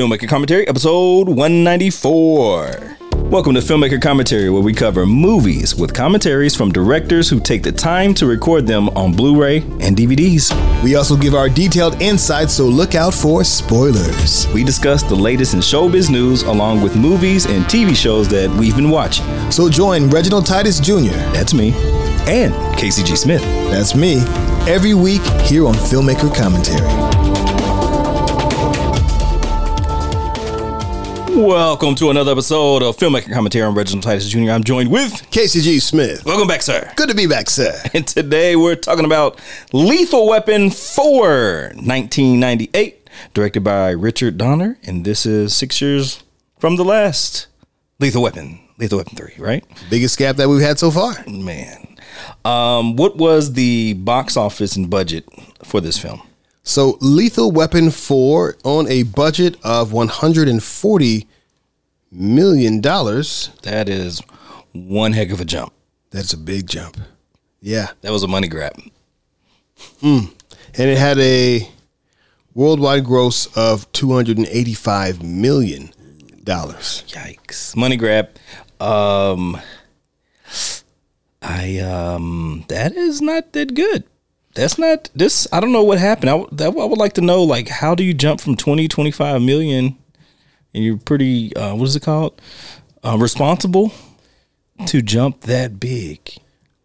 Filmmaker Commentary, episode 194. Welcome to Filmmaker Commentary, where we cover movies with commentaries from directors who take the time to record them on Blu-ray and DVDs. We also give our detailed insights, so look out for spoilers. We discuss the latest in showbiz news, along with movies and TV shows that we've been watching. So join Reginald Titus Jr. That's me. And Casey G. Smith. That's me. Every week here on Filmmaker Commentary. Welcome to another episode of Filmmaker Commentary. I'm Reginald Titus Jr. I'm joined with Casey G. Smith. Welcome back, sir. Good to be back, sir. And today we're talking about Lethal Weapon 4, 1998, directed by Richard Donner. And this is 6 years from the last Lethal Weapon 3, right? Biggest gap that we've had so far. Man. What was the box office and budget for this film? So Lethal Weapon 4 on a budget of $140 million. That is one heck of a jump. That's a big jump. Yeah. That was a money grab. And it had a worldwide gross of $285 million. Yikes. Money grab. That is not that good. That's not this. I don't know what happened. I would like to know, like, how do you jump from 25 million and you're pretty, what is it called? Responsible to jump that big.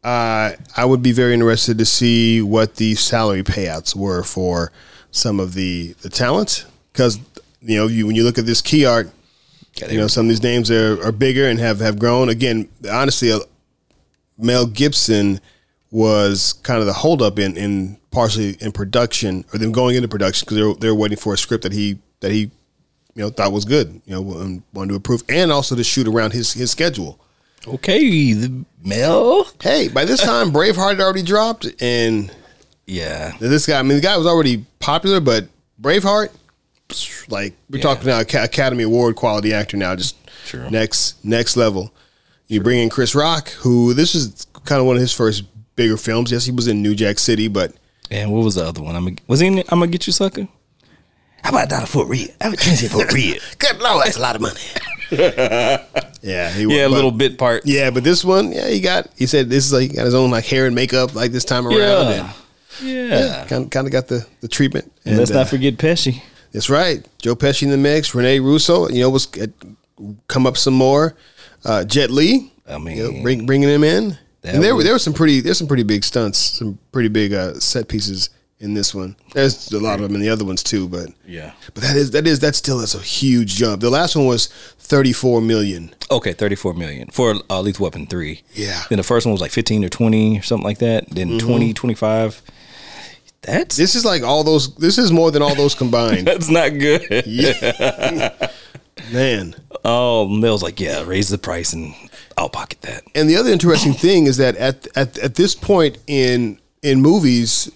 I would be very interested to see what the salary payouts were for some of the talent. Because, you know, when you look at this key art, you know, some of these names are bigger and have grown. Again, honestly, Mel Gibson was kind of the holdup in partially in production, or them going into production, because they're waiting for a script that he you know, thought was good, you know, and wanted to approve, and also to shoot around his schedule. Okay, Mel. Hey, by this time Braveheart had already dropped, and yeah, this guy. I mean, the guy was already popular, but Braveheart, like we're talking now, Academy Award quality actor now, just next level. You bring in Chris Rock, who this is kind of one of his first bigger films. Yes, he was in New Jack City, but and what was the other one? I'm gonna get you, sucker. How about $1 for a rib? I would change it for a rib. Good Lord, that's a lot of money. Yeah, he was, a little bit part. Yeah, but this one, yeah, he said this is like he got his own like hair and makeup like this time around. Yeah, kind of got the treatment. And let's not forget Pesci. That's right, Joe Pesci in the mix. Renee Russo, you know, was come up some more. Jet Li, I mean, you know, bringing him in. And there's some pretty big stunts, some pretty big set pieces in this one. There's a lot of them in the other ones too, but yeah. But that's still a huge jump. The last one was $34 million. Okay, $34 million for Lethal Weapon 3. Yeah. Then the first one was like 15 or 20 or something like that. Then 20, 25. This is like all those. This is more than all those combined. That's not good. Yeah. Man. Oh, Mel's like, yeah, raise the price and I'll pocket that. And the other interesting thing is that at this point in movies,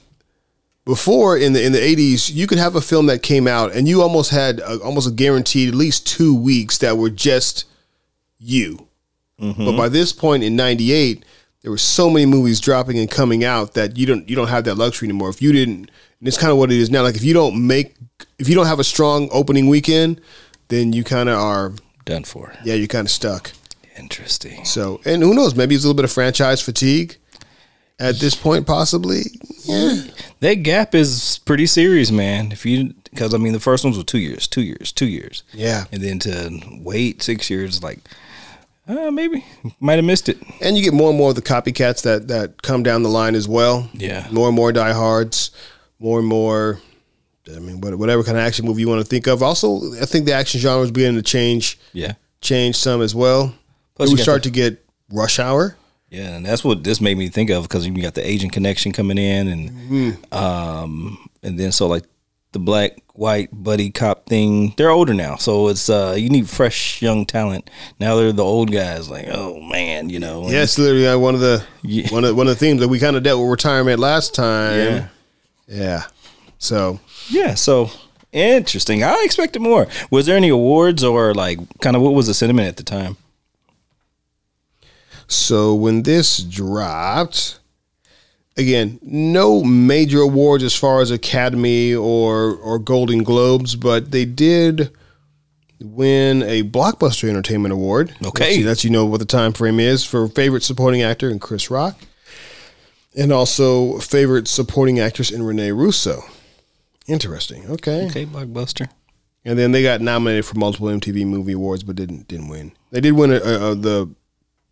before in the 80s, you could have a film that came out and you almost had almost a guaranteed at least 2 weeks that were just you. Mm-hmm. But by this point in 98, there were so many movies dropping and coming out that you don't have that luxury anymore. If you didn't, and it's kind of what it is now. Like if you don't have a strong opening weekend, then you kind of are done for. Yeah, you're kind of stuck. Interesting. So, and who knows? Maybe it's a little bit of franchise fatigue at this point, possibly. Yeah, that gap is pretty serious, man. Because I mean, the first ones were 2 years. Yeah, and then to wait 6 years, like maybe might have missed it. And you get more and more of the copycats that come down the line as well. Yeah, more and more diehards, more and more. I mean, whatever kind of action movie you want to think of. Also, I think the action genre is beginning to change. Yeah, change some as well. Plus, we start to get Rush Hour. Yeah, and that's what this made me think of, because you got the Asian connection coming in, and and then so like the black white buddy cop thing. They're older now, so it's you need fresh young talent. Now they're the old guys. Like, oh man, you know. Yeah, it's literally one of the themes that we kind of dealt with retirement last time. Yeah. So interesting. I expected more. Was there any awards or like kind of what was the sentiment at the time? So when this dropped, again, no major awards as far as Academy or Golden Globes, but they did win a Blockbuster Entertainment Award. Okay. That's, you know, what the time frame is for favorite supporting actor in Chris Rock. And also favorite supporting actress in Renee Russo. Interesting. Okay. Okay, Blockbuster. And then they got nominated for multiple MTV Movie Awards, but didn't win. They did win the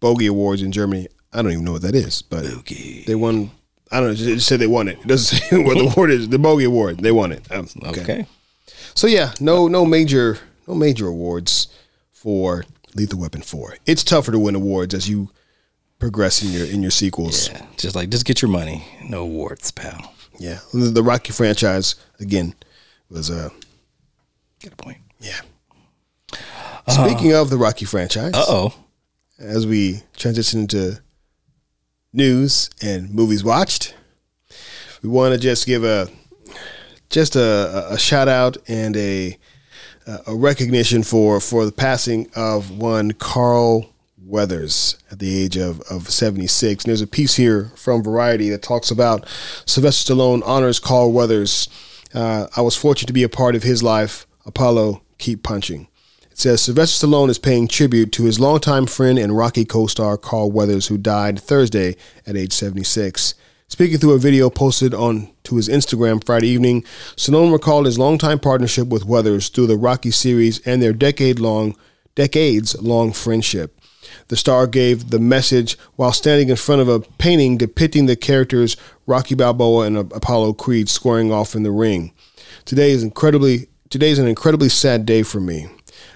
Bogey Awards in Germany. I don't even know what that is, but Bogey. They won. I don't know. It just said they won it. It doesn't say what the award is. The Bogey Award. They won it. Okay. So yeah, no major awards for Lethal Weapon 4. It's tougher to win awards as you progress in your sequels. Yeah, just get your money. No awards, pal. Yeah, the Rocky franchise again was a good point. Yeah. Speaking of the Rocky franchise, as we transition to news and movies watched, we want to just give a shout out and a recognition for the passing of one Carl Weathers at the age of 76. And there's a piece here from Variety that talks about Sylvester Stallone honors Carl Weathers. I was fortunate to be a part of his life. Apollo, keep punching. It says Sylvester Stallone is paying tribute to his longtime friend and Rocky co-star Carl Weathers, who died Thursday at age 76. Speaking through a video posted on to his Instagram Friday evening, Stallone recalled his longtime partnership with Weathers through the Rocky series and their decades-long friendship. The star gave the message while standing in front of a painting depicting the characters Rocky Balboa and Apollo Creed squaring off in the ring. Today's an incredibly sad day for me.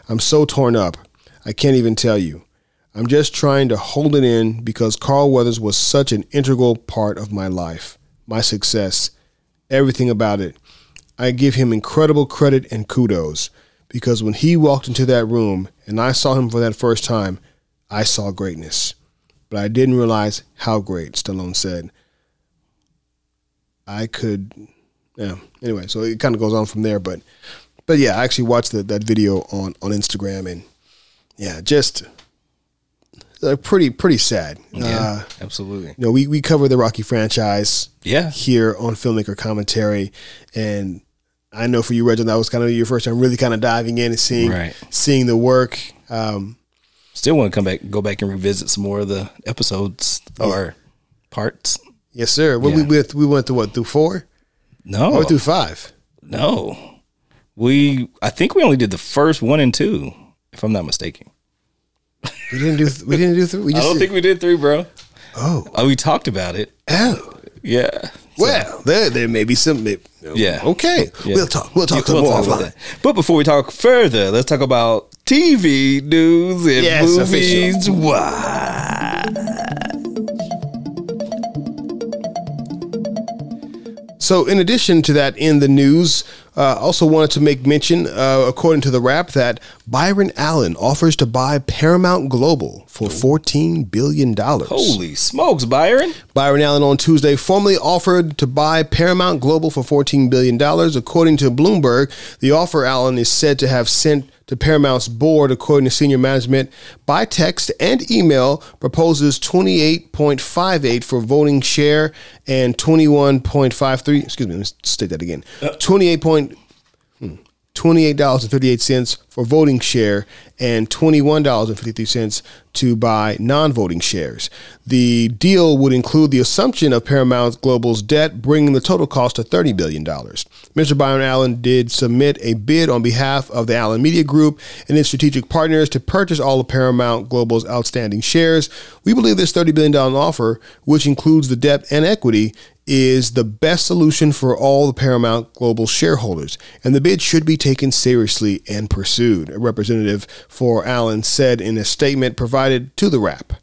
I'm so torn up. I can't even tell you. I'm just trying to hold it in because Carl Weathers was such an integral part of my life, my success, everything about it. I give him incredible credit and kudos because when he walked into that room and I saw him for that first time, I saw greatness, but I didn't realize how great, Stallone said. Anyway, so it kind of goes on from there, but yeah, I actually watched that video on Instagram, and yeah, just pretty sad. Yeah, absolutely. You know, we cover the Rocky franchise here on Filmmaker Commentary, and I know for you, Reginald, that was kind of your first time really kind of diving in and seeing the work. Still want to go back and revisit some more of the episodes or parts. Yes, sir. We went through what, through 4? No. Or through 5? No. I think we only did the first 1 and 2, if I'm not mistaken. We didn't do 3. I don't think we did 3, bro. Oh, we talked about it. Oh. Yeah. Well, so, there may be some. Yeah. Okay. Yeah. We'll talk some more offline. But before we talk further, let's talk about TV news and movies. So in addition to that, in the news, also wanted to make mention, according to The Wrap, that Byron Allen offers to buy Paramount Global for $14 billion. Holy smokes, Byron. Byron Allen on Tuesday formally offered to buy Paramount Global for $14 billion. According to Bloomberg, the offer Allen is said to have sent to Paramount's board, according to senior management, by text and email, proposes 28.58 for voting share and 21.53. Excuse me, let's state that again. $28.58 for voting share and $21.53 to buy non-voting shares. The deal would include the assumption of Paramount Global's debt, bringing the total cost to $30 billion. Mr. Byron Allen did submit a bid on behalf of the Allen Media Group and its strategic partners to purchase all of Paramount Global's outstanding shares. We believe this $30 billion offer, which includes the debt and equity, is the best solution for all the Paramount Global shareholders, and the bid should be taken seriously and pursued, a representative for Allen said in a statement provided to The Wrap.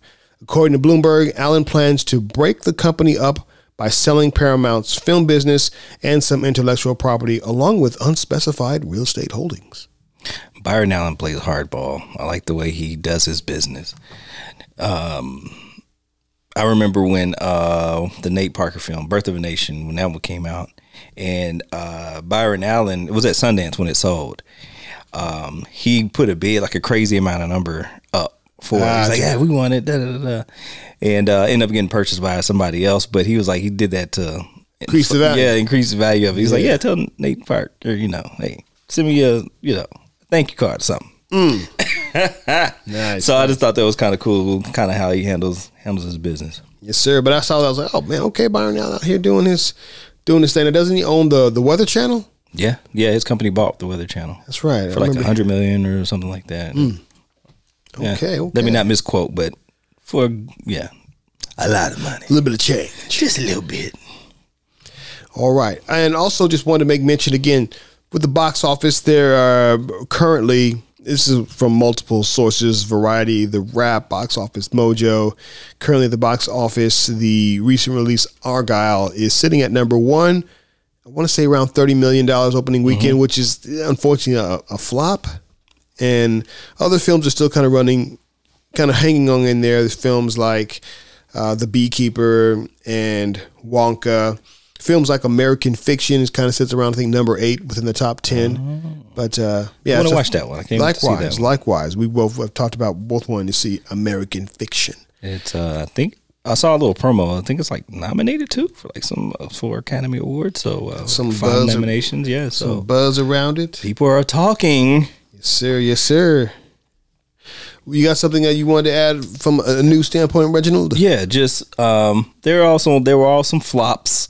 According to Bloomberg, Allen plans to break the company up by selling Paramount's film business and some intellectual property, along with unspecified real estate holdings. Byron Allen plays hardball. I like the way he does his business. I remember when the Nate Parker film, Birth of a Nation, when that one came out, and Byron Allen, it was at Sundance when it sold. He put a bid, like a crazy amount of number up for it. He's like, yeah, we want it, da, da, da, and ended up getting purchased by somebody else. But he was like, he did that to increase the value. Yeah, increase the value of it. He's like, yeah, tell Nate Parker, hey, send me a thank you card or something. Nice. So I just thought that was kind of cool, kind of how he handles his business. Yes, sir. But I saw that, I was like, oh man, okay, Byron Allen out here doing his thing. And doesn't he own the Weather Channel? Yeah, yeah. His company bought the Weather Channel. That's right. For like $100 million or something like that. Mm. Yeah. Okay. Let me not misquote, but for a lot of money, a little bit of change, just a little bit. All right, and also just wanted to make mention again with the box office. There are currently, this is from multiple sources, Variety, The Wrap, Box Office Mojo. Currently at the box office, the recent release Argyle is sitting at number one. I want to say around $30 million opening weekend, mm-hmm. which is unfortunately a flop. And other films are still kind of running, kind of hanging on in there. There's films like The Beekeeper and Wonka. Films like American Fiction is kind of sits around, I think, number 8 within the top 10. Mm-hmm. But yeah, I want to watch that one. I can't likewise, see that one. Likewise, we both have talked about both wanting to see American Fiction. It's I think I saw a little promo. I think it's like nominated too for like some for Academy Awards. So some 5 nominations. Yeah, so some buzz around it. People are talking. Yes, sir. Yes, sir. You got something that you wanted to add from a news standpoint, Reginald? Yeah, just there were some flops.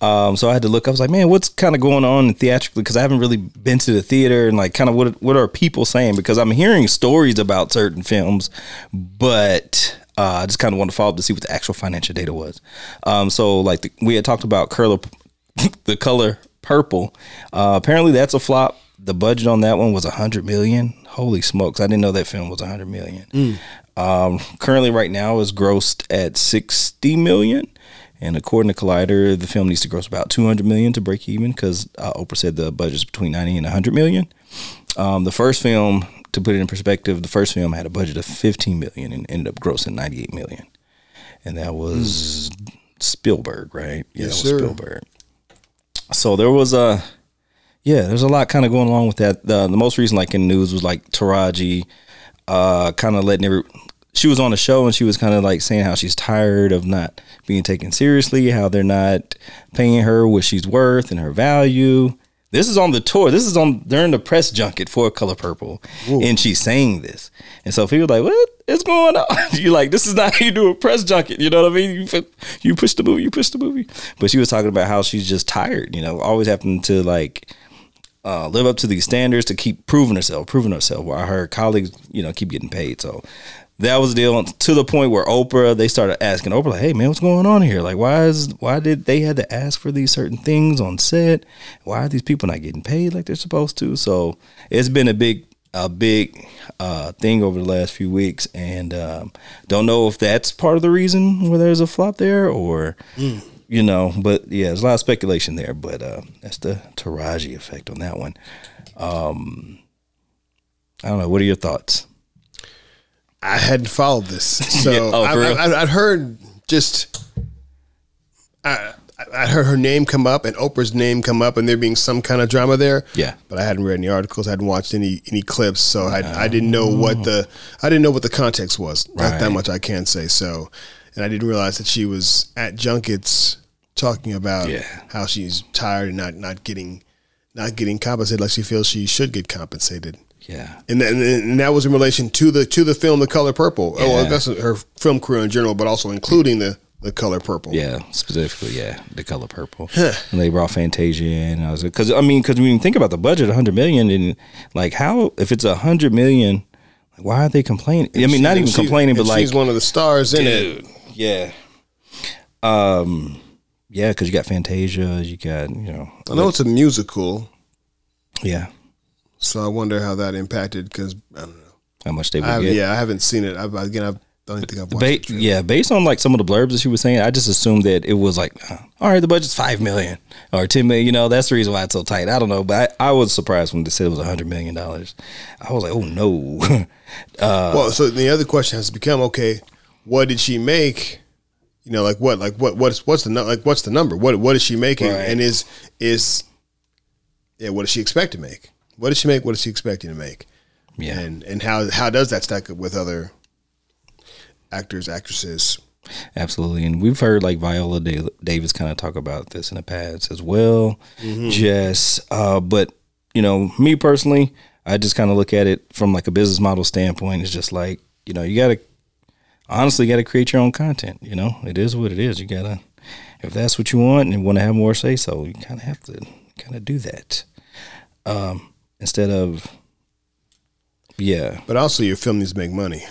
So I had to look. I was like, man, what's kind of going on theatrically? Because I haven't really been to the theater and like kind of what are people saying? Because I'm hearing stories about certain films, but I just kind of wanted to follow up to see what the actual financial data was. So like we had talked about The Color Purple. Apparently that's a flop. The budget on that one was $100 million. Holy smokes! I didn't know that film was $100 million. Mm. Currently, right now, is grossed at $60 million. And according to Collider, the film needs to gross about $200 million to break even because Oprah said the budget is between $90 and $100 million. The first film, to put it in perspective, the first film had a budget of $15 million and ended up grossing $98 million. And that was Spielberg, right? Yeah, yes, that was Spielberg. So there was a. Yeah, there's a lot kind of going along with that. The most recent, like in the news, was like Taraji, kind of letting she was on a show and she was kind of like saying how she's tired of not being taken seriously, how they're not paying her what she's worth and her value. This is on the tour. This is during the press junket for Color Purple, ooh. And she's saying this, and so people are like, what is going on? You're like, this is not how you do a press junket. You know what I mean? You push the movie, But she was talking about how she's just tired. You know, always having to like. Live up to these standards to keep proving herself while her colleagues, you know, keep getting paid. So that was the deal to the point where Oprah, they started asking Oprah, like, hey man, what's going on here? Like, why did they had to ask for these certain things on set? Why are these people not getting paid like they're supposed to? So it's been a big thing over the last few weeks. And don't know if that's part of the reason where there's a flop there or... Mm. You know, but yeah, there's a lot of speculation there, but that's the Taraji effect on that one. I don't know. What are your thoughts? I hadn't followed this, so yeah. I'd heard I heard her name come up and Oprah's name come up, and there being some kind of drama there. Yeah, but I hadn't read any articles, I hadn't watched any clips, so I didn't know what the context was. Right. Not that much I can say. So, and I didn't realize that she was at junkets. Talking about how she's tired and not getting compensated like she feels she should get compensated. Yeah, and that was in relation to the film The Color Purple. Yeah. Oh, well, that's her film career in general, but also including the Color Purple. Yeah, specifically, The Color Purple. Huh. And they brought Fantasia in. And I was because when you think about the budget, $100 million, and like how if it's $100 million, like why are they complaining? I mean, not even complaining, but like she's one of the stars in it. Yeah. Yeah, because you got Fantasia, you got, you know. I know it's a musical. Yeah. So I wonder how that impacted because, I don't know. How much they would get. Yeah, I haven't seen it. I don't think I've watched it. Yeah, based on like some of the blurbs that she was saying, I just assumed that it was like, all right, the budget's $5 million or $10 million. You know, that's the reason why it's so tight. I don't know, but I was surprised when they said it was $100 million. I was like, oh, no. Well, so the other question has become, okay, what did she make? You know, like what? Like what's the number? What is she making? Right. And what does she expect to make? What does she make? What is she expecting to make? Yeah. And how does that stack up with other actors, actresses? Absolutely. And we've heard like Viola Davis kind of talk about this in the past as well. Mm-hmm. Just but you know, me personally, I just kind of look at it from like a business model standpoint. It's just like, you know, you got to honestly got to create your own content. You know, it is what it is. You got to, if that's what you want and want to have more say so, you kind of have to kind of do that instead of. Yeah. But also your film needs to make money.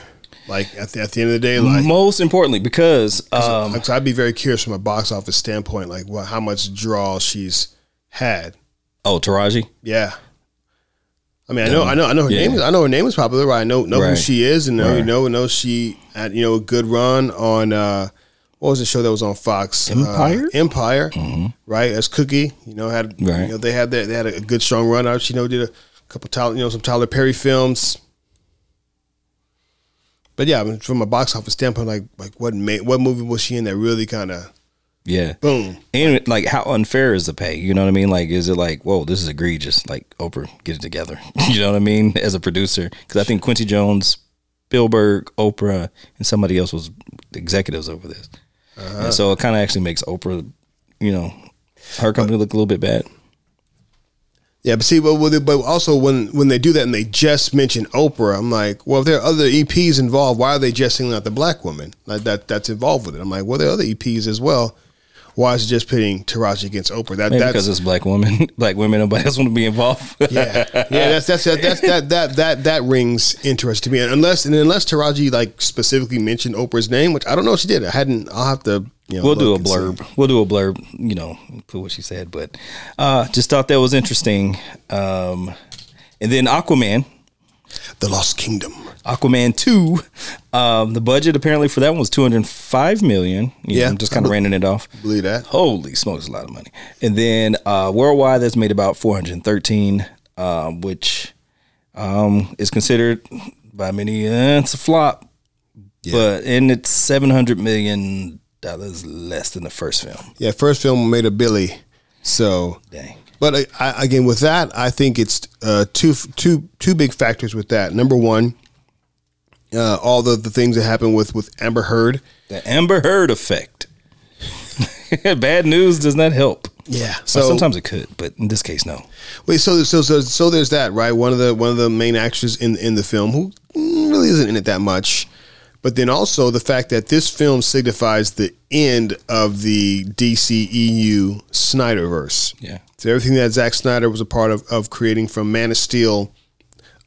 Like at the end of the day, like most importantly, because I'd be very curious from a box office standpoint, like what, how much draw she's had. Oh, Taraji? Yeah. I mean, I know her name. I know her name is popular. Right? I know who she is, and know she had, you know, a good run on what was the show that was on Fox? Empire. Empire, mm-hmm. right? As Cookie, you know, had you know, they had a good strong run out. She did a couple of, you know, some Tyler Perry films. But yeah, I mean, from a box office standpoint, like what movie was she in that really kind of boom? And like how unfair is the pay? You know what I mean? Like, is it like, whoa, this is egregious? Like, Oprah, get it together. You know what I mean? As a producer, because I think Quincy Jones, Spielberg, Oprah, and somebody else was executives over this, and so it kind of actually makes Oprah, you know, her company look a little bit bad. Yeah, but see, but also when they do that and they just mention Oprah, I'm like, well, if there are other EPs involved, why are they just singling out the black woman like that's involved with it? I'm like, well, there are other EPs as well. Why is it just pitting Taraji against Oprah? That's because it's black women. Black women, nobody else want to be involved. That rings interest to me. Unless Taraji like specifically mentioned Oprah's name, which I don't know if she did. I'll have to. You know, we'll do a blurb, you know, put what she said, but just thought that was interesting. And then Aquaman. The Lost Kingdom. Aquaman 2. The budget apparently for that one was $205 million. I'm just kind of rounding it off. Believe that. Holy smokes, a lot of money. And then worldwide, that's made about $413 million, which is considered by many, it's a flop. Yeah. But, and it's $700 million. Dollars less than the first film. Yeah, first film made a billy. So, dang. But I, again, with that, I think it's two big factors with that. Number one, all the things that happened with Amber Heard, the Amber Heard effect. Bad news does not help. Yeah. So well, sometimes it could, but in this case, no. Wait. So there's that, right? One of the main actors in the film who really isn't in it that much. But then also the fact that this film signifies the end of the DCEU Snyderverse. Yeah. So everything that Zack Snyder was a part of creating from Man of Steel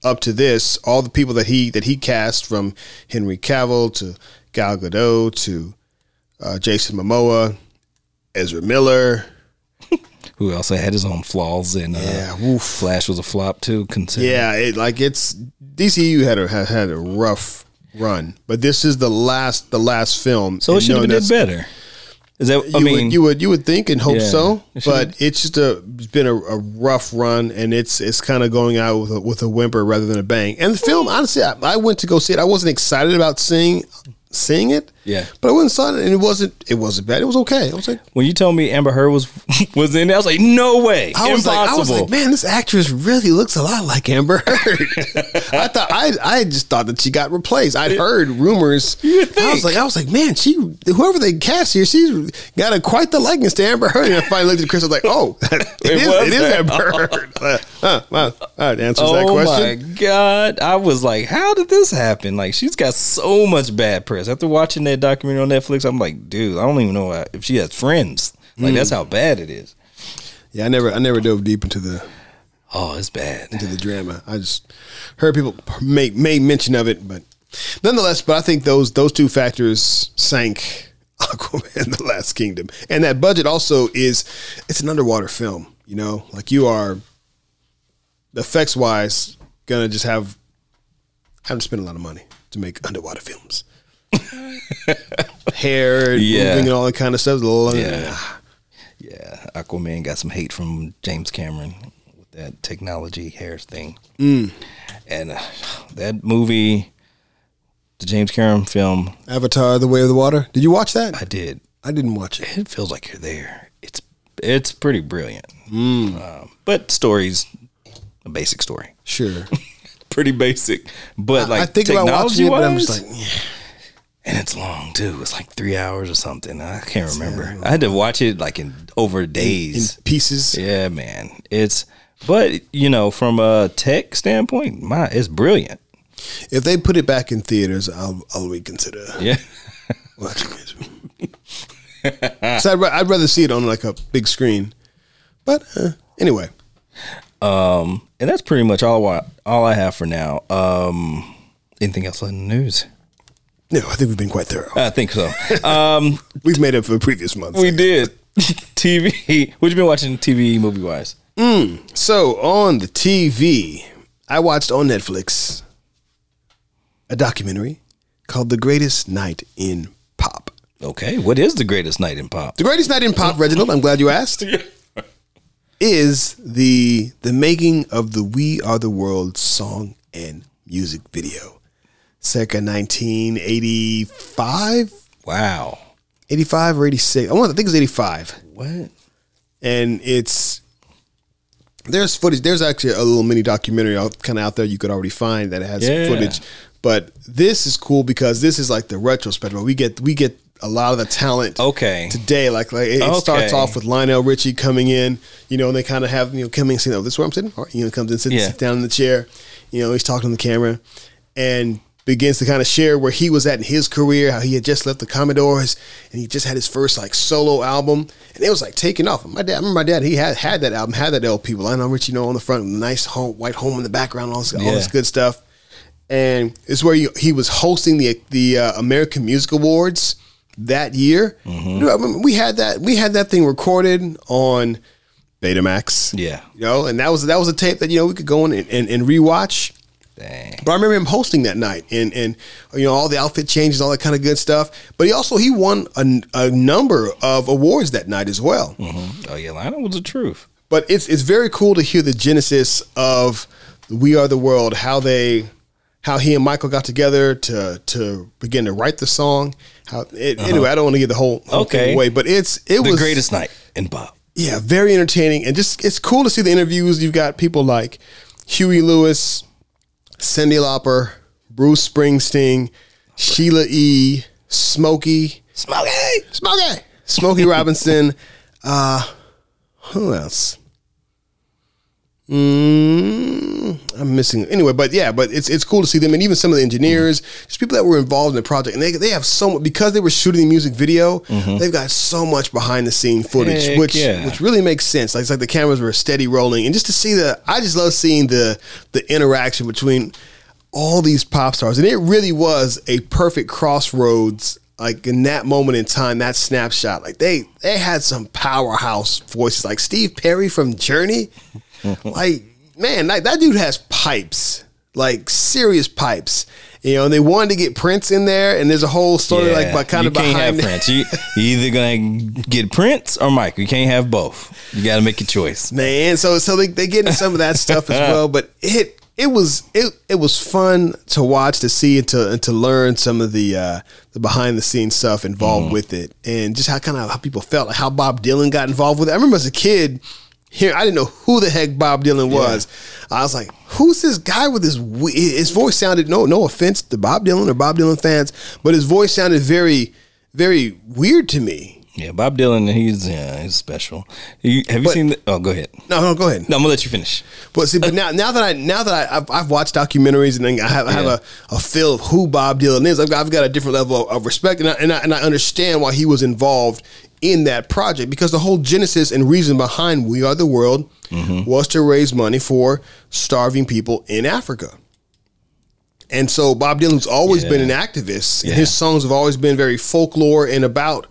up to this, all the people that he cast, from Henry Cavill to Gal Gadot to Jason Momoa, Ezra Miller. Who also had his own flaws, and Flash was a flop too. Yeah, DCEU had a rough run, but this is the last film, so it should have did better. Is that you would think and hope so, but it's just been a rough run, and it's kind of going out with a whimper rather than a bang. And the film, honestly, I went to go see it. I wasn't excited about seeing it, but I went and saw it, and it wasn't bad. It was okay. I was like, when you told me Amber Heard was in it, I was like, no way, impossible. I was like, man, this actress really looks a lot like Amber Heard. I just thought that she got replaced. I'd heard rumors. I was like, man, whoever they cast here, she's got quite the likeness to Amber Heard. And I finally looked at Chris. I was like, oh, it is Amber Heard. That answers that question. Oh my god, I was like, how did this happen? Like, she's got so much bad press. After watching that documentary on Netflix, I'm like, dude, I don't even know if she has friends. Like, that's how bad it is. Yeah, I never dove deep into the. Oh, it's bad. Into the drama. I just heard people make mention of it, but nonetheless. But I think those two factors sank Aquaman: The Last Kingdom, and that budget also it's an underwater film. You know, like, you are effects wise gonna just have to spend a lot of money to make underwater films. Hair, moving, and all that kind of stuff. Yeah, Aquaman got some hate from James Cameron with that technology hair thing. And that movie, the James Cameron film, Avatar: The Way of the Water. Did you watch that? I did. I didn't watch it. It feels like you're there. It's pretty brilliant. But story's a basic story. Sure. Pretty basic. But I think about watching it, but I'm just like, yeah. And it's long too. It's like 3 hours or something. I can't remember. I had to watch it like in over days, in pieces. Yeah, man. It's But, you know, from a tech standpoint, it's brilliant. If they put it back in theaters, I'll reconsider. Yeah. Watching it. So I'd rather see it on like a big screen. But anyway. And that's pretty much all I have for now. Anything else on the news? No, I think we've been quite thorough. I think so. We've made up for previous months. We did. TV. What you been watching TV movie wise? So on the TV, I watched on Netflix a documentary called The Greatest Night in Pop. Okay, what is The Greatest Night in Pop? The Greatest Night in Pop, Reginald, I'm glad you asked, is the making of the We Are the World song and music video. Circa 1985? Wow. 85 or 86. I think it's 85. What? And there's footage. There's actually a little mini documentary kind of out there you could already find that has footage. But this is cool because this is like the retrospective. We get a lot of the talent today. Like it starts off with Lionel Richie coming in, you know, and they kind of have, you know, coming and saying, oh, this is where I'm sitting? Or, you know, comes and sits down in the chair. You know, he's talking to the camera and begins to kind of share where he was at in his career, how he had just left the Commodores and he just had his first like solo album and it was like taking off. I remember my dad, he had that album, had that LP, Lionel Richie, you know, on the front, nice home, white home in the background, all this good stuff. And it's where he was hosting the American Music Awards that year. Mm-hmm. We had that thing recorded on Betamax. Yeah. You know, and that was a tape that, you know, we could go in and rewatch. Dang. But I remember him hosting that night and you know, all the outfit changes, all that kind of good stuff. But he won a number of awards that night as well. Mm-hmm. Oh yeah, Lionel was the truth. But it's very cool to hear the genesis of We Are the World, how he and Michael got together to begin to write the song. Anyway, I don't want to give the whole thing away, but it was The Greatest Night in Pop. Yeah, very entertaining and just it's cool to see the interviews. You've got people like Huey Lewis, Cyndi Lauper, Bruce Springsteen, Sheila E., Smokey Robinson. Who else? I'm missing. Anyway, but it's cool to see them, and even some of the engineers, just people that were involved in the project, and they have so much because they were shooting the music video. Mm-hmm. They've got so much behind the scene footage, which really makes sense. Like it's like the cameras were steady rolling, and just to see I just love seeing the interaction between all these pop stars, and it really was a perfect crossroads. Like in that moment in time, that snapshot, like they had some powerhouse voices, like Steve Perry from Journey. Like, man, that dude has pipes, like serious pipes, you know, and they wanted to get Prince in there. And there's a whole story behind Prince. You're either going to get Prince or Mike. You can't have both. You got to make a choice, man. So they get into some of that stuff as well, but it was fun to watch, to see and to learn some of the behind the scenes stuff involved with it. And just how people felt, like how Bob Dylan got involved with it. I remember as a kid, I didn't know who the heck Bob Dylan was. Yeah. I was like, who's this guy with his voice sounded, no offense to Bob Dylan or Bob Dylan fans, but his voice sounded very, very weird to me. Yeah, Bob Dylan, he's special. Go ahead. No, go ahead. No, I'm gonna let you finish. But see, now that I've watched documentaries and then I have a feel of who Bob Dylan is, I've got a different level of respect and I understand why he was involved in that project, because the whole genesis and reason behind We Are the World was to raise money for starving people in Africa. And so Bob Dylan's always been an activist, and his songs have always been very folklore and about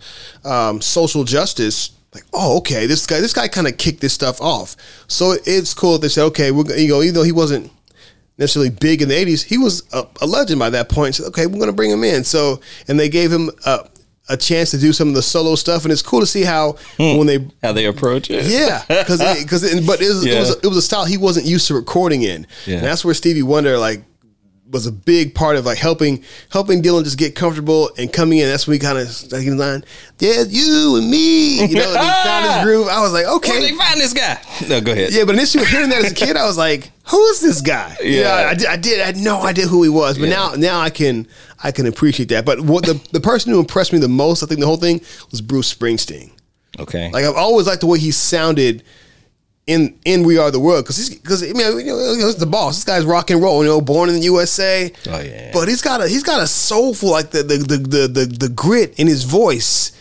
social justice. Like, oh, okay, this guy kind of kicked this stuff off. So it's cool that they said, okay, even though he wasn't necessarily big in the 80s, he was a legend by that point. So, okay, we're going to bring him in. So, and they gave him a chance to do some of the solo stuff, and it's cool to see how they approach it. Yeah, because it was a style he wasn't used to recording in, and that's where Stevie Wonder was a big part of helping Dylan just get comfortable and coming in. That's when we kind of like in line, yeah, you and me, you know, and he found his groove. I was like, okay, where they find this guy? No, go ahead. Yeah, but initially hearing that as a kid, I was like, who is this guy? Yeah, you know, I had no idea who he was, but now I can appreciate that. But what the person who impressed me the most, I think the whole thing was Bruce Springsteen. Okay, like I've always liked the way he sounded in We Are the World, because I mean, he's the boss. This guy's rock and roll, born in the USA. Oh yeah. But he's got a soulful, like the grit in his voice.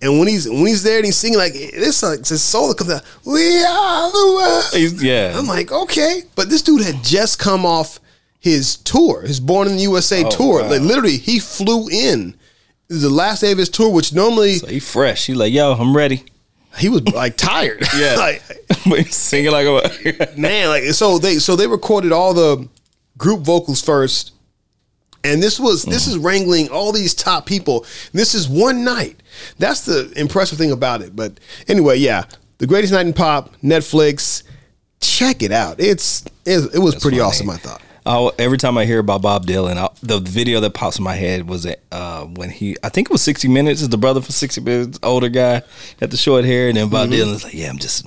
And when he's there and he's singing, like, this, like, his soul comes out. We are the world. Yeah. I'm like, okay, but this dude had just come off his tour, his Born in the USA tour. Wow. Like, literally, he flew in the last day of his tour, which normally, so he fresh. He like, yo, I'm ready. He was like tired. Yeah, like singing like a man. Like, so they recorded all the group vocals first, and this is wrangling all these top people. This is one night. That's the impressive thing about it. But anyway, yeah, The Greatest Night in Pop, Netflix. Check it out. It was that's pretty awesome. I thought. Every time I hear about Bob Dylan, the video that pops in my head was when I think it was 60 Minutes, is the brother for 60 Minutes, older guy, had the short hair, and then Bob Dylan's like, yeah, I'm just,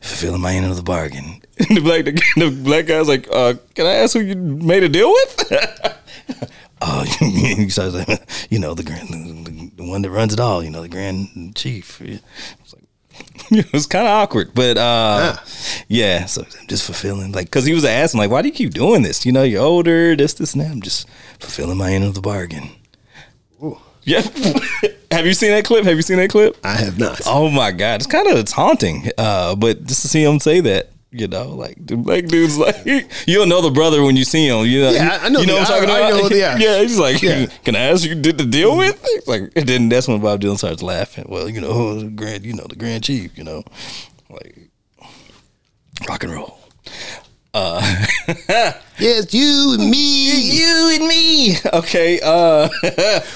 fulfilling my end of the bargain. And the black guy's like, can I ask who you made a deal with? Oh, the one that runs it all, the grand chief. Yeah. It was kind of awkward, but yeah. So I'm just fulfilling, like, because he was asking, like, why do you keep doing this? You're older, this, and that. I'm just fulfilling my end of the bargain. Ooh. Yeah. Have you seen that clip? I have not. Oh my God, it's kind of haunting. But just to see him say that, like the black dude's like, you'll know the brother when you see him. Yeah, I know. You know what I'm talking about? Yeah, he's like, yeah. Can I ask you did the deal with? Like, and then that's when Bob Dylan starts laughing. Well, the grand chief, like rock and roll. Yes, you and me. You and me. Okay.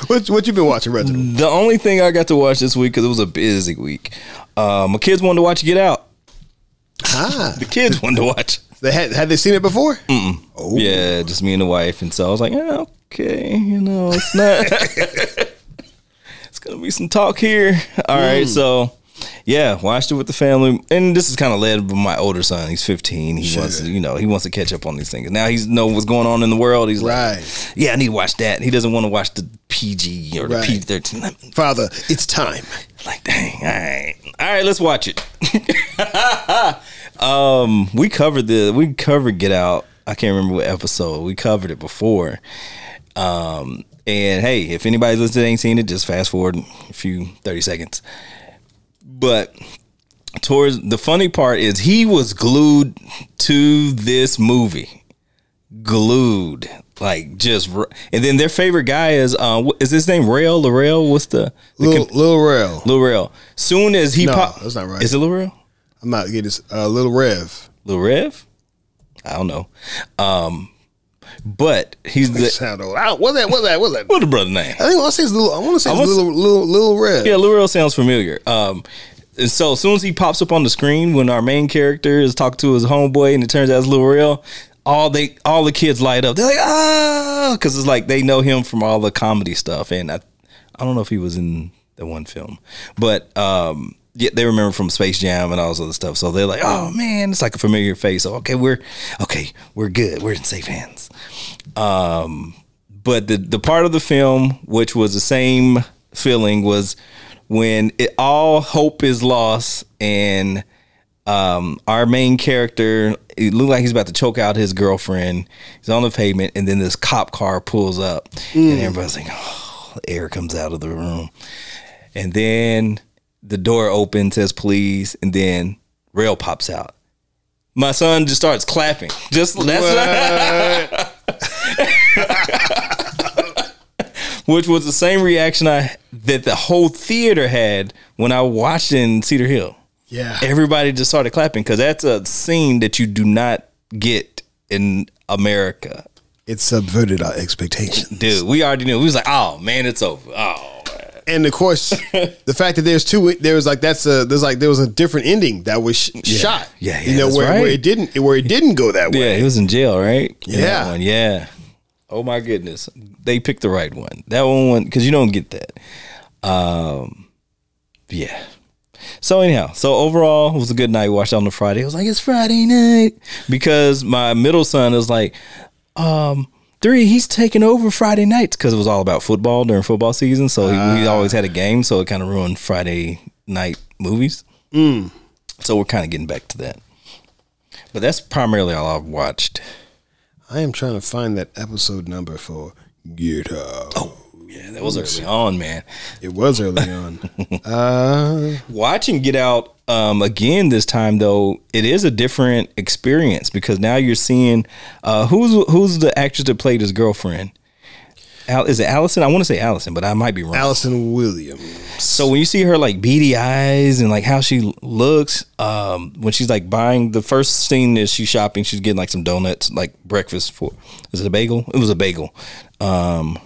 What you been watching, Reginald? The only thing I got to watch this week, because it was a busy week. My kids wanted to watch Get Out. The kids wanted to watch. They had they seen it before? Mm-mm. Oh. Yeah, just me and the wife. And so I was like, okay, it's not. It's going to be some talk here. All right, so, yeah, watched it with the family. And this is kind of led by my older son. He's 15. He wants to, he wants to catch up on these things. Now he knows what's going on in the world. He's like, yeah, I need to watch that. He doesn't want to watch the PG or the PG-13. Father, it's time. Like, dang, all right, let's watch it. We covered Get Out. I can't remember what episode. We covered it before. And hey, if anybody's listening ain't seen it, just fast forward a few 30 seconds. But towards the funny part is he was glued to this movie. Glued. Like, just, and then their favorite guy is his name Lil Rel? What's the Lil Rel? Soon as he that's not right. Is it Lil Rel? I'm not getting this. Lil Rev? I don't know. But he's the what's that? What's the brother name? I want to say it's Lil Rel. Yeah, Lil Rel sounds familiar. And so as soon as he pops up on the screen, when our main character is talking to his homeboy, and it turns out it's Lil Rel. All the kids light up. They're like, because it's like they know him from all the comedy stuff. And I don't know if he was in the one film, but yeah, they remember from Space Jam and all this other stuff. So they're like, oh man, it's like a familiar face. So, okay, we're good. We're in safe hands. But the part of the film which was the same feeling was when all hope is lost and. Our main character, it looked like he's about to choke out his girlfriend. He's on the pavement, and then this cop car pulls up, and everybody's like, "Oh!" The air comes out of the room, and then the door opens, says "Please," and then Rail pops out. My son just starts clapping. Just which was the same reaction that the whole theater had when I watched in Cedar Hill. Yeah, everybody just started clapping because that's a scene that you do not get in America. It subverted our expectations, dude. We already knew. We was like, "Oh man, it's over." Oh, man. And of course, the fact that there was a different ending that was shot. Yeah, yeah, where it didn't go that way. Yeah, he was in jail, right? Yeah, that one. Yeah. Oh my goodness, they picked the right one. That one because you don't get that. Yeah. So anyhow, overall, it was a good night. We watched it on the Friday. I was like, it's Friday night. Because my middle son was like, he's taking over Friday nights. Because it was all about football during football season. So we always had a game. So it kind of ruined Friday night movies. So we're kind of getting back to that. But that's primarily all I've watched. I am trying to find that episode number for Get Out. Oh, yeah, that was early on, man. It was early on. Watching Get Out again this time, though, it is a different experience because now you're seeing who's the actress that played his girlfriend. Is it Allison? I want to say Allison, but I might be wrong. Allison Williams. So when you see her like beady eyes and like how she looks, when she's like buying, the first scene is she's shopping, she's getting like some donuts, like breakfast for, is it a bagel? It was a bagel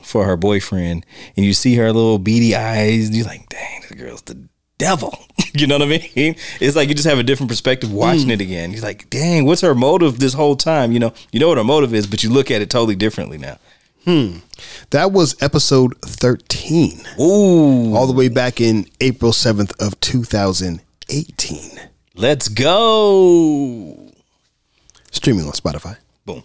for her boyfriend. And you see her little beady eyes and you're like, dang, this girl's the devil. You know what I mean? It's like you just have a different perspective watching it again. You're like, dang, what's her motive this whole time? You know what her motive is, but you look at it totally differently now. That was episode 13. Ooh. All the way back in April 7th of 2018. Let's go. Streaming on Spotify. Boom.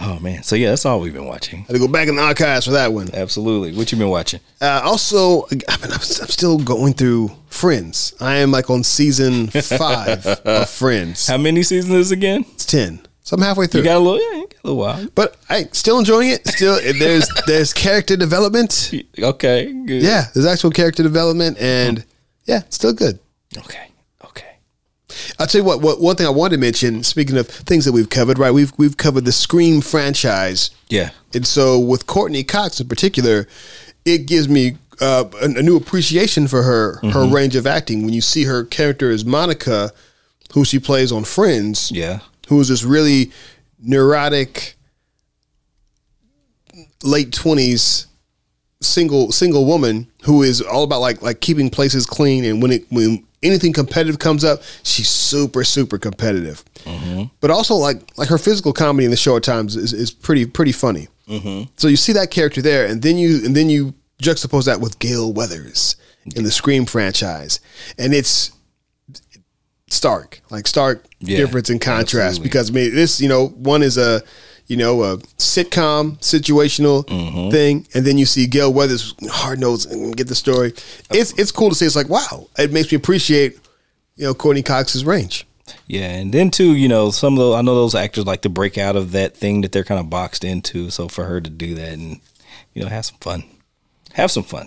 Oh, man. So, yeah, that's all we've been watching. I had to go back in the archives for that one. Absolutely. What you been watching? Also, I'm still going through Friends. I am like on season 5 of Friends. How many seasons is it again? It's 10. So I'm halfway through. You got a little, while, but I still enjoying it. Still, there's character development. Okay, good. Yeah, there's actual character development, and yeah, still good. Okay. I'll tell you what. One thing I wanted to mention. Speaking of things that we've covered, right? We've covered the Scream franchise. Yeah, and so with Courtney Cox in particular, it gives me a new appreciation for her range of acting. When you see her character as Monica, who she plays on Friends. Yeah. Who was this really neurotic late 20s single woman who is all about like keeping places clean, and when anything competitive comes up, she's super super competitive. Mm-hmm. But also like her physical comedy in the show at times is pretty funny. Mm-hmm. So you see that character there, and then you juxtapose that with Gale Weathers in the Scream franchise, and it's stark difference in contrast. Absolutely. Because I mean, this, one is a sitcom situational thing, and then you see Gale Weathers hard nosed and get the story. Absolutely. It's cool to see. It's like, wow, it makes me appreciate Courtney Cox's range. Yeah, and then too, some of those, I know those actors like to break out of that thing that they're kind of boxed into. So for her to do that and have some fun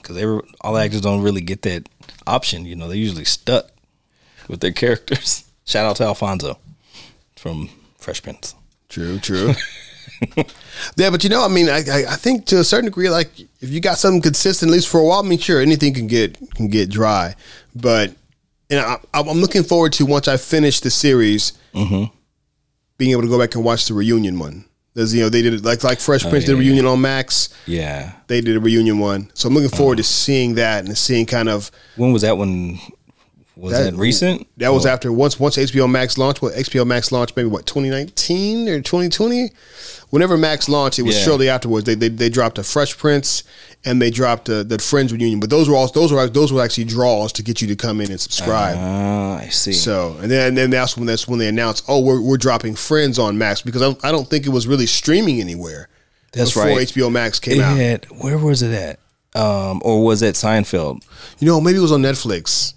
because all actors don't really get that option. They're usually stuck with their characters. Shout out to Alfonso from Fresh Prince. True. Yeah, but I think to a certain degree, like if you got something consistent, at least for a while, I mean, sure, anything can get dry. But I'm looking forward to, once I finish the series, being able to go back and watch the reunion one. There's, they did like Fresh Prince did a reunion on Max. Yeah, they did a reunion one. So I'm looking forward to seeing that and seeing kind of, when was that one? Was that recent? That was after once HBO Max launched. Well, HBO Max launched maybe 2019 or 2020? Whenever Max launched, it was shortly afterwards. They dropped a Fresh Prince and they dropped the Friends reunion. But those were actually draws to get you to come in and subscribe. I see. So and then that's when they announced, we're dropping Friends on Max, because I don't think it was really streaming anywhere. That's before right. HBO Max came out. Where was it at? Or was it Seinfeld? Maybe it was on Netflix.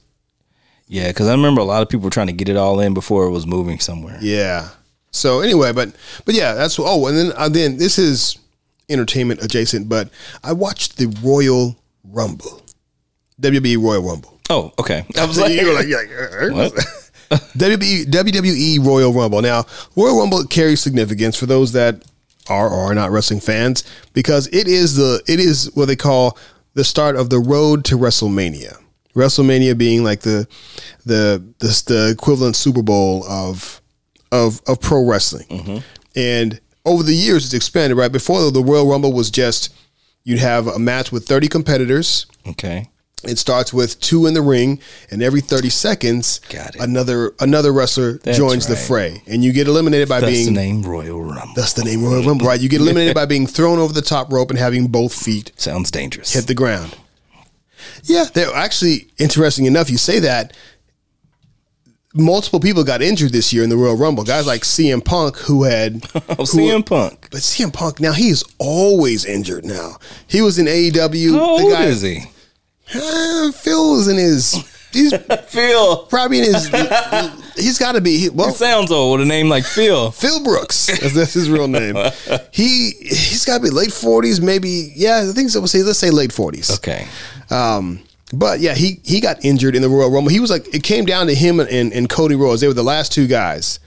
Yeah, because I remember a lot of people were trying to get it all in before it was moving somewhere. Yeah. So anyway, but yeah, that's and then this is entertainment adjacent, but I watched the Royal Rumble, WWE Royal Rumble. Oh, okay. I was like, what? WWE Royal Rumble. Now, Royal Rumble carries significance for those that are or are not wrestling fans, because it is what they call the start of the road to WrestleMania. WrestleMania being like the equivalent Super Bowl of pro wrestling. Mm-hmm. And over the years, it's expanded, right? Before, the Royal Rumble was just, you'd have a match with 30 competitors. Okay. It starts with 2 in the ring, and every 30 seconds, another wrestler joins the fray, and you get eliminated by being... That's the name Royal Rumble, right? You get eliminated by being thrown over the top rope and having both feet... Sounds dangerous. ...hit the ground. Yeah, they're actually, interesting enough, you say that, multiple people got injured this year in the Royal Rumble. Guys like CM Punk, But CM Punk, now he is always injured now. He was in AEW. How old is he? Phil was in his He's Phil. Probably in his. He's got to be. He sounds old with a name like Phil. Phil Brooks. That's his real name. He's got to be late 40s, maybe. Yeah, I think so. Let's say late 40s. Okay. But yeah, he got injured in the Royal Rumble. He was like, it came down to him and Cody Rhodes. They were the last two guys,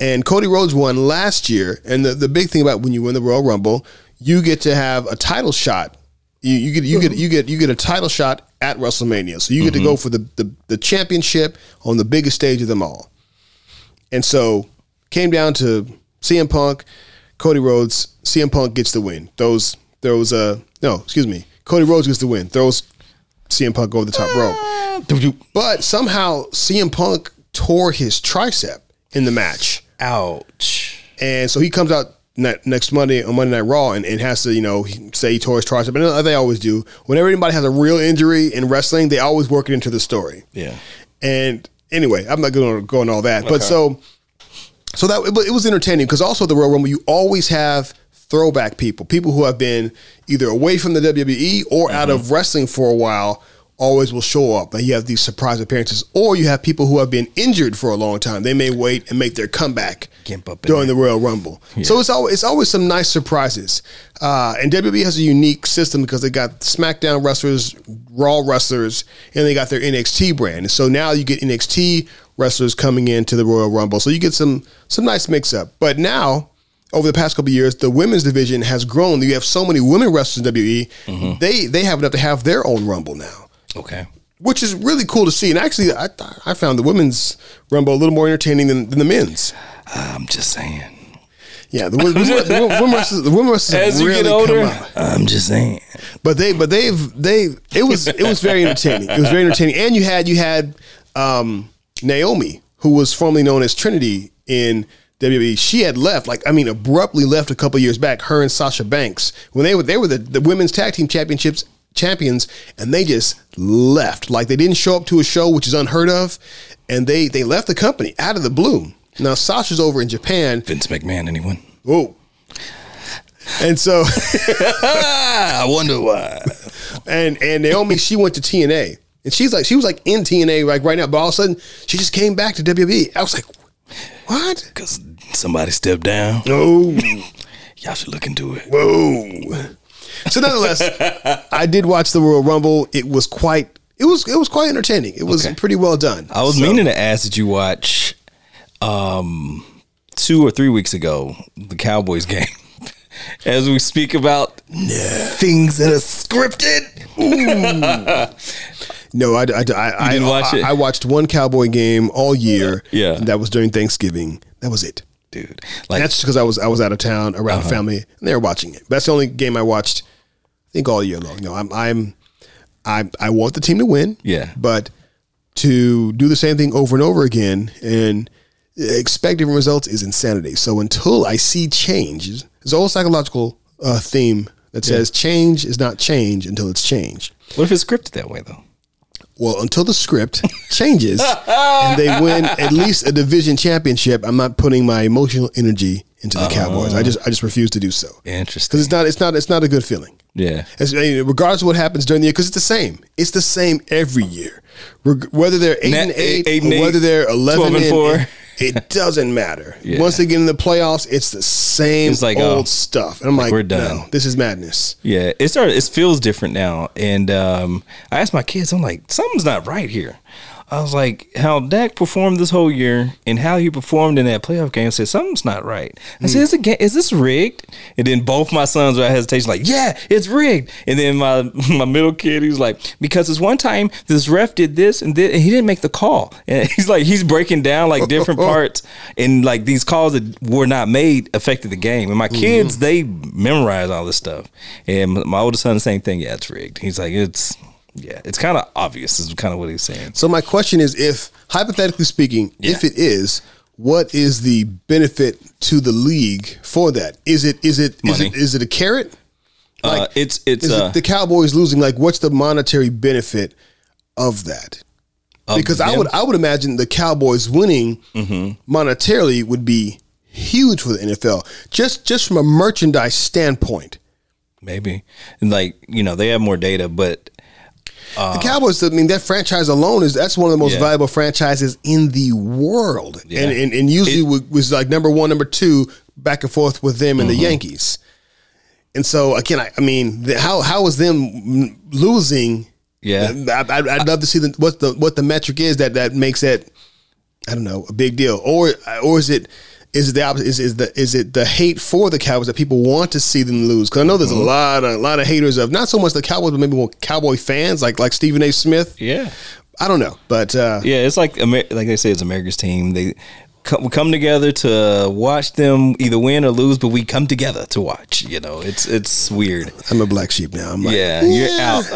and Cody Rhodes won last year. And the big thing about when you win the Royal Rumble, you get to have a title shot. You get a title shot at WrestleMania. So you get to go for the championship on the biggest stage of them all. And so came down to CM Punk, Cody Rhodes. CM Punk gets the win. Cody Rhodes gets the win. Throws CM Punk over the top rope. But somehow CM Punk tore his tricep in the match. Ouch. And so he comes out next Monday on Monday Night Raw and has to, say he tore his tricep. And they always do. Whenever anybody has a real injury in wrestling, they always work it into the story. Yeah. And anyway, I'm not going to go on all that. Okay. But so that it was entertaining, because also the Royal Rumble, you always have throwback people who have been either away from the WWE or out of wrestling for a while, always will show up. But you have these surprise appearances, or you have people who have been injured for a long time. They may wait and make their comeback during the Royal Rumble. Yeah. So it's always some nice surprises. And WWE has a unique system, because they got SmackDown wrestlers, Raw wrestlers, and they got their NXT brand. And so now you get NXT wrestlers coming into the Royal Rumble. So you get some nice mix up. But now, over the past couple of years, the women's division has grown. You have so many women wrestlers in WWE. Mm-hmm. They have enough to have their own Rumble now. Okay. Which is really cool to see. And actually, I found the women's Rumble a little more entertaining than the men's. I'm just saying. Yeah, the women wrestlers really come out. I'm just saying. But it was very entertaining. It was very entertaining. And you had Naomi, who was formerly known as Trinity in WWE. She had left, abruptly left a couple years back. Her and Sasha Banks, when they were the women's tag team champions, and they just left. Like, they didn't show up to a show, which is unheard of, and they left the company out of the blue. Now Sasha's over in Japan. Vince McMahon, anyone? Whoa. And so I wonder why. And Naomi, she went to TNA, and she was in TNA right now, but all of a sudden she just came back to WWE. I was like, what? Because somebody stepped down. No. Y'all should look into it. Whoa. So nonetheless, I did watch the Royal Rumble. It was quite entertaining. It was pretty well done. I was meaning to ask, did you watch 2 or 3 weeks ago the Cowboys game? As we speak about things that are scripted. No, I watched one Cowboy game all year. Yeah. And that was during Thanksgiving. That was it, dude. That's because I was out of town around family, and they were watching it. That's the only game I watched, I think, all year long. No, I want the team to win. Yeah, but to do the same thing over and over again and expect different results is insanity. So until I see change, there's a whole psychological theme that says change is not change until it's changed. What if it's scripted that way, though? Well, until the script changes and they win at least a division championship, I'm not putting my emotional energy into the Cowboys. I just refuse to do so. Interesting. Because it's not a good feeling. Yeah. Regardless of what happens during the year, because it's the same. It's the same every year. Whether they're 8-8, whether they're 11-4, it doesn't matter. Yeah. Once they get in the playoffs, it's the same old stuff. And I'm like, we're done. No, this is madness. Yeah, it feels different now. And I asked my kids, I'm like, something's not right here. I was like, how Dak performed this whole year and how he performed in that playoff game, I said, something's not right. I said, is this rigged? And then both my sons were at hesitation, like, yeah, it's rigged. And then my middle kid, he was like, because this one time this ref did this and this, and he didn't make the call. And he's breaking down different parts, and these calls that were not made affected the game. And my kids, they memorize all this stuff. And my older son, the same thing. Yeah, it's rigged. He's like, it's kind of obvious is kind of what he's saying. So my question is, if, hypothetically speaking, if it is, what is the benefit to the league for that? Is it a carrot? Is it the Cowboys losing? What's the monetary benefit of that? Because I would imagine the Cowboys winning monetarily would be huge for the NFL, just from a merchandise standpoint. Maybe, they have more data, but. The Cowboys, I mean, that franchise alone is that's one of the most valuable franchises in the world. Yeah. And usually it was like number one, number two, back and forth with them and the Yankees. And so, again, how was them losing? Yeah. I'd love to see what the metric is that makes that, I don't know, a big deal. Or is it the opposite? Is it the hate for the Cowboys that people want to see them lose? Because I know there's a lot of haters of not so much the Cowboys, but maybe more Cowboy fans like Stephen A. Smith. Yeah, I don't know, but it's like they say, it's America's team. We come together to watch them either win or lose, but we come together to watch. You know, it's weird. I'm a black sheep now. I'm like, you're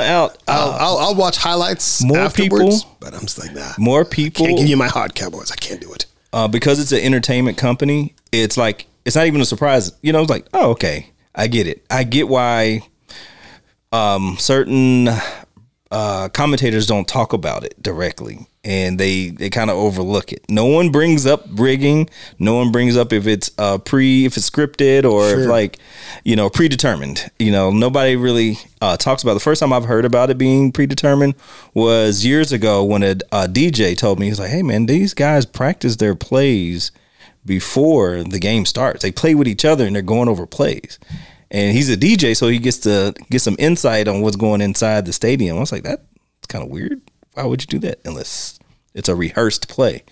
out. I'll watch highlights more afterwards, people, but I'm just like, nah. More people. I can't give you my heart, Cowboys. I can't do it. Because it's an entertainment company, it's like, it's not even a surprise. You know, it's like, oh, okay, I get it. I get why certain commentators don't talk about it directly. And they kind of overlook it. No one brings up rigging. No one brings up if it's scripted or if predetermined. You know, nobody really talks about it. The first time I've heard about it being predetermined was years ago when a DJ told me, he's like, "Hey man, these guys practice their plays before the game starts. They play with each other and they're going over plays." And he's a DJ, so he gets to get some insight on what's going inside the stadium. I was like, "That's kind of weird. Why would you do that unless it's a rehearsed play?"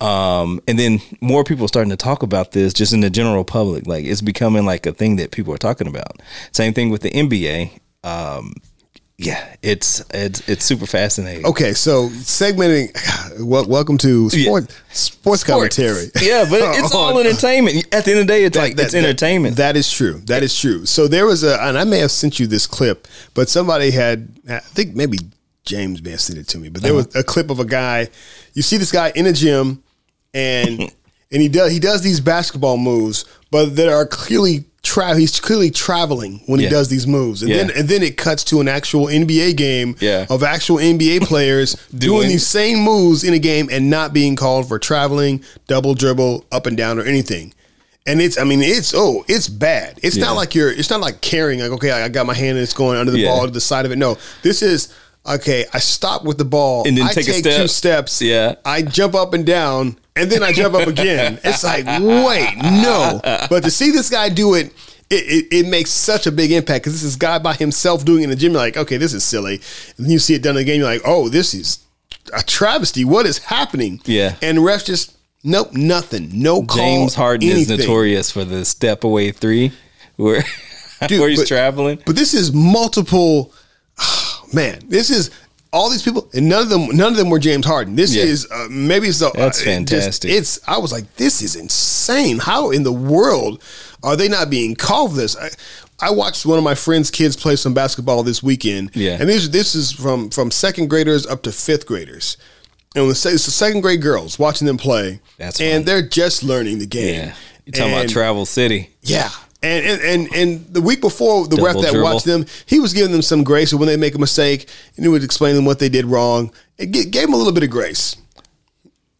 And then more people are starting to talk about this just in the general public. Like, it's becoming like a thing that people are talking about. Same thing with the NBA. It's super fascinating. Okay, so segmenting. Welcome to sports commentary. Yeah, but it's all entertainment. At the end of the day, it's it's entertainment. That is true. That is true. So there was and I may have sent you this clip, but somebody had, I think maybe James may have sent it to me, but there was a clip of a guy. You see this guy in a gym, and he does these basketball moves, but there are he's clearly traveling when he does these moves, and then it cuts to an actual NBA game of actual NBA players doing these same moves in a game and not being called for traveling, double dribble, up and down, or anything. And it's bad. It's not like it's not like carrying like, okay, I got my hand and it's going under the ball to the side of it. No, this is, okay, I stop with the ball, and then I take 2 steps. Yeah, I jump up and down, and then I jump up again. It's like, wait, no. But to see this guy do it, it makes such a big impact, because this is guy by himself doing it in the gym. You're like, okay, this is silly. And then you see it done in the game. You're like, oh, this is a travesty. What is happening? Yeah, and refs just nope, nothing, no call. James Harden is notorious for the step away three, where he's traveling. But this is multiple. Man, this is all these people, and none of them were James Harden. This is maybe so. That's fantastic. I was like, this is insane. How in the world are they not being called this? I watched one of my friend's kids play some basketball this weekend. Yeah, and this is from second graders up to fifth graders, and it's the second grade girls watching them play. That's and funny. They're just learning the game. Yeah. You're talking about Travel City. Yeah. And the week before, the ref that watched them, he was giving them some grace. And when they make a mistake, and he would explain to them what they did wrong. It gave them a little bit of grace.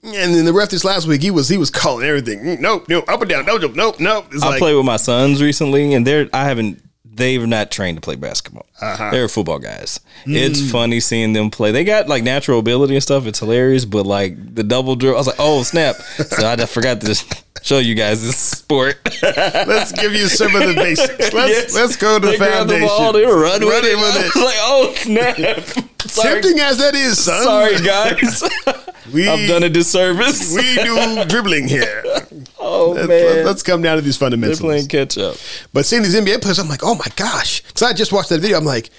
And then the ref this last week, he was calling everything. Nope, no, up and down, no jump, nope. I played with my sons recently, and they've not trained to play basketball. Uh-huh. They're football guys. It's funny seeing them play. They got like natural ability and stuff. It's hilarious. But like the double dribble, I was like, oh snap! So I forgot to show you guys this sport. Let's give you some of the basics. Let's go to the foundation. They grabbed the ball, they run with it. I was like, oh snap! Tempting as that is, son. Sorry guys, I've done a disservice. We do dribbling here. Oh man, let's come down to these fundamentals. They're playing catch up. But seeing these NBA players, I'm like, oh my gosh! Because I just watched that video. I'm like,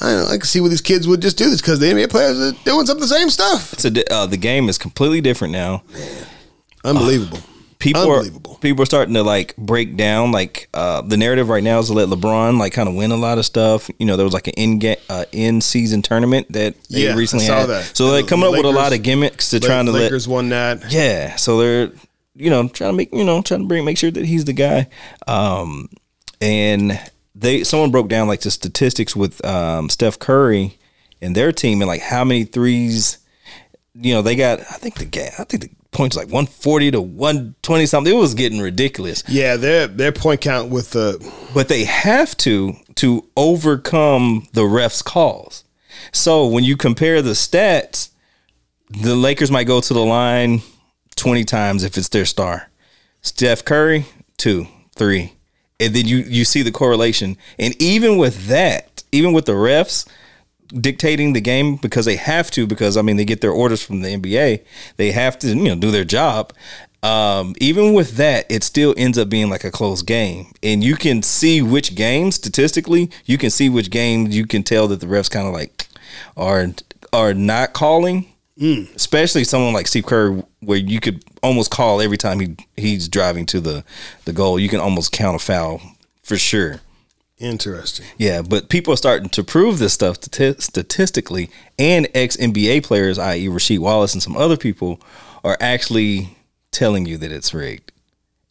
I don't know, I can see where these kids would just do this, because the NBA players are doing some of the same stuff. The game is completely different now. Man. Unbelievable. People are starting to like break down like the narrative right now is to let LeBron like kind of win a lot of stuff. You know, there was like an in season tournament that they recently had. That. So they're like, coming up with a lot of gimmicks to trying to let Lakers won that. Yeah, so they're trying to make sure that he's the guy. And someone broke down like the statistics with Steph Curry and their team and like how many threes. You know, they got. I think the points like 140 to 120 something. It was getting ridiculous. Yeah, their point count with the. But they have to overcome the refs' calls. So when you compare the stats, the Lakers might go to the line 20 times if it's their star. Steph Curry, 2, 3. And then you see the correlation. And even with that, even with the refs dictating the game, because they have to, because, I mean, they get their orders from the NBA. They have to, do their job. Even with that, it still ends up being like a close game. And you can see which games, statistically, you can see which games you can tell that the refs kind of like are not calling. Especially someone like Steve Kerr, where you could almost call every time he's driving to the goal. You can almost count a foul for sure. Interesting. Yeah, but people are starting to prove this stuff statistically, and ex-NBA players, i.e. Rasheed Wallace and some other people, are actually telling you that it's rigged.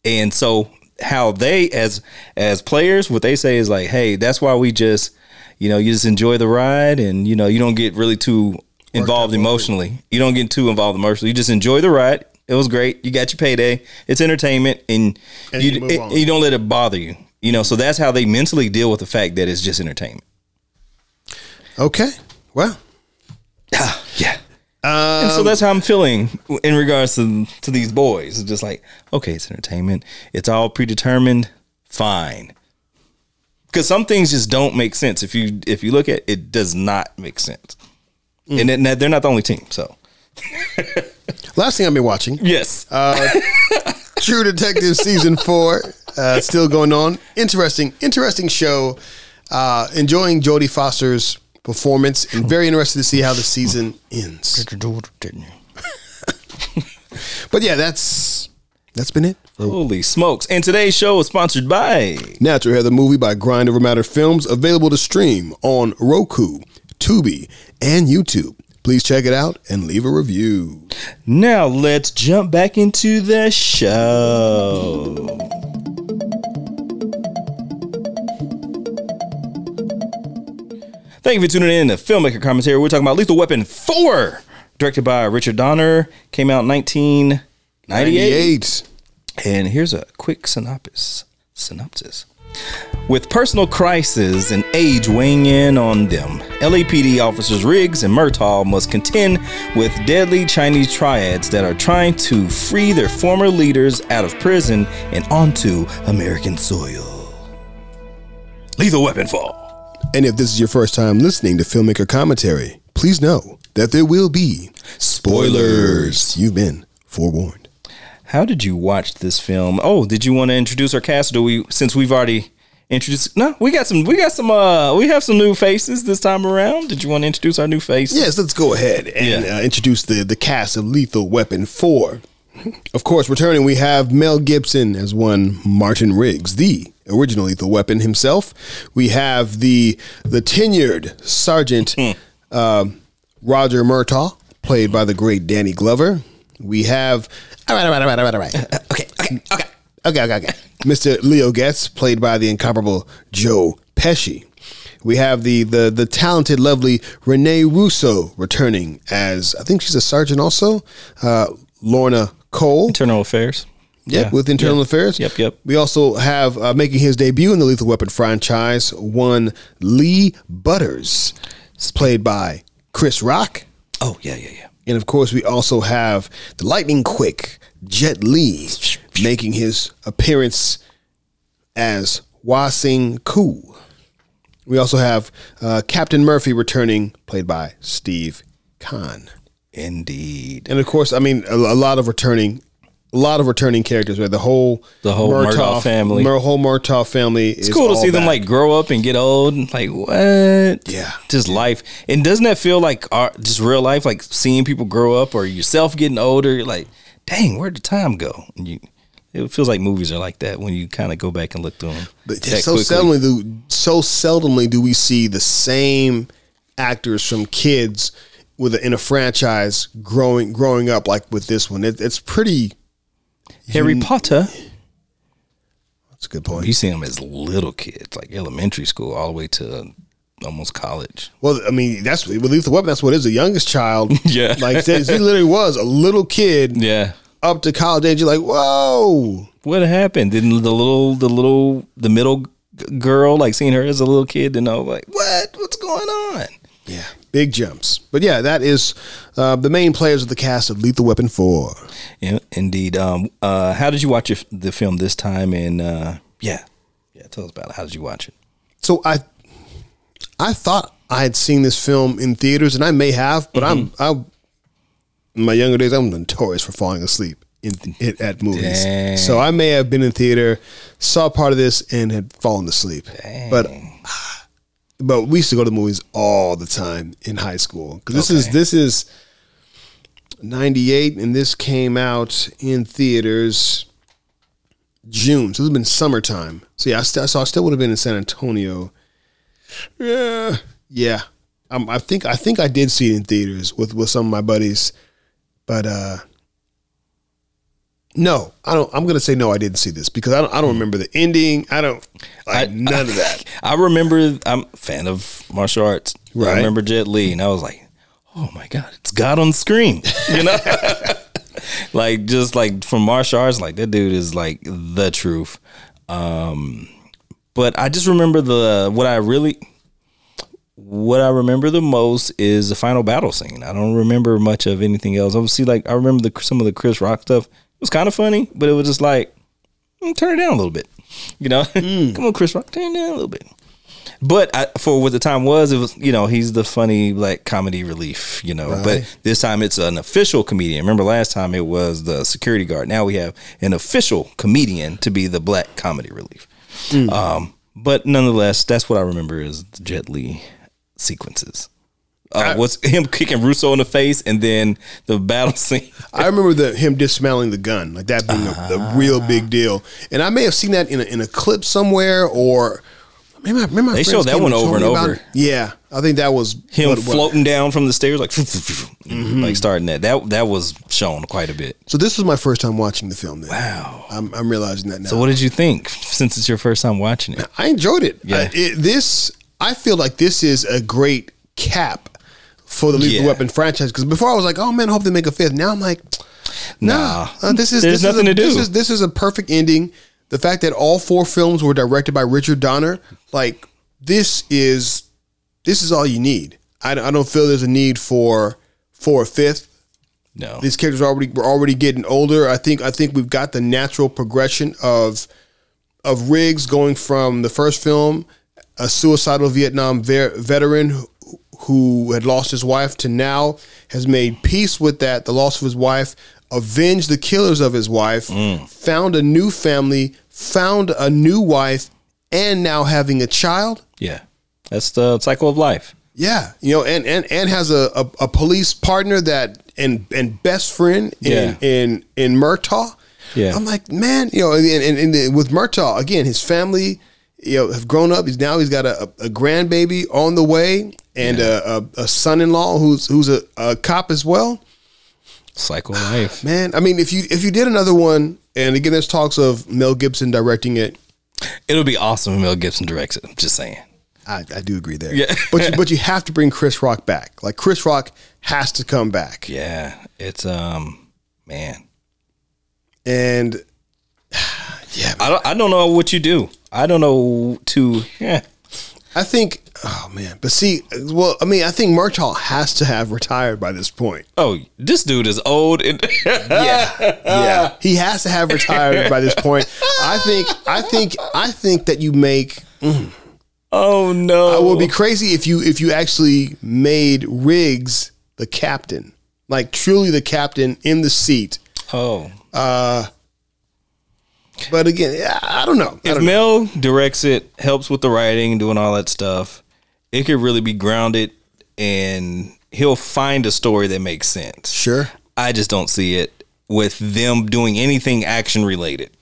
And so how they, as players, what they say is like, hey, that's why we just, you just enjoy the ride, and, you don't get really too involved emotionally. You don't get too involved emotionally. You just enjoy the ride. It was great. You got your payday. It's entertainment, and you don't let it bother you. So that's how they mentally deal with the fact that it's just entertainment. Okay. Well. Yeah. And so that's how I'm feeling in regards to these boys. It's just like, okay, it's entertainment. It's all predetermined. Fine. Because some things just don't make sense. If you look at it, it does not make sense. And they're not the only team, so. Last thing I've been watching. Yes. True Detective Season 4. Still going on. Interesting show. Enjoying Jodie Foster's performance, and very interested to see how the season ends. But yeah, that's been it. Holy smokes. And today's show is sponsored by Natural Hair, the movie by Grind Over Matter Films, available to stream on Roku, Tubi, and YouTube. Please check it out and leave a review. Now let's jump back into the show. Thank you for tuning in to Filmmaker Commentary. We're talking about Lethal Weapon 4, directed by Richard Donner. Came out in 1998. And here's a quick synopsis. With personal crisis and age weighing in on them, LAPD officers Riggs and Murtaugh must contend with deadly Chinese triads that are trying to free their former leaders out of prison and onto American soil. Lethal Weapon 4. And if this is your first time listening to Filmmaker Commentary, please know that there will be spoilers. You've been forewarned. How did you watch this film? Oh, did you want to introduce our cast? Since we've already introduced? No, we have some new faces this time around. Did you want to introduce our new faces? Yes, let's go ahead and introduce the cast of Lethal Weapon 4. Of course, returning, we have Mel Gibson as one Martin Riggs, the original Lethal Weapon himself. We have the tenured Sergeant Roger Murtaugh, played by the great Danny Glover. We have all right. Okay. Mr. Leo Getz, played by the incomparable Joe Pesci. We have the talented, lovely Renee Russo returning as, I think she's a sergeant also, Lorna Cole. Internal Affairs. Yep, yeah. With Internal Affairs. Yep. We also have, making his debut in the Lethal Weapon franchise, one Lee Butters, played by Chris Rock. Oh, yeah. And of course, we also have the lightning quick Jet Li making his appearance as Wah Sing Koo. We also have Captain Murphy returning, played by Steve Kahn. Indeed. And of course, I mean, a lot of returning characters, right? The whole Murtaugh family. The whole Murtaugh family. It's cool to see them like grow up and get old. Like, what? Yeah. Just life. And doesn't that feel like just real life? Like seeing people grow up or yourself getting older. You're like, dang, where'd the time go? And it feels like movies are like that when you kind of go back and look through them. But so seldomly do we see the same actors from kids in a franchise growing up like with this one. It's pretty... Harry Potter. That's a good point. You see them as little kids, like elementary school, all the way to almost college. Well, I mean, that's with Lethal Weapon. That's what it is. The youngest child. Yeah, like he literally was a little kid. Yeah, up to college age. You're like, whoa, what happened? Didn't the middle girl, like seeing her as a little kid, and I was like, what's going on? Yeah. Big jumps. But yeah, that is the main players of the cast of Lethal Weapon 4. Yeah, indeed. How did you watch the film this time? And tell us about it. How did you watch it? So I thought I had seen this film in theaters, and I may have, but in my younger days, I'm notorious for falling asleep at movies. Dang. So I may have been in theater, saw part of this, and had fallen asleep. Dang. But we used to go to the movies all the time in high school. Because this is 98, and this came out in theaters June. So it would have been summertime. So yeah, I still would have been in San Antonio. Yeah. I think I did see it in theaters with some of my buddies. But no, I don't. I'm gonna say no. I didn't see this because I don't remember the ending. None of that. I remember. I'm a fan of martial arts. Right. I remember Jet Li, and I was like, "Oh my God, it's God on the screen!" You know, just from martial arts, like that dude is like the truth. But I just remember what I remember the most is the final battle scene. I don't remember much of anything else. Obviously, I remember some of the Chris Rock stuff. It was kind of funny, but it was just like, turn it down a little bit, you know. Come on, Chris Rock, turn it down a little bit. But for what the time was, it was, you know, he's the funny comedy relief, you know. Right. But this time it's an official comedian. Remember last time it was the security guard. Now we have an official comedian to be the black comedy relief. Mm. But nonetheless, that's what I remember is the Jet Li sequences. Was him kicking Russo in the face and then the battle scene. I remember him dismantling the gun, like that being the real big deal. And I may have seen that in a clip somewhere, or remember they showed that one over and over. Yeah, I think that was him floating down from the stairs, starting that. That was shown quite a bit. So this was my first time watching the film. Then. Wow, I'm realizing that now. So what did you think? Since it's your first time watching it, I enjoyed it. Yeah, I feel like this is a great cap for the Lethal Weapon franchise, because before I was like, oh man, I hope they make a fifth. Now I'm like, nah, this is a perfect ending. The fact that all four films were directed by Richard Donner, this is all you need. I don't feel there's a need for a fifth. No, these characters were already getting older. I think we've got the natural progression of Riggs going from the first film, a suicidal Vietnam veteran who had lost his wife, to now has made peace with that, the loss of his wife, avenged the killers of his wife, found a new family, found a new wife, and now having a child. Yeah. That's the cycle of life. Yeah. You know, and has a police partner and best friend in Murtaugh. Yeah. I'm like, man, you know, and with Murtaugh, again, his family, you know, have grown up. He's got a grandbaby on the way, and a son-in-law who's a cop as well. Cycle life, man. I mean, if you did another one, and again, there's talks of Mel Gibson directing it. It'll be awesome if Mel Gibson directs it. I'm just saying. I do agree there. Yeah. but you have to bring Chris Rock back. Like, Chris Rock has to come back. Yeah, it's man. And yeah, man. I don't know what you do. I don't know to. Yeah. I think. Oh man, but see, well, I mean, I think Murtaugh has to have retired by this point. Oh, this dude is old. Yeah, he has to have retired by this point. I think that you make. Oh no! It would be crazy if you actually made Riggs the captain, like truly the captain in the seat. Oh. But again, I don't know. If Mel directs it, helps with the writing, doing all that stuff, it could really be grounded, and he'll find a story that makes sense. Sure. I just don't see it with them doing anything action related.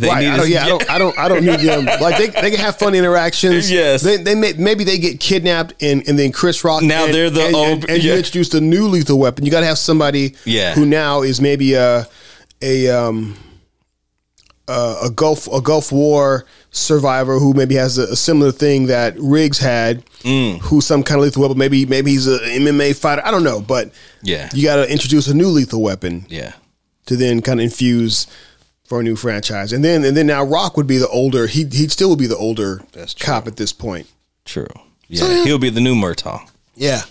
I don't need them. Like they can have fun interactions. Yes. Maybe they get kidnapped and then Chris Rock. Now they're the old. And you introduce the new Lethal Weapon. You got to have somebody who now is maybe a Gulf War survivor who maybe has a similar thing that Riggs had, who's some kind of lethal weapon. Maybe he's an MMA fighter. I don't know, but you got to introduce a new lethal weapon, to then kind of infuse for a new franchise. And then now Rock would be the older. He still would be the older cop at this point. True. Yeah, so, he'll be the new Murtaugh. Yeah.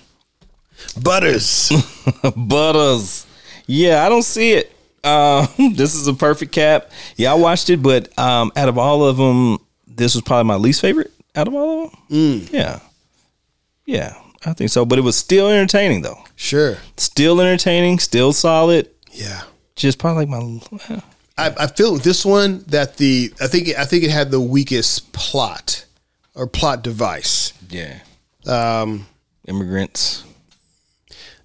Butters. Butters. Yeah, I don't see it. This is a perfect cap. Yeah, I watched it, but out of all of them, this was probably my least favorite out of all of them. Mm. Yeah. Yeah, I think so. But it was still entertaining, though. Sure. Still entertaining, still solid. Yeah. Just probably like my... I feel with this one that the... I think it had the weakest plot or plot device. Yeah. Immigrants.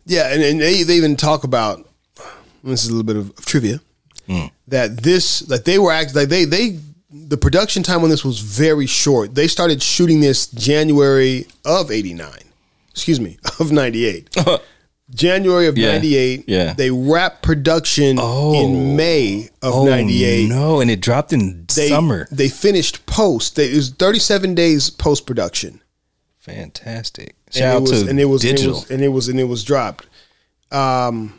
Yeah, and they even talk about... This is a little bit of trivia. Mm. That this... Like, they were actually... Like, they the production time on this was very short. They started shooting this January of 89. Excuse me, of 98. January of 98. Yeah. They wrapped production in May of 98. No, and it dropped in summer. They finished post. It was 37 days post-production. Fantastic. Shout out to Digital. And it was dropped. And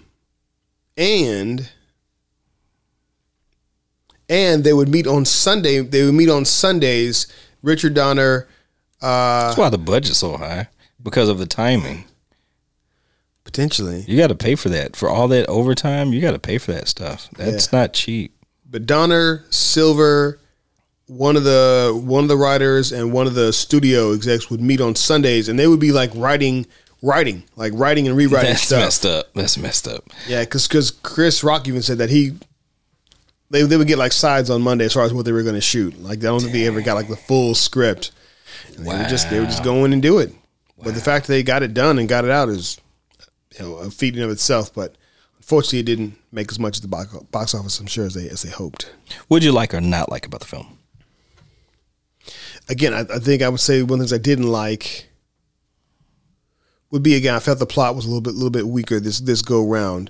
they would meet on Sunday. They would meet on Sundays. Richard Donner. That's why the budget's so high, because of the timing. Potentially, you got to pay for that. For all that overtime, you got to pay for that stuff. That's not cheap. But Donner, Silver, one of the writers and one of the studio execs would meet on Sundays, and they would be like writing and rewriting stuff. That's messed up. Yeah, because Chris Rock even said that they would get like sides on Monday as far as what they were going to shoot. Like, I don't think they ever got like the full script. Wow. They would just go in and do it. Wow. But the fact that they got it done and got it out is, you know, a feat in of itself. But unfortunately, it didn't make as much at the box office, I'm sure, as they hoped. What'd you like or not like about the film? Again, I think I would say one of the things I didn't like would be, again, I felt the plot was a little bit weaker this go round.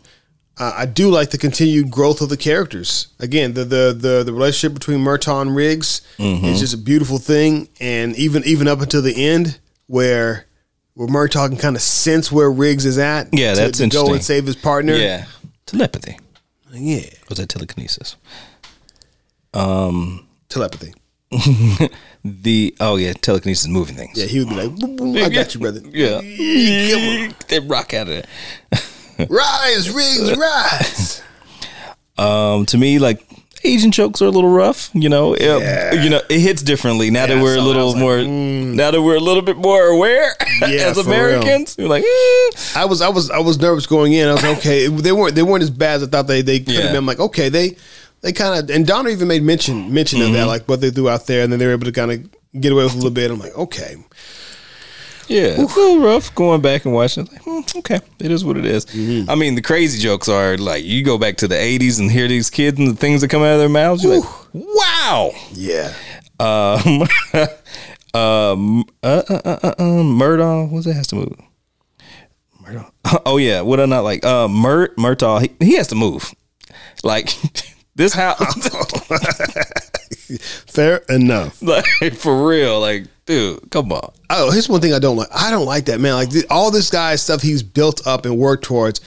I do like the continued growth of the characters. Again, the relationship between Murtaugh and Riggs is just a beautiful thing, and even up until the end where Murtaugh can kind of sense where Riggs is at. Yeah, that's interesting. Go and save his partner. Yeah, telepathy. Yeah, was that telekinesis? Telepathy. Telekinesis, moving things. Yeah, he would be like, boom, boom, I got you, brother. Yeah, that rock out of there. Rise, Riggs, rise. To me, like, Asian jokes are a little rough. It hits differently now that we're a little more. Like, now that we're a little bit more aware as Americans, we're like, I was nervous going in. I was like, okay, they weren't as bad as I thought they could have been. Like, okay, they kind of, and Donner even made mention of that, like what they threw out there, and then they were able to kind of get away with a little bit. I'm like, okay. Yeah, it's a little rough going back and watching. Like, okay, it is what it is. Mm-hmm. I mean, the crazy jokes are like, you go back to the 80s and hear these kids and the things that come out of their mouths. You're like, wow. Yeah. Murtaugh. What's that? Has to move. Murtaugh. Oh, yeah. What I not like? Murtaugh. He has to move. Like, this house. Fair enough. Like, for real. Like, dude, come on. Oh, here's one thing I don't like. I don't like that, man. Like, all this guy's stuff he's built up and worked towards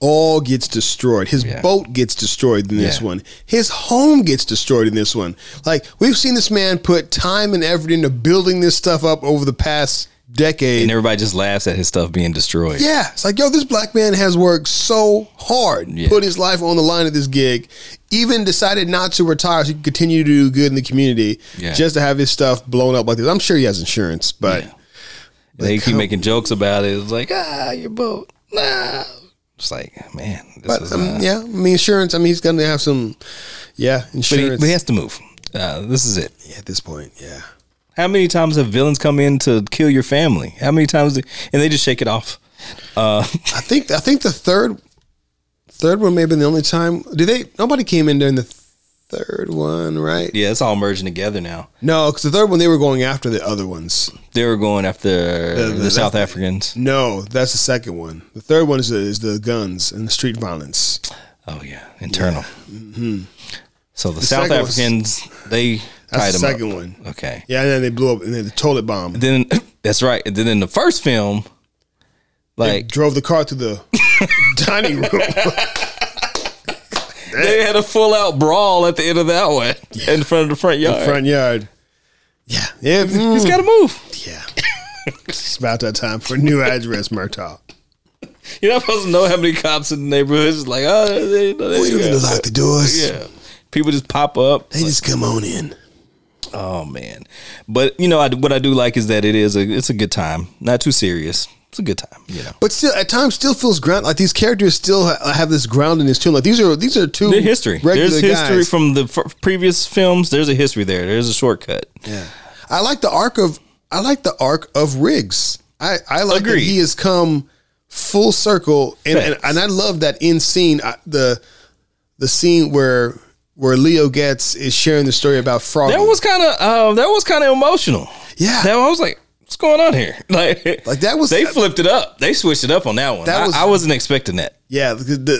all gets destroyed. His boat gets destroyed in this one. His home gets destroyed in this one. Like, we've seen this man put time and effort into building this stuff up over the past decade, and everybody just laughs at his stuff being destroyed. Yeah. It's like, yo, this black man has worked so hard, put his life on the line at this gig, even decided not to retire so he could continue to do good in the community, just to have his stuff blown up like this. I'm sure he has insurance, but they keep making jokes about it. It's like, your boat. Nah. It's like, man, this is I mean, insurance. I mean, he's gonna have some insurance. But he has to move. This is it. Yeah, at this point, yeah. How many times have villains come in to kill your family? How many times? And they just shake it off. I think the third one may have been the only time. Nobody came in during the third one, right? Yeah, it's all merging together now. No, because the third one, they were going after the other ones. They were going after the South Africans. No, that's the second one. The third one is the guns and the street violence. Oh, yeah. Internal. Yeah. Mm-hmm. So the South Africans, that's the second one. Okay. Yeah, and then they blew up, and then the toilet bomb. And then that's right. And then in the first film, like, they drove the car through the dining room. They had a full out brawl at the end of that one in front of the front yard. Yeah. Yeah. He's got to move. Yeah. It's about that time for a new address, Murtaugh. You're not supposed to know how many cops in the neighborhood. It's just like, oh, we don't need to lock the doors. Yeah. People just pop up. They just come on in. Oh, man. But, you know, what I do like is that it's a good time. Not too serious. It's a good time, you know. But still, at times, still feels ground. Like these characters still have this groundedness to them. Like these are two. They're history. There's history guys. From the previous films. There's a history there. There's a shortcut. Yeah, I like the arc of Riggs. I like that he has come full circle, and I love that end scene. The scene where Leo Getz is sharing the story about Froggy. That was kind of emotional. Yeah, I was like, what's going on here? Like that was, they flipped it up. They switched it up on that one. I wasn't expecting that. Yeah.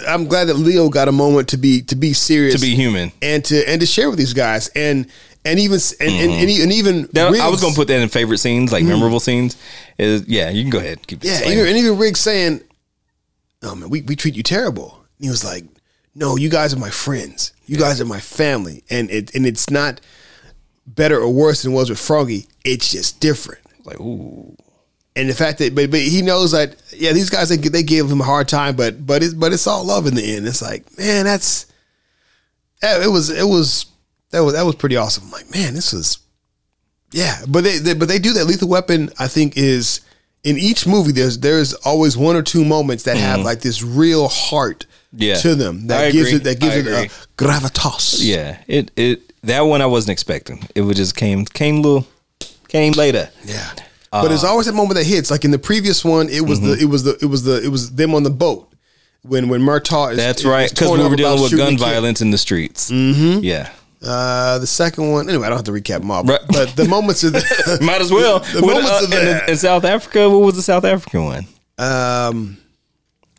I'm glad that Leo got a moment to be serious, to be human, and to share with these guys. And even Riggs, I was going to put that in favorite scenes, like memorable scenes. Yeah. You can go ahead. Keep even Riggs saying, oh man, we treat you terrible. And he was like, no, you guys are my friends. You guys are my family. And it's not better or worse than it was with Froggy. It's just different. Like, ooh. And the fact that but he knows that, yeah, these guys, they give him a hard time, but it's all love in the end. It's like, man, that was pretty awesome. I'm like, man, this was, yeah. But they do that. Lethal Weapon, I think, is in each movie there's always one or two moments that have like this real heart to them that gives it a gravitas. Yeah. It that one I wasn't expecting. It would just came later. Yeah. But there's always that moment that hits. Like in the previous one, it was them on the boat when Murtaugh is. That's right. Because we were dealing with gun violence in the streets. Mm-hmm. Yeah. The second one, anyway, I don't have to recap them all, right. But the moments of the might as well. The moments of that. In South Africa, what was the South African one?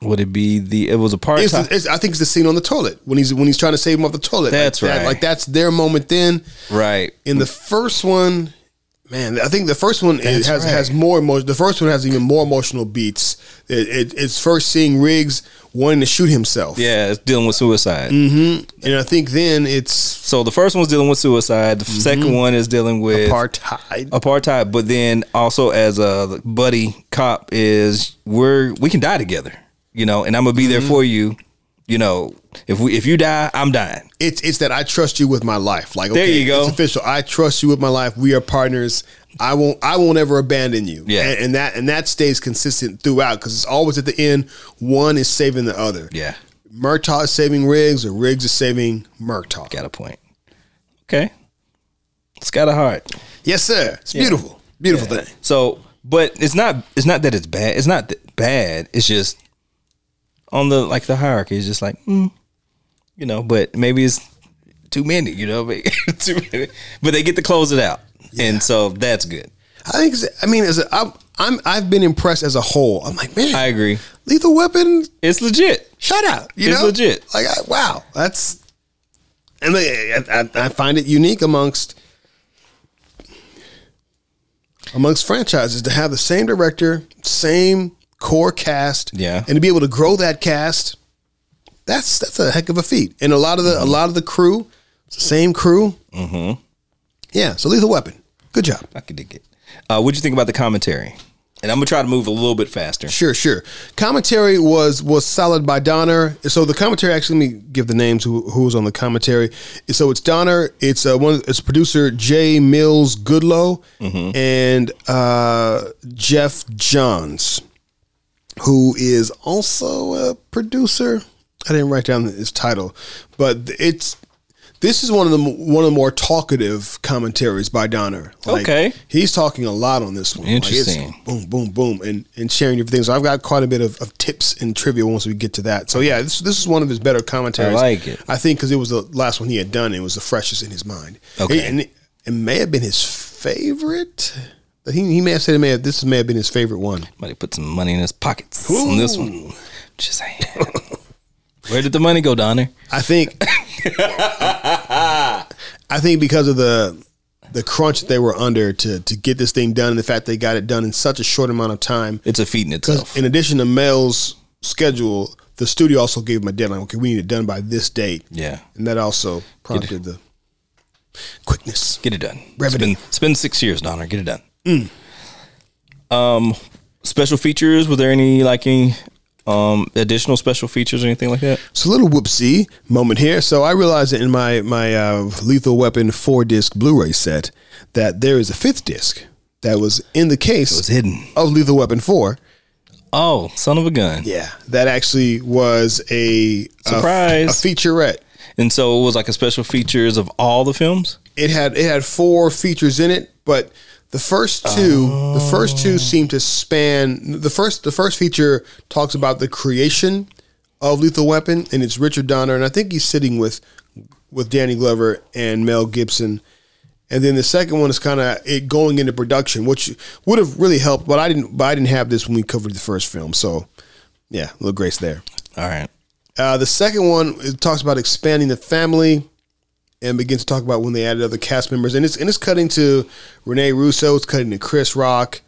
Would it be it was apartheid? I think it's the scene on the toilet when he's trying to save him off the toilet. That's right. That's their moment then. Right. In the first one. Man, I think the first one has more emotion. The first one has even more emotional beats. It's first seeing Riggs wanting to shoot himself. Yeah, it's dealing with suicide. Mm-hmm. And I think then it's... So the first one's dealing with suicide. The second one is dealing with... Apartheid. But then also as a buddy cop is we can die together, you know, and I'm going to be there for you. You know, if you die, I'm dying. It's that I trust you with my life. Like, okay, there you go. It's official. I trust you with my life. We are partners. I won't ever abandon you. Yeah. And that stays consistent throughout because it's always at the end. One is saving the other. Yeah. Murtaugh is saving Riggs, or Riggs is saving Murtaugh. Got a point. Okay. It's got a heart. Yes, sir. It's beautiful. Beautiful thing. So, but it's not that it's bad. It's not that bad. It's just. On the the hierarchy is just like, you know, but maybe it's too many, you know, but they get to close it out, and so that's good. I think. I mean, I've been impressed as a whole. I'm like, man, I agree. Lethal Weapon, it's legit. Shout out, it's legit. Like, wow, that's, and I find it unique amongst franchises to have the same director, same. Core cast, and to be able to grow that cast, that's a heck of a feat. And a lot of the crew, it's the same crew, so Lethal Weapon, good job. I could dig it. What'd you think about the commentary? And I'm gonna try to move a little bit faster. Sure. Commentary was solid by Donner. So the commentary, actually, let me give the names who was on the commentary. So it's Donner, it's producer J. Mills Goodlow and Jeff Johns, who is also a producer. I didn't write down his title, but this is one of the more talkative commentaries by Donner. Like, okay, he's talking a lot on this one. Interesting. Like, boom, and sharing different things. So I've got quite a bit of tips and trivia once we get to that. So yeah, this is one of his better commentaries. I like it. I think because it was the last one he had done, and it was the freshest in his mind. Okay, and it may have been his favorite. He may have said this may have been his favorite one. Might have put some money in his pockets on this one. Just saying. Where did the money go, Donner? I think because of the crunch that they were under to get this thing done, and the fact they got it done in such a short amount of time. It's a feat in itself. In addition to Mel's schedule, the studio also gave him a deadline. Okay, we need it done by this date. Yeah. And that also prompted the quickness. Get it done. It's been 6 years, Donner. Get it done. Special features. Were there any additional special features or anything like that? It's a little whoopsie moment here. So I realized that in my Lethal Weapon 4-disc Blu-ray set that there is a 5th disc that was in the case hidden of Lethal Weapon 4. Oh, son of a gun. Yeah. That actually was a surprise, a featurette. And so it was like a special features of all the films? It had 4 features in it, but the first two seem to span the first feature talks about the creation of Lethal Weapon, and it's Richard Donner, and I think he's sitting with Danny Glover and Mel Gibson. And then the second one is kind of it going into production, which would have really helped, but I didn't have this when we covered the first film. So yeah, a little grace there. All right. The second one, it talks about expanding the family and begins to talk about when they added other cast members. And it's cutting to Renee Russo, it's cutting to Chris Rock,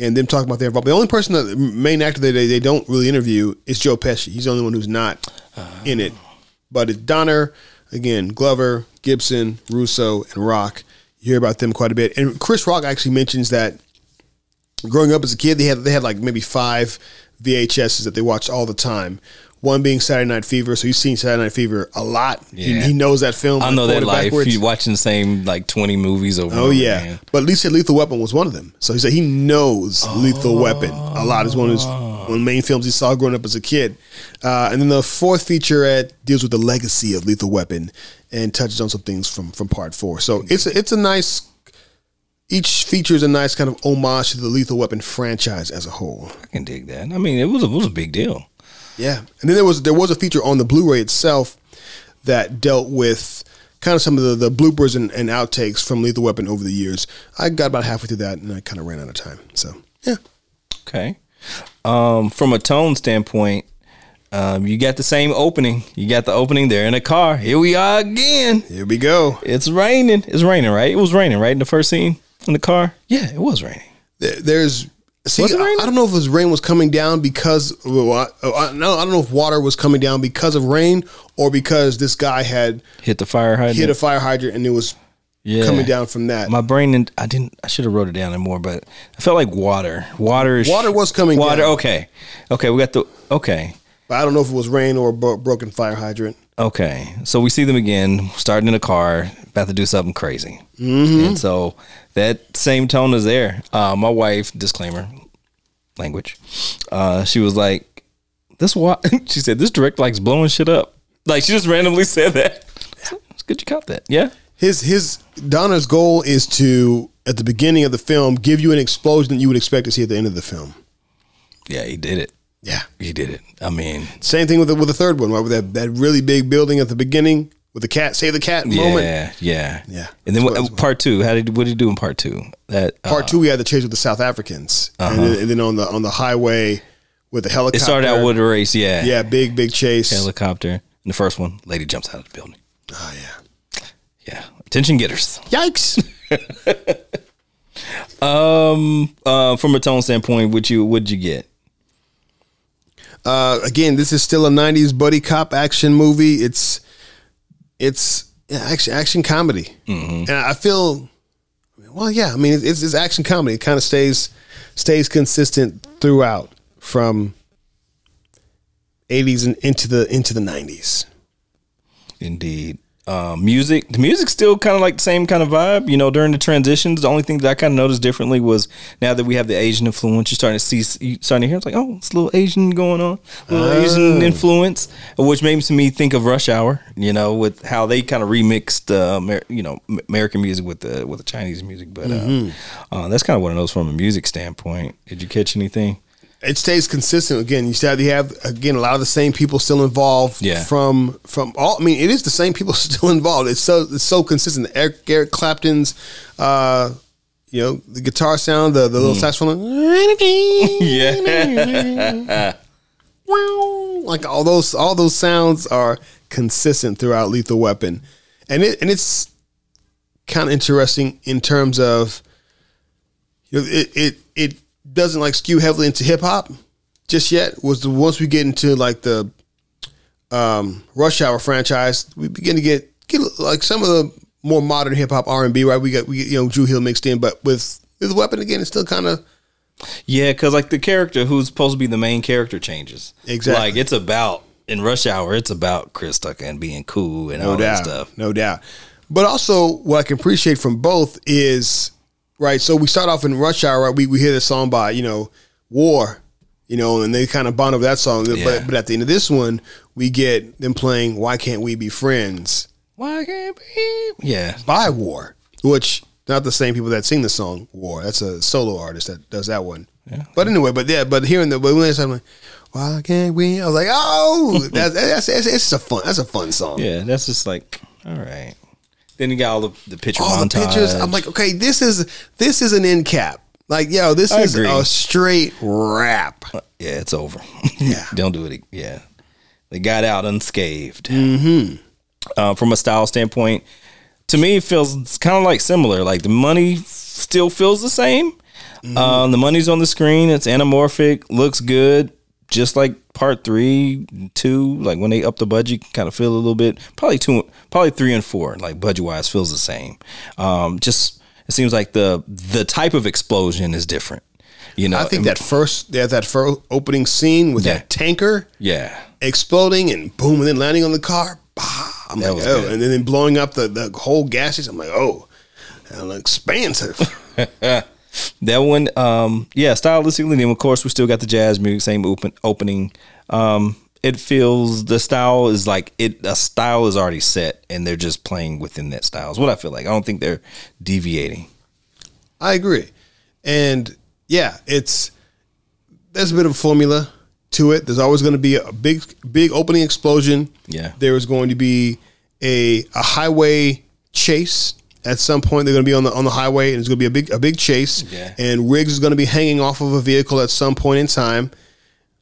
and them talking about their involvement. The only person, the main actor that they don't really interview is Joe Pesci. He's the only one who's not in it. But it's Donner, again, Glover, Gibson, Russo, and Rock. You hear about them quite a bit. And Chris Rock actually mentions that growing up as a kid, they had like maybe 5 VHSs that they watched all the time. One being Saturday Night Fever. So he's seen Saturday Night Fever a lot. Yeah. He knows that film. I know that life. You're watching the same like 20 movies over. Oh, yeah. Man. But at least Lethal Weapon was one of them. So he said he knows Lethal Weapon a lot. It's one of his main films he saw growing up as a kid. And then the 4th featurette deals with the legacy of Lethal Weapon and touches on some things from part 4. So it's a nice... Each feature is a nice kind of homage to the Lethal Weapon franchise as a whole. I can dig that. I mean, it was a big deal. Yeah. And then there was a feature on the Blu-ray itself that dealt with kind of some of the bloopers and outtakes from Lethal Weapon over the years. I got about halfway through that and I kind of ran out of time. So, yeah. Okay. From a tone standpoint, you got the same opening. You got the opening there in a car. Here we are again. Here we go. It's raining. It's raining, right? It was raining, right? In the first scene in the car? Yeah, it was raining. See, I don't know if his rain was coming down because I don't know if water was coming down because of rain or because this guy had hit a fire hydrant and it was coming down from that. My brain I should have wrote it down more, but I felt like water. Water was coming down. Water. Okay. We got the okay. But I don't know if it was rain or a broken fire hydrant. Okay, so we see them again, starting in a car, about to do something crazy. Mm-hmm. And so that same tone is there. My wife, disclaimer, language, she was like, she said, this director likes blowing shit up. Like, she just randomly said that. It's good you caught that, yeah? Donner's goal is to, at the beginning of the film, give you an explosion that you would expect to see at the end of the film. Yeah, he did it. Yeah, he did it. I mean, same thing with the third one, right? With that really big building at the beginning with the cat, save the cat moment. Yeah. And then part 2, what did he do in part 2? Part 2, we had the chase with the South Africans, and then on the highway with the helicopter. It started out with a race, yeah, yeah, big chase helicopter. And the first one, lady jumps out of the building. Oh yeah, attention getters. Yikes. From a tone standpoint, what'd you get? Again, this is still a 90s buddy cop action movie. It's action comedy. Mm-hmm. And I feel, well, yeah, I mean, it's action comedy. It kind of stays consistent throughout from 80s and into the 90s. Indeed. Music. The music's still kind of like the same kind of vibe, you know, during the transitions. The only thing that I kind of noticed differently was now that we have the Asian influence, you're starting to hear it's like, oh, it's a little Asian going on, Asian influence, which makes me think of Rush Hour, you know, with how they kind of remixed, American music with the Chinese music. But that's kind of what I noticed from a music standpoint. Did you catch anything? It stays consistent. Again, you have a lot of the same people still involved. Yeah. From all, I mean, it is the same people still involved. It's so consistent. Eric Clapton's, the guitar sound, the little saxophone, yeah, like all those sounds are consistent throughout Lethal Weapon, and it's kind of interesting in terms of it doesn't like skew heavily into hip hop just yet. Once we get into like the Rush Hour franchise, we begin to get like some of the more modern hip hop R&B, right? We get Drew Hill mixed in, but with the Weapon again, it's still kind of Yeah, because like the character who's supposed to be the main character changes. Exactly. Like it's about, in Rush Hour, it's about Chris Tucker and being cool and all that stuff. No doubt. But also what I can appreciate from both is, right, so we start off in Rush Hour, right? We hear the song by, you know, War, you know, and they kind of bond over that song. Yeah. But at the end of this one, we get them playing Why Can't We Be Friends? Why can't we? Yeah. By War, which not the same people that sing the song War. That's a solo artist that does that one. Yeah. But anyway, but hearing the, but when I'm like, why can't we? I was like, oh, that's a fun. That's a fun song. Yeah, that's just like, all right. Then you got all the picture all montage. The pictures. I'm like, okay, this is an end cap. Like, yo, this I is agree. A straight wrap. Yeah, it's over. Yeah, don't do it. Yeah, they got out unscathed. Mm-hmm. From a style standpoint, to me, it feels kind of like similar. Like the money still feels the same. Mm-hmm. The money's on the screen. It's anamorphic. Looks good. Just like part 3, 2, like when they up the budget, you can kind of feel a little bit. Probably 3 and 4, like budget wise, feels the same. Just it seems like the type of explosion is different. You know, I think that first opening scene with that tanker, exploding and boom, and then landing on the car, bah, I'm that like, oh, good. And then blowing up the whole gas station. I'm like, oh, that's expansive. That one, stylistically, and of course, we still got the jazz music, same opening. It feels the style is like a style is already set, and they're just playing within that style. Is what I feel like. I don't think they're deviating. I agree, and yeah, there's a bit of a formula to it. There's always going to be a big opening explosion. Yeah, there is going to be a highway chase. At some point, they're going to be on the highway, and it's going to be a big chase. Yeah. And Riggs is going to be hanging off of a vehicle at some point in time.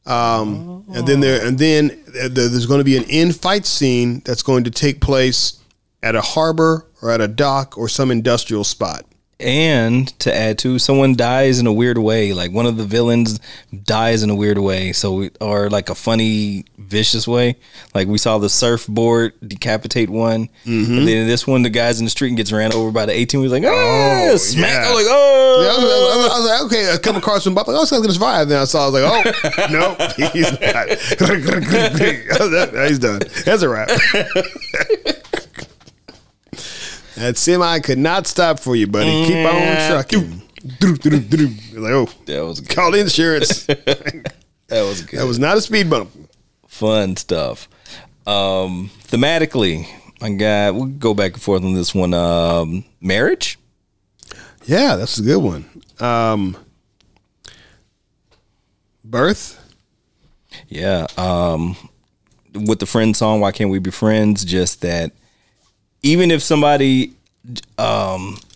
And then there's going to be an end fight scene that's going to take place at a harbor or at a dock or some industrial spot. And to add to, someone dies in a weird way. Like one of the villains dies in a weird way, or like a funny, vicious way. Like we saw the surfboard decapitate one, mm-hmm. and then this one, the guy's in the street and gets ran over by the 18. He's like, oh, smack! Yeah. I was like, oh, yeah, I was like, okay. I come across him, but I was like, gonna survive. Then I was like, oh, no, he's not. He's done. That's a wrap. That semi could not stop for you, buddy. Mm-hmm. Keep on trucking. You're like, oh, that was good. Call the insurance. That was good. That was not a speed bump. Fun stuff. Thematically, my God, we'll go back and forth on this one. Marriage? Yeah, that's a good one. Birth? Yeah. With the Friends song, Why Can't We Be Friends? Just that. Even if somebody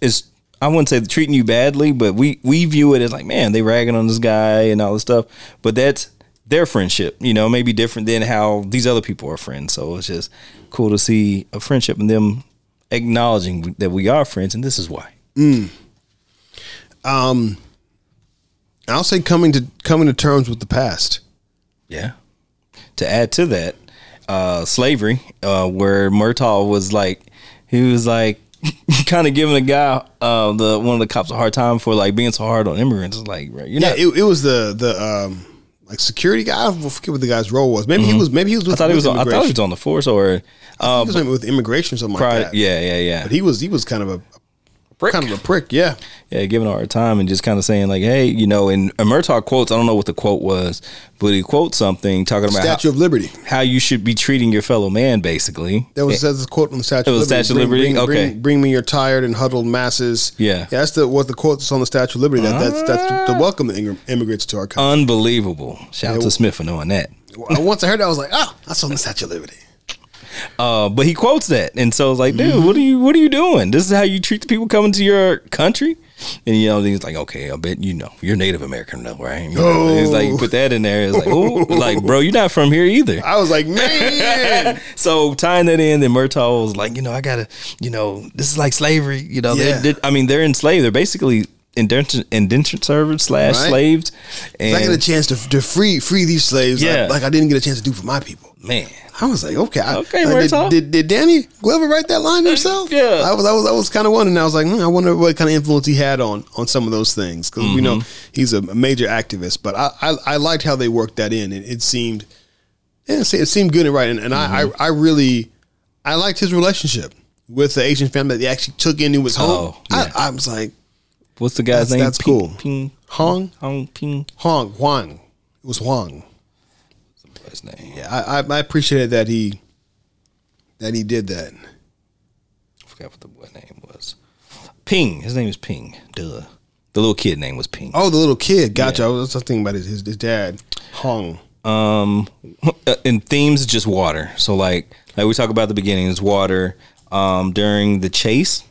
is, I wouldn't say treating you badly, but we view it as like, man, they ragging on this guy and all this stuff. But that's their friendship, you know, maybe different than how these other people are friends. So it's just cool to see a friendship and them acknowledging that we are friends, and this is why. Mm. I'll say coming to terms with the past. Yeah. To add to that, slavery, where Murtaugh was like, he was like kind of giving a guy, one of the cops, a hard time for like being so hard on immigrants. Like, right, it was the like security guy. I forget what the guy's role was. Maybe mm-hmm. he was. I thought he was on the force, or I think he was with immigration or something like that. Yeah. But he was kind of a prick. Yeah, yeah, giving a hard time and just kind of saying like, hey, you know. And Murtaugh quotes, I don't know what the quote was, but he quotes something talking about Statue of Liberty, how you should be treating your fellow man, basically. That's a quote from the Statue of Liberty. Bring me your tired and huddled masses. Yeah, that's the quote that's on the Statue of Liberty. That's the welcome immigrants to our country. Unbelievable. Shout out to Smith for knowing that. Once I heard that, I was like, oh, that's on the Statue of Liberty. But he quotes that, and so it's like, dude, mm-hmm. what are you doing? This is how you treat the people coming to your country? And you know, he's like, okay, I bet you know you're Native American, though, right? You know, he's like, put that in there. It's like, oh, like, bro, you're not from here either. I was like, man. So tying that in, then Murtaugh was like, you know, I gotta, you know, this is like slavery. You know, they're enslaved. They're basically indentured servants / slaves. And I get a chance to free these slaves. Yeah. Like I didn't get a chance to do for my people. Man, I was like, okay. Did Danny Glover write that line himself? Yeah, I was kind of wondering. I was like, I wonder what kind of influence he had on some of those things, because we know he's a major activist. But I liked how they worked that in. It seemed good and right. And I liked his relationship with the Asian family that he actually took into his home. Yeah. I was like, what's the guy's name? That's cool. Huang. It was Huang. His name. Yeah, I appreciated that he did that. I forgot what the boy's name was. Ping. His name is Ping. Duh. The little kid name was Ping. Oh, the little kid. Gotcha. Yeah. I was thinking about his dad. Hong. And themes just water. So like we talk about at the beginning, it's water. During the chase,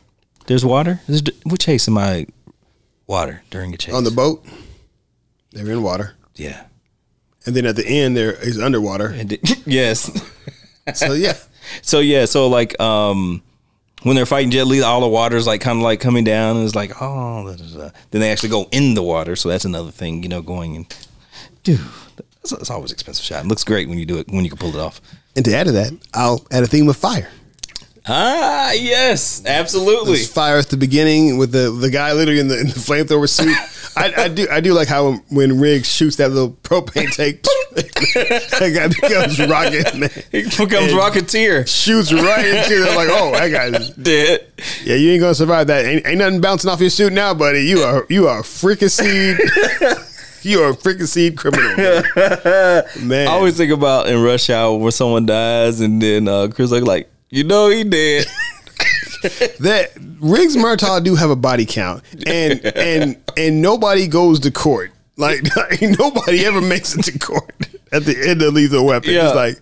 there's water. What chase am I? Water during a chase on the boat. They're in water. Yeah. And then at the end, there is underwater. Yes. So like when they're fighting Jet Li, all the water's like kind of like coming down, and it's like Then they actually go in the water, so that's another thing, going in. Dude, it's always an expensive shot. It looks great when you do it, when you can pull it off. And to add to that, I'll add a theme of fire. Ah, yes, absolutely. There's fire at the beginning with the guy literally in the flamethrower suit. I do like how when Riggs shoots that little propane tank, that guy becomes Rocket Man. He becomes Rocketeer. Shoots right into it. Like, oh, that guy's dead. Yeah, you ain't gonna survive that. Ain't nothing bouncing off your suit now, buddy. You are a fricasseed. You are a fricasseed criminal, man. I always think about in Rush Hour where someone dies and then Chris like. He did. That Riggs Murtaugh do have a body count, and nobody goes to court. Like nobody ever makes it to court at the end of Lethal Weapon. Yeah. It's like,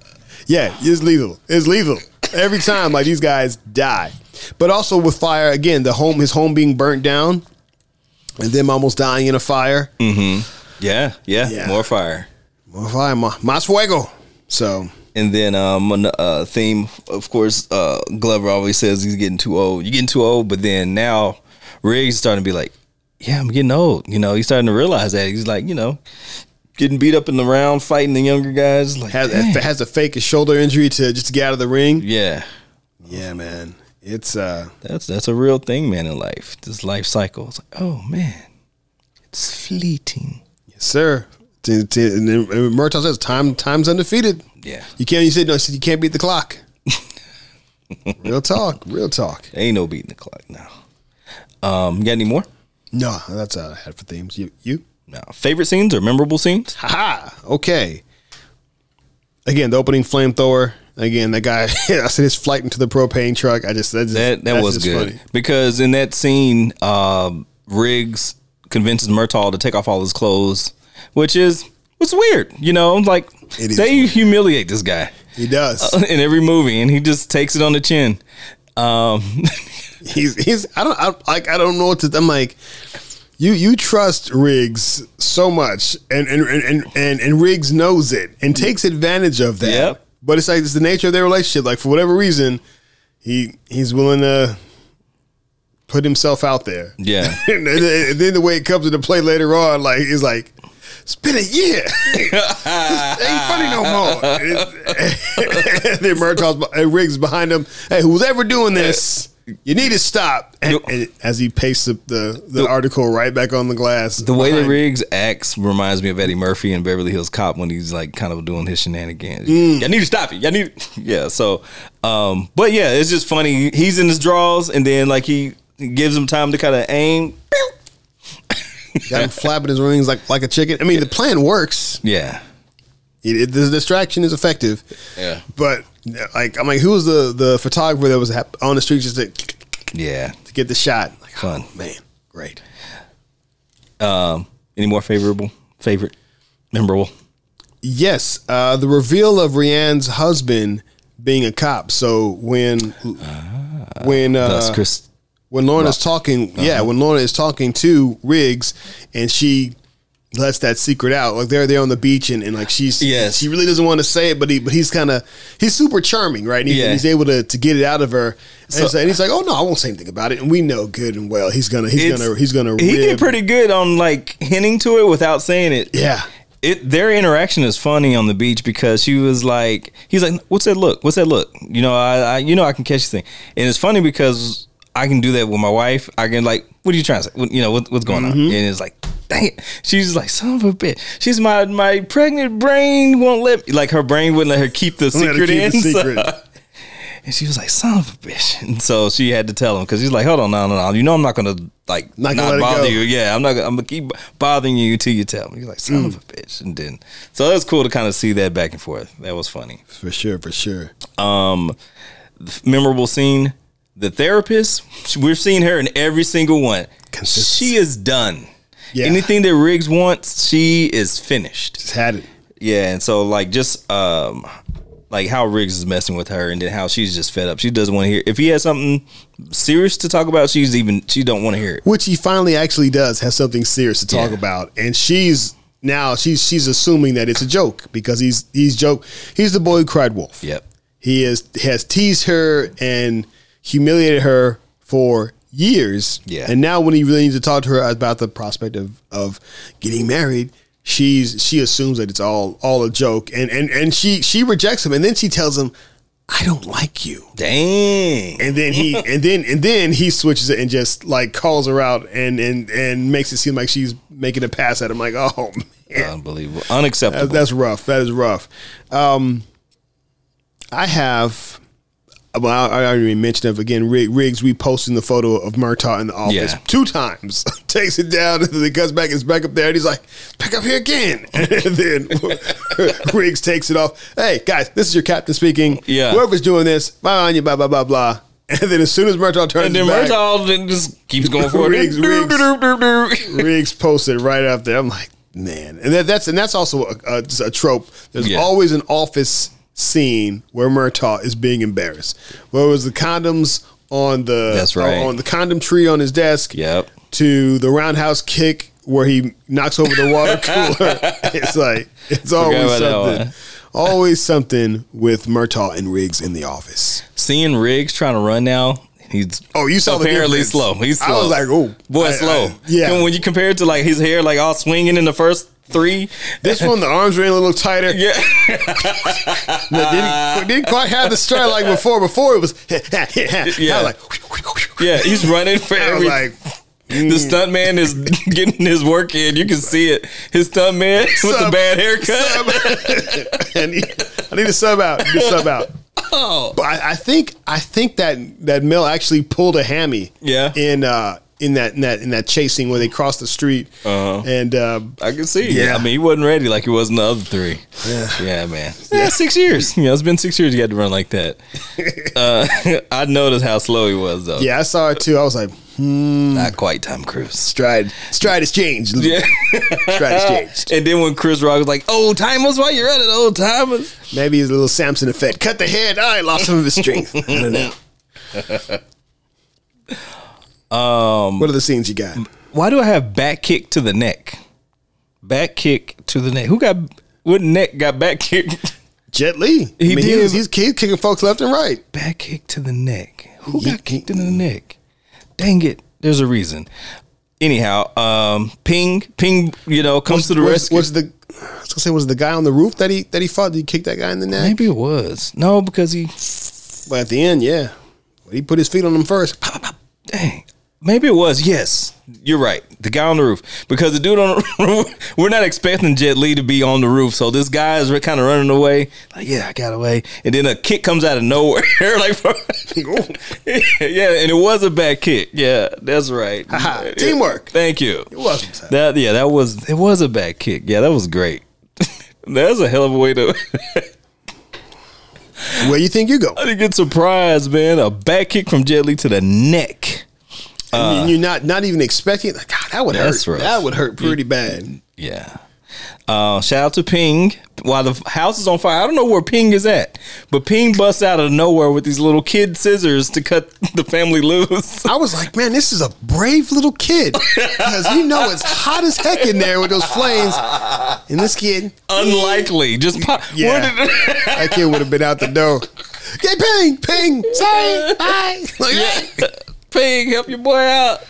it's lethal. It's lethal every time. Like these guys die, but also with fire again. His home being burnt down, and them almost dying in a fire. Mm-hmm. Yeah. More fire. Mas fuego. So. And then theme, of course, Glover always says he's getting too old. You're getting too old, but then now Riggs is starting to be like, yeah, I'm getting old. He's starting to realize that. He's like, getting beat up in the round, fighting the younger guys. Like, has to fake a shoulder injury just to get out of the ring. Yeah. Yeah, man. It's that's a real thing, man, in life. This life cycle. It's like, oh, man, it's fleeting. Yes, sir. And then Murtaugh says, "Time's undefeated." Yeah, you can't beat the clock. Real talk. Ain't no beating the clock now. You got any more? No, that's all I had for themes. You? No. Favorite scenes or memorable scenes? Okay. Again, the opening flamethrower. Again, that guy. I said his flight into the propane truck. That was good funny. Because in that scene, Riggs convinces Murtaugh to take off all his clothes. Which is what's weird, like they weird. Humiliate this guy. He does in every movie, and he just takes it on the chin. I don't know what to. I'm like, you trust Riggs so much, and Riggs knows it and takes advantage of that. Yep. But it's like it's the nature of their relationship. Like for whatever reason, he's willing to put himself out there. Yeah, and then the way it comes into play later on, like it's like. It's been a year. It ain't funny no more. And then Murtaugh's and Riggs behind him. Hey, who's ever doing this, you need to stop. And as he pastes the article right back on the glass. The way that Riggs acts reminds me of Eddie Murphy in Beverly Hills Cop when he's like kind of doing his shenanigans. Y'all need to stop it. Yeah. So, but yeah, it's just funny. He's in his draws and then like he gives him time to kind of aim. Got him flapping his wings like a chicken. I mean, the plan works. Yeah, the distraction is effective. Yeah, but who was the photographer that was on the street just to get the shot? Like, fun, oh, man, great. Any more memorable? Yes, the reveal of Rianne's husband being a cop. So when Lorna's talking to Riggs and she lets that secret out. Like they're there on the beach and like she's she really doesn't want to say it, but he's super charming, right? And, and he's able to get it out of her. And he's like, oh no, I won't say anything about it. And we know good and well he's gonna rib. He did pretty good on like hinting to it without saying it. Yeah. Their interaction is funny on the beach because she was like, he's like, what's that look? What's that look? You know, I can catch the thing. And it's funny because I can do that with my wife. I can like, what are you trying to say? You know, what's going on? And it's like, dang it. She's like, son of a bitch. She's my pregnant brain won't let me. Like her brain wouldn't let her keep the secret in. And she was like, son of a bitch. And so she had to tell him because he's like, hold on, no. You know I'm not going to like not bother you. Yeah, I'm going to keep bothering you till you tell me. He's like, son of a bitch. And then, so that was cool to kind of see that back and forth. That was funny. For sure. Memorable scene. The therapist, we're seeing her in every single one. She is done. Yeah. Anything that Riggs wants, she is finished. She's had it. Yeah, and so like just like how Riggs is messing with her, and then how she's just fed up. She doesn't want to hear. If he has something serious to talk about, she don't want to hear it. Which he finally actually does have something serious to talk about, and she's assuming that it's a joke because he's the boy who cried wolf. Yep, he has teased her and humiliated her for years. Yeah. And now when he really needs to talk to her about the prospect of getting married, she assumes that it's all a joke. And she rejects him, and then she tells him, I don't like you. Dang. And then he switches it and just like calls her out and makes it seem like she's making a pass at him, like, oh man. Unbelievable. Unacceptable. That's rough. That is rough. Well, I already mentioned it again. Riggs reposting the photo of Murtaugh in the office 2 times. Takes it down, and then he comes back and it's back up there, and he's like, back up here again. And then Riggs takes it off. Hey, guys, this is your captain speaking. Yeah. Whoever's doing this, blah, blah, blah, blah, blah. And then as soon as Murtaugh turns back. And then Murtaugh just keeps going for Riggs. Riggs posted right up there. I'm like, man. And that's also a trope. There's always an office scene where Murtaugh is being embarrassed. Where it was the condoms on the on the condom tree on his desk. Yep. To the roundhouse kick where he knocks over the water cooler. It's like it's always something. Always something with Murtaugh and Riggs in the office. Seeing Riggs trying to run now. He's you saw apparently the slow. He's slow. I was like, oh boy, slow. Yeah. When you compare it to like his hair, like all swinging in the first 3. This one, the arms were in a little tighter. Yeah. Didn't quite have the stride like before. Before it was, yeah. Like, yeah, he's running for every. Like, the stuntman is getting his work in. You can see it. His stuntman with the bad haircut. I need to sub out. Oh. But I think that Mel actually pulled a hammy. Yeah. In that chasing where they crossed the street, and I can see. Yeah, I mean, he wasn't ready like he was in the other 3. Yeah, man. Yeah, 6 years. You know, it's been 6 years. You had to run like that. I noticed how slow he was, though. Yeah, I saw it too. I was like, not quite Tom Cruise. Stride has changed. Yeah, stride has changed. And then when Chris Rock was like, "Old timers, why you're at it, old timers?" Maybe it's a little Samson effect. Cut the head. I lost some of his strength. I don't know. What are the scenes you got? Why do I have back kick to the neck? Back kick to the neck. What neck got back kicked? Jet Li. He's kicking folks left and right. Back kick to the neck. Who got kicked in the neck? Dang it. There's a reason. Anyhow, Ping, you know, comes to the rescue. Was the guy on the roof that he fought? Did he kick that guy in the neck? Maybe it was. No, because he. But at the end, yeah. He put his feet on him first. Dang. Maybe it was. Yes, you're right. The guy on the roof, because the dude on the roof, we're not expecting Jet Li to be on the roof. So this guy is kind of running away. Like, yeah, I got away. And then a kick comes out of nowhere. Like, from, and it was a bad kick. Yeah, that's right. Teamwork. Thank you. It wasn't that. Yeah, that was. It was a bad kick. Yeah, that was great. That was a hell of a way to. Where you think you go? I didn't get surprised, man. A back kick from Jet Li to the neck. I mean, you're not even expecting. Like, God, that would hurt. Rough. That would hurt pretty bad. Yeah. Shout out to Ping. While the house is on fire, I don't know where Ping is at, but Ping busts out of nowhere with these little kid scissors to cut the family loose. I was like, man, this is a brave little kid, because you know it's hot as heck in there with those flames. And this kid, unlikely, just pop. Yeah, that kid would have been out the door. Hey, Ping, sorry, bye. Like, yeah. Ping, help your boy out.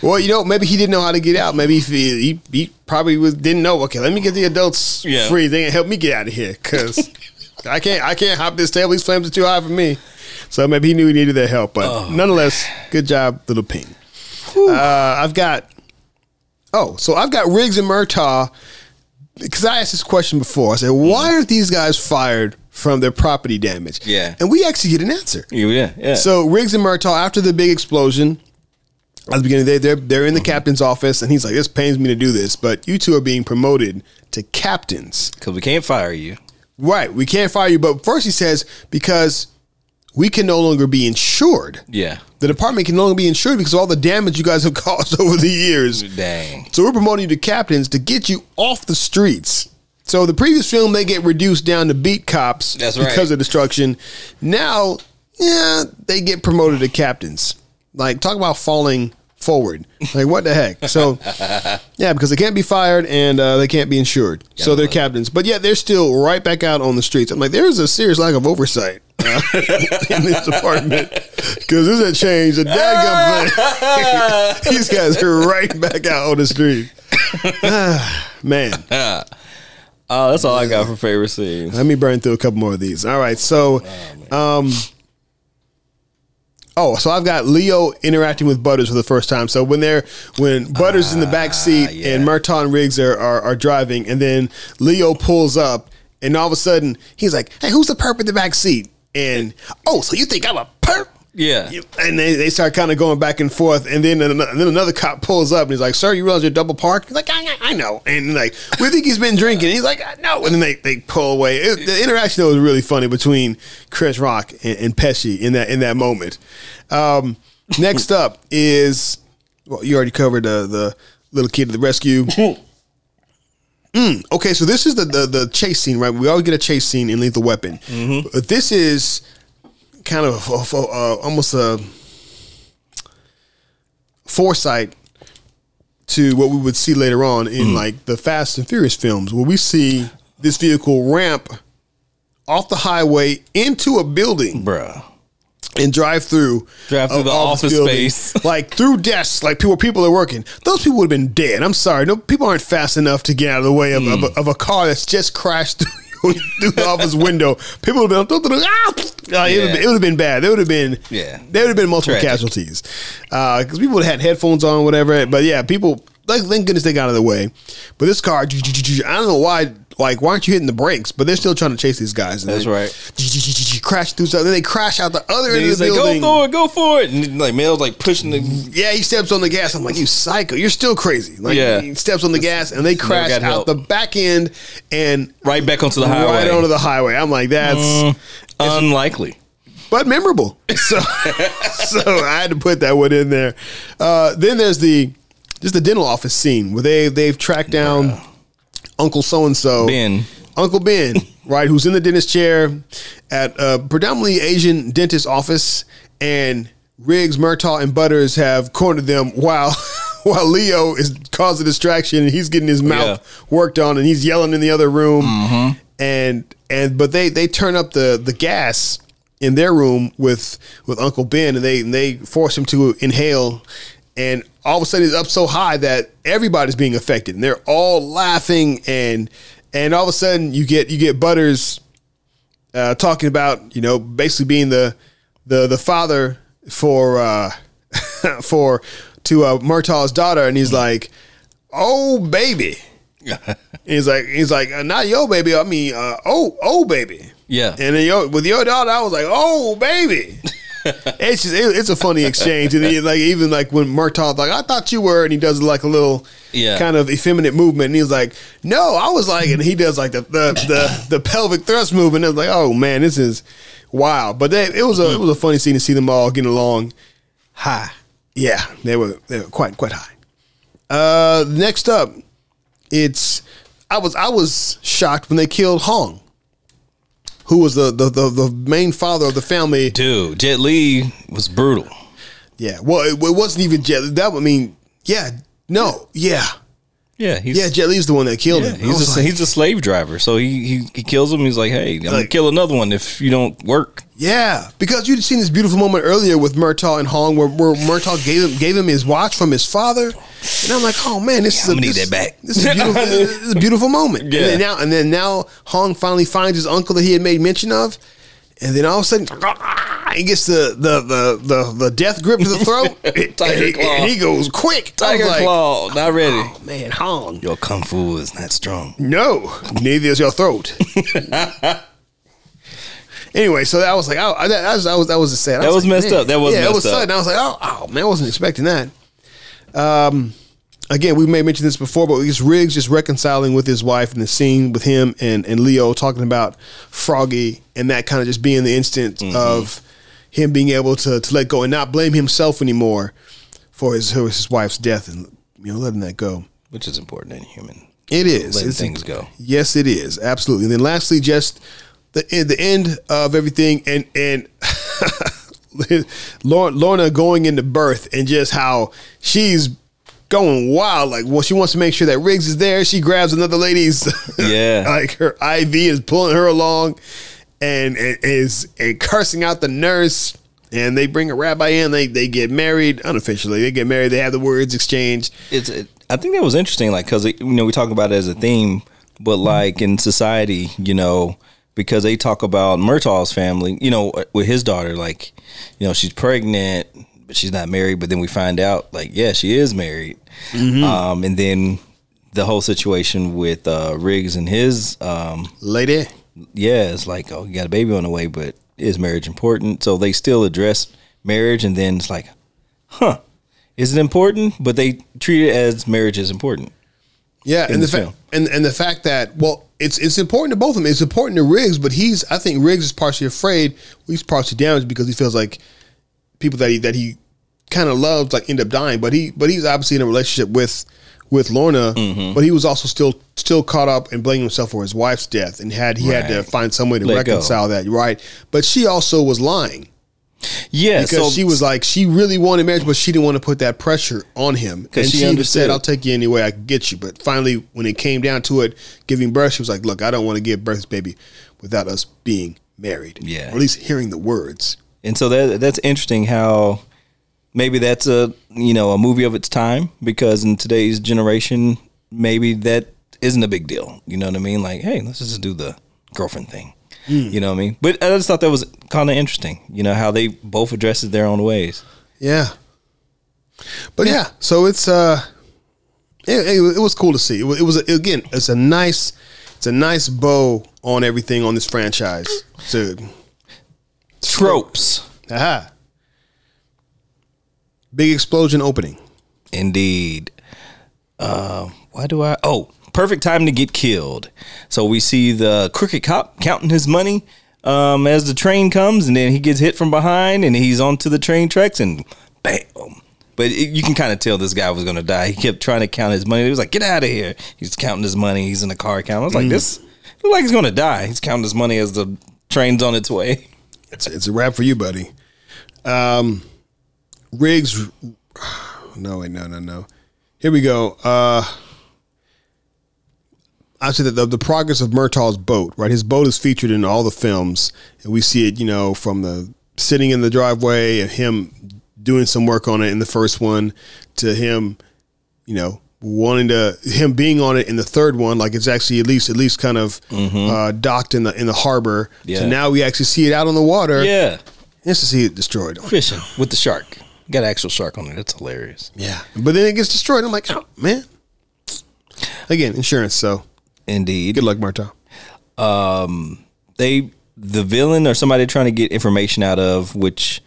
Well, you know, maybe he didn't know how to get out. Maybe he probably didn't know. Okay, let me get the adults free. They can help me get out of here, because I can't hop this table. These flames are too high for me. So maybe he knew he needed their help. But nonetheless, good job, little Ping. I've got Riggs and Murtaugh, because I asked this question before. I said, why aren't these guys fired from their property damage? Yeah. And we actually get an answer. Yeah. So Riggs and Murtaugh, after the big explosion at the beginning of the day, they're in the captain's office, and he's like, this pains me to do this, but you two are being promoted to captains. Because we can't fire you. Right, we can't fire you. But first he says, because we can no longer be insured. Yeah. The department can no longer be insured because of all the damage you guys have caused over the years. Dang. So we're promoting you to captains to get you off the streets. So the previous film, they get reduced down to beat cops. That's right. Because of destruction. Now, they get promoted to captains. Like, talk about falling forward. Like, what the heck? So, yeah, because they can't be fired and they can't be insured. Yeah, so they're captains. But yeah, they're still right back out on the streets. I'm like, there's a serious lack of oversight in this department, because this has changed. The dadgum thing. These guys are right back out on the street. Man. Oh, that's all I got for favorite scenes. Let me burn through a couple more of these. All right, so... So I've got Leo interacting with Butters for the first time. So when Butters is in the back seat and Murtaugh and Riggs are driving, and then Leo pulls up, and all of a sudden he's like, "Hey, who's the perp in the back seat?" And so you think I'm a perp? Yeah. And they start kind of going back and forth, and then another cop pulls up and he's like, "Sir, you realize you're double parked?" He's like, "I know." And like, we think he's been drinking. He's like, "No." And then they pull away. The interaction was really funny between Chris Rock and Pesci in that moment. Next up is, well, you already covered the little kid at the rescue. Okay, so this is the chase scene, right? We always get a chase scene in Lethal Weapon. Mm-hmm. But this is kind of almost a foresight to what we would see later on in like the Fast and Furious films, where we see this vehicle ramp off the highway into a building, bruh. And drive through the office building, space, like through desks, like where people are working. Those people would have been dead. I'm sorry, no, people aren't fast enough to get out of the way of a car that's just crashed through the office window. People would have been it would have been bad. There would have been multiple tragic casualties, because people would have had headphones on, whatever. But yeah, people, like, thank goodness they got out of the way. But this car, I don't know why. Like, why aren't you hitting the brakes? But they're still trying to chase these guys. And that's right. Crash through something. Then they crash out the other end of the building. Go for it. And like, Mel's like pushing the... Yeah, he steps on the gas. I'm like, you psycho. You're still crazy. Like, he steps on the gas and they crash out the back end and... Right back onto the highway. Right onto the highway. I'm like, that's... unlikely. But memorable. So, I had to put that one in there. Then there's the dental office scene where they've tracked down... Wow. Uncle so-and-so. Ben. Uncle Ben, right, who's in the dentist chair at a predominantly Asian dentist office, and Riggs, Murtaugh, and Butters have cornered them while Leo is causing distraction, and he's getting his mouth worked on, and he's yelling in the other room. Mm-hmm. But they turn up the gas in their room with Uncle Ben, and they force him to inhale. And all of a sudden, it's up so high that everybody's being affected, and they're all laughing. And all of a sudden, you get Butters talking about, you know, basically being the father to Murtaugh's daughter, and he's like, "Oh, baby." He's like, "Not your baby. I mean, oh, baby." Yeah. And then with your daughter, I was like, "Oh, baby." It's just, it's a funny exchange. And he, like, even like when Murtaugh's like, "I thought you were," and he does like a little kind of effeminate movement, and he's like, "No, I was like," and he does like the pelvic thrust movement. I was like, oh man, this is wild. But it was a funny scene to see them all getting along high. Yeah, they were quite high. Next up, it's I was shocked when they killed Hong, who was the main father of the family. Dude, Jet Li was brutal. Yeah, well, it wasn't even Jet Li. That would mean, yeah, no, yeah. Yeah, Jet Li's the one that killed him. He's a slave driver, so he kills him. He's like, hey, I'm gonna kill another one if you don't work. Yeah, because you'd seen this beautiful moment earlier with Murtaugh and Hong, where Murtaugh gave him his watch from his father, and I'm like, oh man, this is a beautiful moment. Yeah. And then now Hong finally finds his uncle that he had made mention of, and then all of a sudden he gets the death grip to the throat. Tiger claw. He goes quick. Tiger claw. Not ready. Oh, man, Hong. Your kung fu is not strong. No, neither is your throat. Anyway, so I was like, oh, that was just sad. That was messed up. That was messed up. Yeah, it was sudden. I was like, oh man, I wasn't expecting that. Again, we may mention this before, but it's Riggs just reconciling with his wife and the scene with him and Leo talking about Froggy and that kind of just being the instance of him being able to let go and not blame himself anymore for his wife's death and letting that go. Which is important in human. It is. Letting things go. Yes, it is. Absolutely. And then lastly, just the end of everything and Lorna going into birth and just how she's going wild, she wants to make sure that Riggs is there. She grabs another lady's, her IV is pulling her along, and cursing out the nurse. And they bring a rabbi in. They get married unofficially. They get married. They have the words exchanged. I think that was interesting, because we talk about it as a theme, but in society, because they talk about Murtaugh's family, with his daughter, she's pregnant. But she's not married, but then we find out she is married. And then the whole situation with Riggs and his lady. Yeah, it's like, oh, you got a baby on the way, but is marriage important? So they still address marriage, and then it's like, huh, is it important? But they treat it as marriage is important. Yeah, and the fact that, well, it's important to both of them. It's important to Riggs, but I think Riggs is partially afraid. He's partially damaged because he feels like people that he kind of loves end up dying, but he's obviously in a relationship with Lorna, but he was also still caught up and blaming himself for his wife's death, and had to find some way to reconcile that, right? But she also was lying. Yeah, because she was she really wanted marriage, but she didn't want to put that pressure on him, because she understood. I'll take you any way I can get you. But finally, when it came down to it, giving birth, she was like, look, I don't want to give birth to this baby without us being married, or at least hearing the words. And so that's interesting how maybe that's a movie of its time, because in today's generation, maybe that isn't a big deal. You know what I mean? Like, hey, let's just do the girlfriend thing. You know what I mean? But I just thought that was kind of interesting, how they both address it their own ways. Yeah. But yeah, so it's, it was cool to see. It's a nice bow on everything on this franchise. Dude. Tropes. Aha. Big explosion opening. Indeed. Perfect time to get killed. So we see the crooked cop counting his money as the train comes, and then he gets hit from behind, and he's onto the train tracks, and bam. But you can kind of tell this guy was going to die. He kept trying to count his money. He was like, get out of here. He's counting his money. He's in the car counting. I was like, this looks like he's going to die. He's counting his money as the train's on its way. It's a wrap for you, buddy. Riggs. No. Here we go. I said that the progress of Murtaugh's boat, right? His boat is featured in all the films, and we see it, from the sitting in the driveway and him doing some work on it in the first one, to him, him being on it in the third one, it's actually at least kind of docked in the harbor. Yeah. So now we actually see it out on the water. Yeah, just to see it destroyed. Fishing with the shark. Got an actual shark on it. That's hilarious. Yeah, but then it gets destroyed. I'm like, oh man. Again, insurance. So indeed, good luck, Murtaugh. The villain or somebody trying to get information out of, which.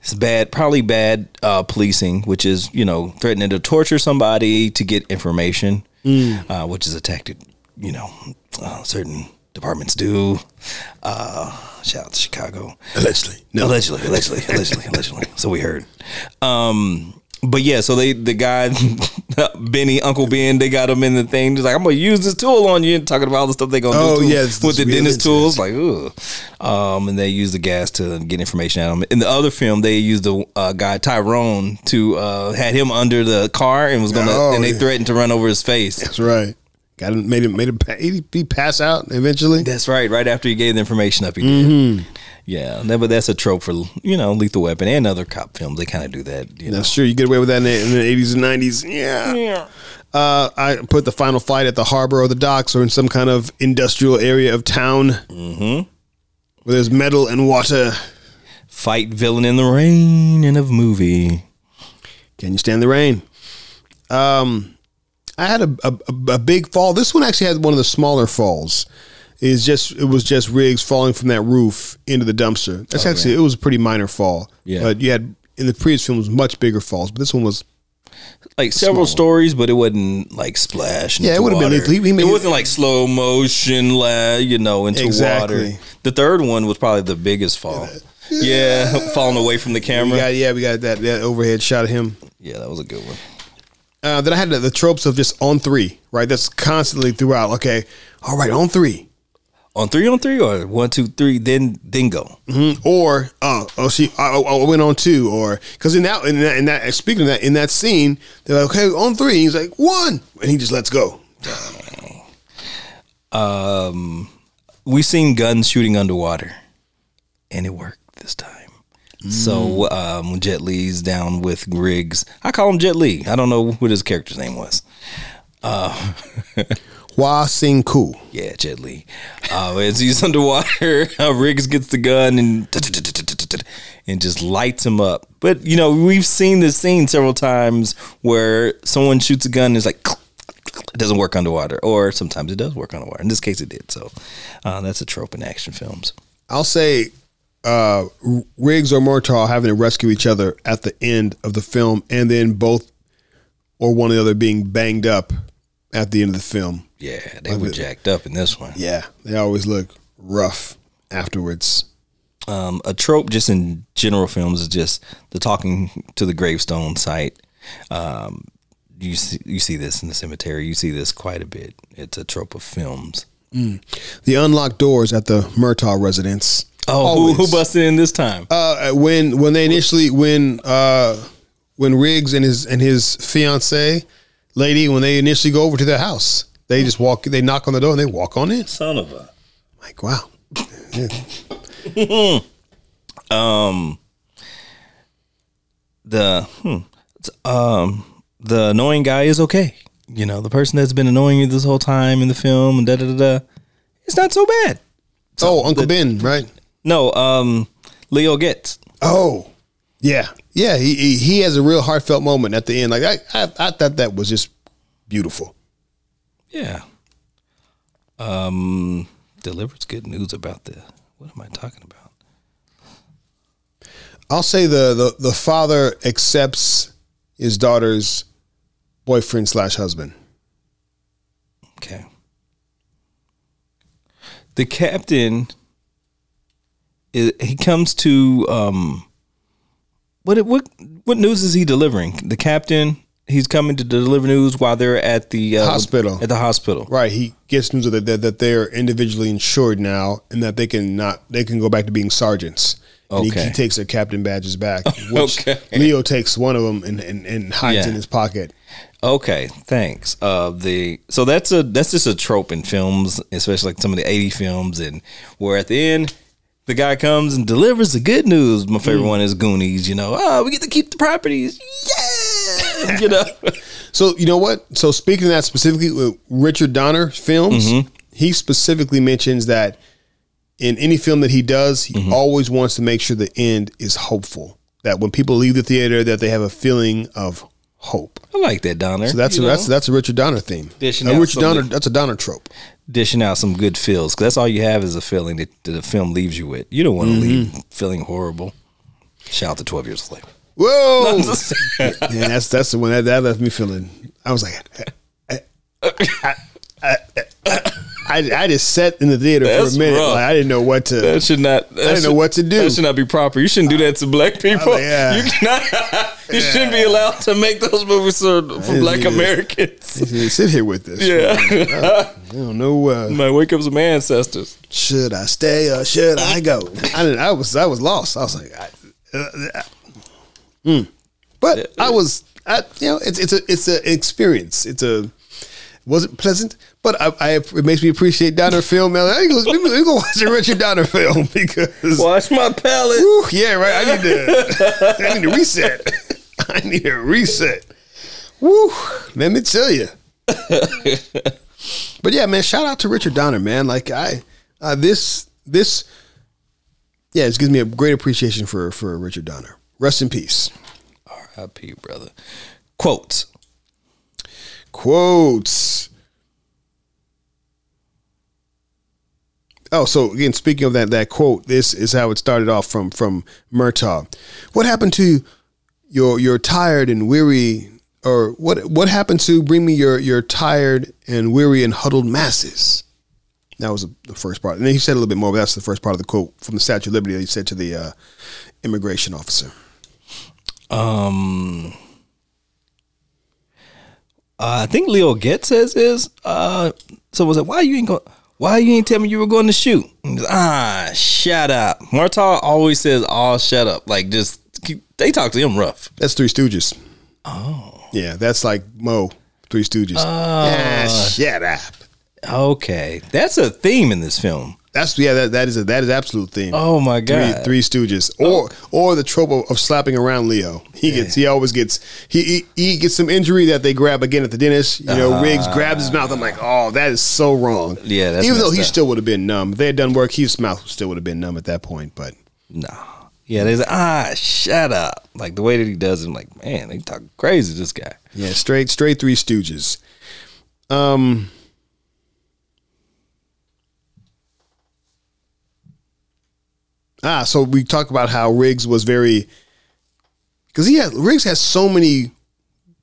It's bad, probably bad policing, which is, threatening to torture somebody to get information, which is a tactic, certain departments do. Shout out to Chicago. Allegedly. No. Allegedly. So we heard. But yeah, so the guy, Benny, Uncle Ben, they got him in the thing. He's like, I'm going to use this tool on you. And talking about all the stuff they're going to do to him with the dentist tools. Like, ugh. And they use the gas to get information out of him. In the other film, they used the guy, Tyrone, to had him under the car and was going to, they threatened to run over his face. That's right. Got him, made him pass out eventually. That's right. Right after he gave the information up, he did. Yeah, but that's a trope for, you know, Lethal Weapon and other cop films. They kind of do that. That's true. You get away with that in the 80s and 90s. Yeah. I put the final fight at the harbor or the docks or in some kind of industrial area of town where there's metal and water. Fight villain in the rain in a movie. Can you stand the rain? I had a big fall. This one actually had one of the smaller falls. It was just Riggs falling from that roof into the dumpster. That's it was a pretty minor fall. Yeah. But you had in the previous film was much bigger falls, but this one was like several stories, but it wasn't like splash. Yeah, it would have been lethal. It wasn't like slow motion, into water. The third one was probably the biggest fall. Yeah, falling away from the camera. We got that overhead shot of him. Yeah, that was a good one. Then I had the tropes of just on three, right? That's constantly throughout. Okay, all right, on three. On three, or 1, 2, 3, then dingo, or I went on two, or because in that speaking of that, in that scene they're like, okay, on three, he's like one, and he just lets go. We seen guns shooting underwater, and it worked this time. So when Jet Li's down with Riggs, I call him Jet Li. I don't know what his character's name was. Wah Sing Koo. Yeah, Jet Li. As he's underwater, Riggs gets the gun and just lights him up. But, we've seen this scene several times where someone shoots a gun and it's like, it doesn't work underwater. Or sometimes it does work underwater. In this case, it did. So that's a trope in action films. I'll say Riggs or Murtaugh having to rescue each other at the end of the film, and then both or one or the other being banged up at the end of the film. Yeah, they were jacked up in this one. Yeah, they always look rough afterwards. A trope just in general films is just the talking to the gravestone site. You see this in the cemetery. You see this quite a bit. It's a trope of films. The unlocked doors at the Murtaugh residence. Oh, who busted in this time? When Riggs and his fiancée lady, when they initially go over to their house, they just walk. They knock on the door and they walk on in. Son of a, like, wow. Yeah. The annoying guy is okay. The person that's been annoying you this whole time in the film and it's not so bad. Uncle Ben, right? No, Leo Getz. Oh, yeah. Yeah, he has a real heartfelt moment at the end. Like I thought that was just beautiful. Yeah. Delivers good news about the. What am I talking about? I'll say the father accepts his daughter's boyfriend / husband. Okay. The captain. He comes to. What news is he delivering? The captain, he's coming to deliver news while they're at the hospital. At the hospital, right? He gets news that they're individually insured now, and that they can go back to being sergeants. Okay, and he takes their captain badges back. Which Leo takes one of them and hides in his pocket. Okay, thanks. So that's just a trope in films, especially like some of the 80 films, and where at the end. The guy comes and delivers the good news. My favorite one is Goonies, we get to keep the properties. Yeah. So, you know what? So speaking of that specifically with Richard Donner films, he specifically mentions that in any film that he does, he always wants to make sure the end is hopeful. That when people leave the theater, that they have a feeling of hope. I like that, Donner. So that's a Richard Donner theme. That's a Donner trope. Dishing out some good feels, because that's all you have is a feeling that the film leaves you with. You don't want to leave feeling horrible. Shout out to 12 Years a Slave. Whoa, that's the one that left me feeling. I was like, I just sat in the theater for a minute. Like, I didn't know what to. That should not. I didn't know what to do. That should not be proper. You shouldn't do that to black people. Like, yeah. You cannot. You shouldn't be allowed to make those movies for Black Americans. Sit here with this. Yeah. I don't know. Man, wake up some ancestors. Should I stay or should I go? I was lost. I was like, but I was. You know, it's a experience. Wasn't pleasant, but it makes me appreciate Donner film. We're gonna watch a Richard Donner film because watch my palate. Whew, yeah, right. I need to reset. I need a reset. Woo, let me tell you. But yeah, man, shout out to Richard Donner, man. Like it gives me a great appreciation for Richard Donner. Rest in peace. R.I.P. brother. Quotes. Oh, so again, speaking of that quote, this is how it started off from Murtaugh. What happened to your tired and weary, or what happened to bring me your tired and weary and huddled masses? That was the first part. And then he said a little bit more, but that's the first part of the quote from the Statue of Liberty that he said to the immigration officer. I think Leo Getz says is. So was it? Why you ain't tell me you were going to shoot? Shut up. Murtaugh always says, shut up. Like they talk to him rough. That's Three Stooges. Oh, yeah, that's like Mo, Three Stooges. Shut up. Okay, that's a theme in this film. That is absolute theme. Oh my God, Three Stooges, or the trope of slapping around Leo. He always gets some injury that they grab again at the dentist. You know, Riggs grabs his mouth. I'm like, that is so wrong. Yeah, that's even though he still would have been numb. If they had done work, his mouth still would have been numb at that point. But no, yeah, there's shut up. Like the way that he does it, I'm like, man, they talk crazy. This guy, yeah, straight Three Stooges. So we talk about how Riggs was very, because Riggs has so many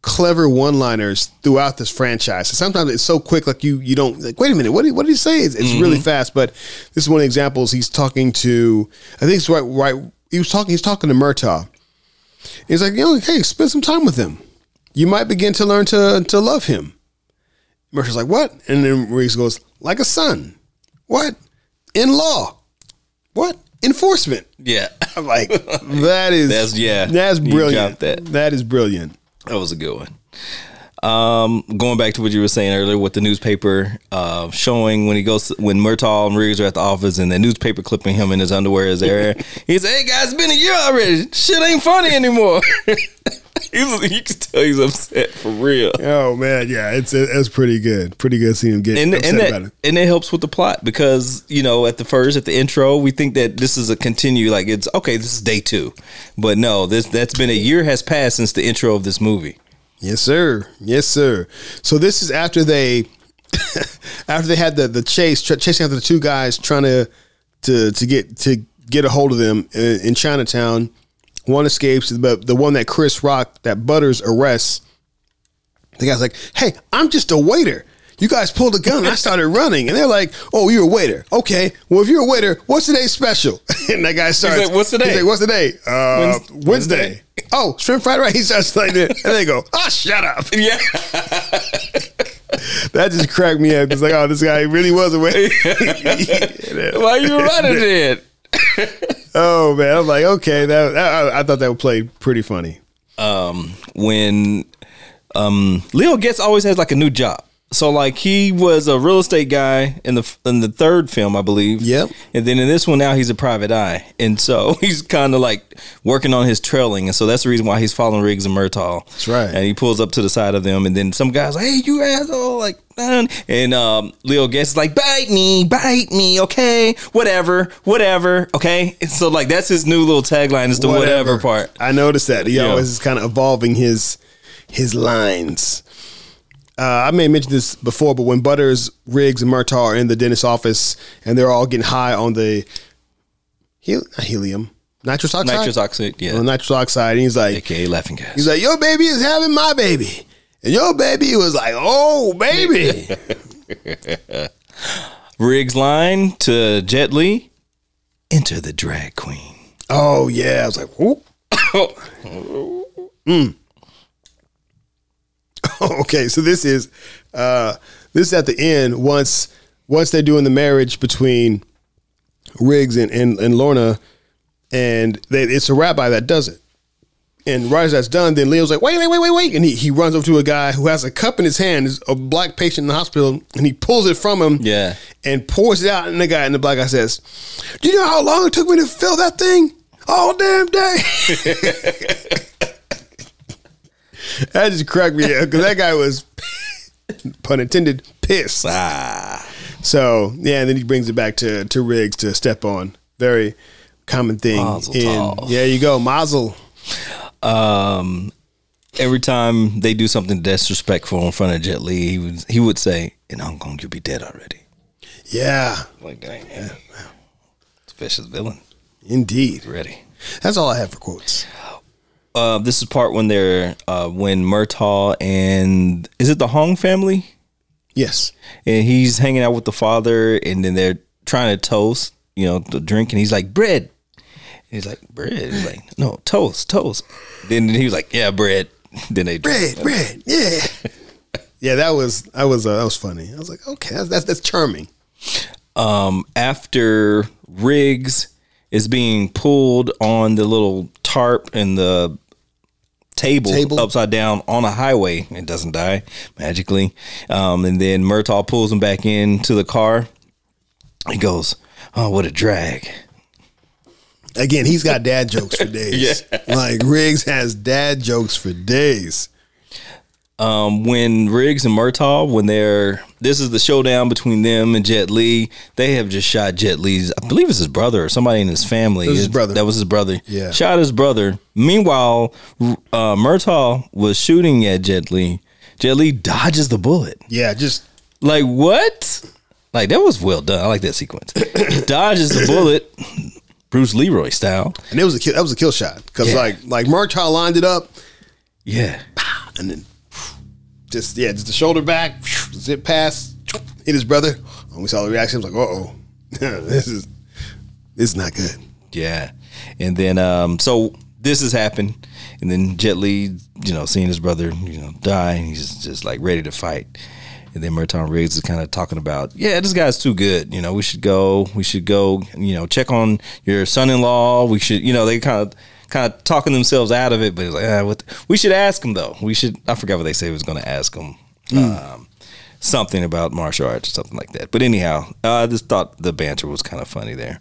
clever one-liners throughout this franchise. And sometimes it's so quick, like you don't like. Wait a minute, what did he say? It's really fast. But this is one of the examples. He's talking to, I think it's right. He's talking to Murtaugh. And he's like, hey, spend some time with him. You might begin to learn to love him. Murtaugh's like, what? And then Riggs goes, like a son. What? In law. What? Enforcement. Yeah. I'm like, that's brilliant. That is brilliant. That was a good one. Going back to what you were saying earlier with the newspaper, showing when Murtaugh and Riggs are at the office and the newspaper clipping him in his underwear is there. He's like, hey guys, it's been a year already. Shit ain't funny anymore. You can tell he's upset for real. Oh man, yeah, it's pretty good. Pretty good seeing him get upset about it. And it helps with the plot because at the intro, we think that this is a continue. Like it's okay, this is day 2, but no, that's been a year has passed since the intro of this movie. Yes, sir. Yes, sir. So this is after they, had the chase, chasing after the two guys trying to get a hold of them in Chinatown. One escapes, but the one that Chris Rock, that Butters arrests, the guy's like, hey, I'm just a waiter. You guys pulled a gun and I started running. And they're like, oh, you're a waiter. Okay, well, if you're a waiter, what's today's special? And that guy starts. He's like, what's today? He's like, what's today? Wednesday. Oh, shrimp fried rice. He starts like that. And they go, shut up. Yeah. That just cracked me up. It's like, this guy really was a waiter. Why you running then? Oh man, I'm like, okay, I thought that would play pretty funny. When Leo Getz always has like a new job. So like he was a real estate guy in the third film, I believe. Yep. And then in this one now he's a private eye. And so he's kind of like working on his trailing. And so that's the reason why he's following Riggs and Murtaugh. That's right. And he pulls up to the side of them and then some guy's like, hey, you asshole, like man. And Leo Getz is like, bite me, okay, whatever, okay. And so like that's his new little tagline is the whatever part. I noticed that. He always is kind of evolving his lines. I may have mentioned this before, but when Butters, Riggs, and Murtaugh are in the dentist's office and they're all getting high on the nitrous oxide, yeah. On nitrous oxide, and he's like, AKA laughing gas. He's like, your baby is having my baby. And your baby was like, oh, baby. Riggs' line to Jet Li, enter the drag queen. Oh, yeah. I was like, whoop. Okay, so this is at the end, once they're doing the marriage between Riggs and Lorna, and it's a rabbi that does it. And right as that's done, then Leo's like, wait. And he runs over to a guy who has a cup in his hand, is a black patient in the hospital, and he pulls it from him and pours it out. And the black guy says, "Do you know how long it took me to fill that thing? All damn day." That just cracked me up, because that guy was, pun intended, pissed. So, yeah, and then he brings it back to Riggs to step on. Very common thing. Yeah, you go. Mazel. Every time they do something disrespectful in front of Jet Li, he would say, "In Hong Kong, you'll be dead already." Yeah. Like, dang, yeah. It's a vicious villain. Indeed. Ready. That's all I have for quotes. This is part when they're when Murtaugh and, is it the Hong family? Yes. And he's hanging out with the father, and then they're trying to toast, the drink, and he's like, "Bread." He's like, "Bread." He's like, "No, toast. Then he was like, "Yeah, bread." Then they bread. Yeah. Yeah, that was funny. I was like, okay, that's charming. After Riggs is being pulled on the little tarp and the table upside down on a highway, it doesn't die magically. And then Murtaugh pulls him back into the car. He goes, "Oh, what a drag." Again, he's got dad jokes for days. Yeah. Like, Riggs has dad jokes for days. When Riggs and Murtaugh, this is the showdown between them and Jet Li. They have just shot Jet Li's, I believe it's his brother or somebody in his family. It was his brother. That was his brother. Yeah. Shot his brother. Meanwhile, Murtaugh was shooting at Jet Li. Jet Li dodges the bullet. Yeah, just. Like, what? Like, that was well done. I like that sequence. He dodges the bullet. Bruce Leroy style, and that was a kill shot, because like Murtaugh lined it up, and then just the shoulder back, zip past, hit his brother, and we saw the reaction. I was like, this is not good. Yeah, and then so this has happened, and then Jet Li, seeing his brother, die, and he's just like ready to fight. And then Murtaugh Riggs is kind of talking about, this guy's too good. We should go, check on your son-in-law. We should, they kind of talking themselves out of it. But it's like, we should ask him, though. I forgot what they said was going to ask him. Something about martial arts or something like that. But anyhow, I just thought the banter was kind of funny there.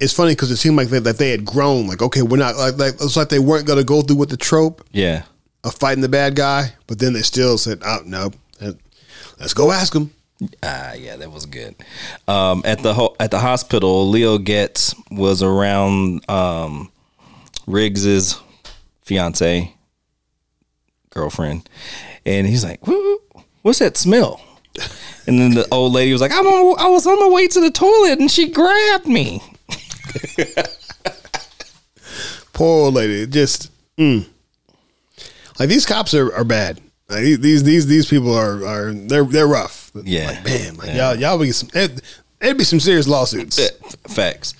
It's funny because it seemed like that they had grown. Like, okay, we're not like it's like they weren't gonna go through with the trope, of fighting the bad guy. But then they still said, "Oh no, let's go ask him." That was good. At the hospital, Leo Getz was around Riggs's fiance, girlfriend, and he's like, "What's that smell?" And then the old lady was like, I was on my way to the toilet and she grabbed me. Poor old lady. Just like, these cops are bad. Like, these people are they're rough. Yeah, like, man. Like, y'all would get some. It'd be some serious lawsuits. Facts.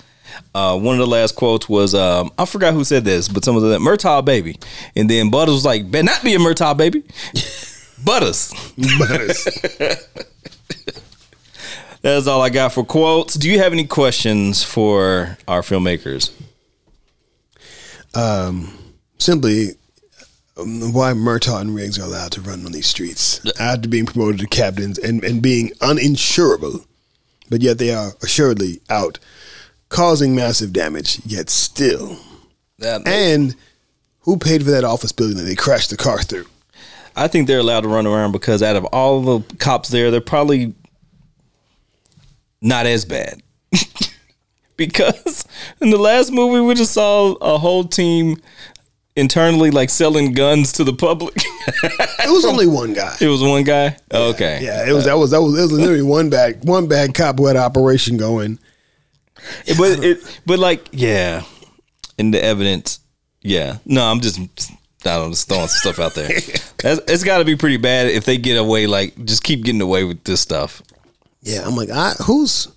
One of the last quotes was I forgot who said this, but someone said, "Murtaugh baby," and then Butters was like, "Better not be a Murtaugh baby." Butters. That's all I got for quotes. Do you have any questions for our filmmakers? Simply, why Murtaugh and Riggs are allowed to run on these streets after being promoted to captains and being uninsurable, but yet they are assuredly out causing massive damage, yet still. And who paid for that office building that they crashed the car through? I think they're allowed to run around because out of all the cops there, they're probably not as bad. Because in the last movie, we just saw a whole team internally like selling guns to the public. It was only one guy. It was one guy? Yeah, okay. Yeah, it was literally one bad cop who had an operation going. But like, in the evidence, no, I'm just... I don't know, just throwing stuff out there. It's got to be pretty bad if they get away, like, just keep getting away with this stuff. Yeah, I'm like, who's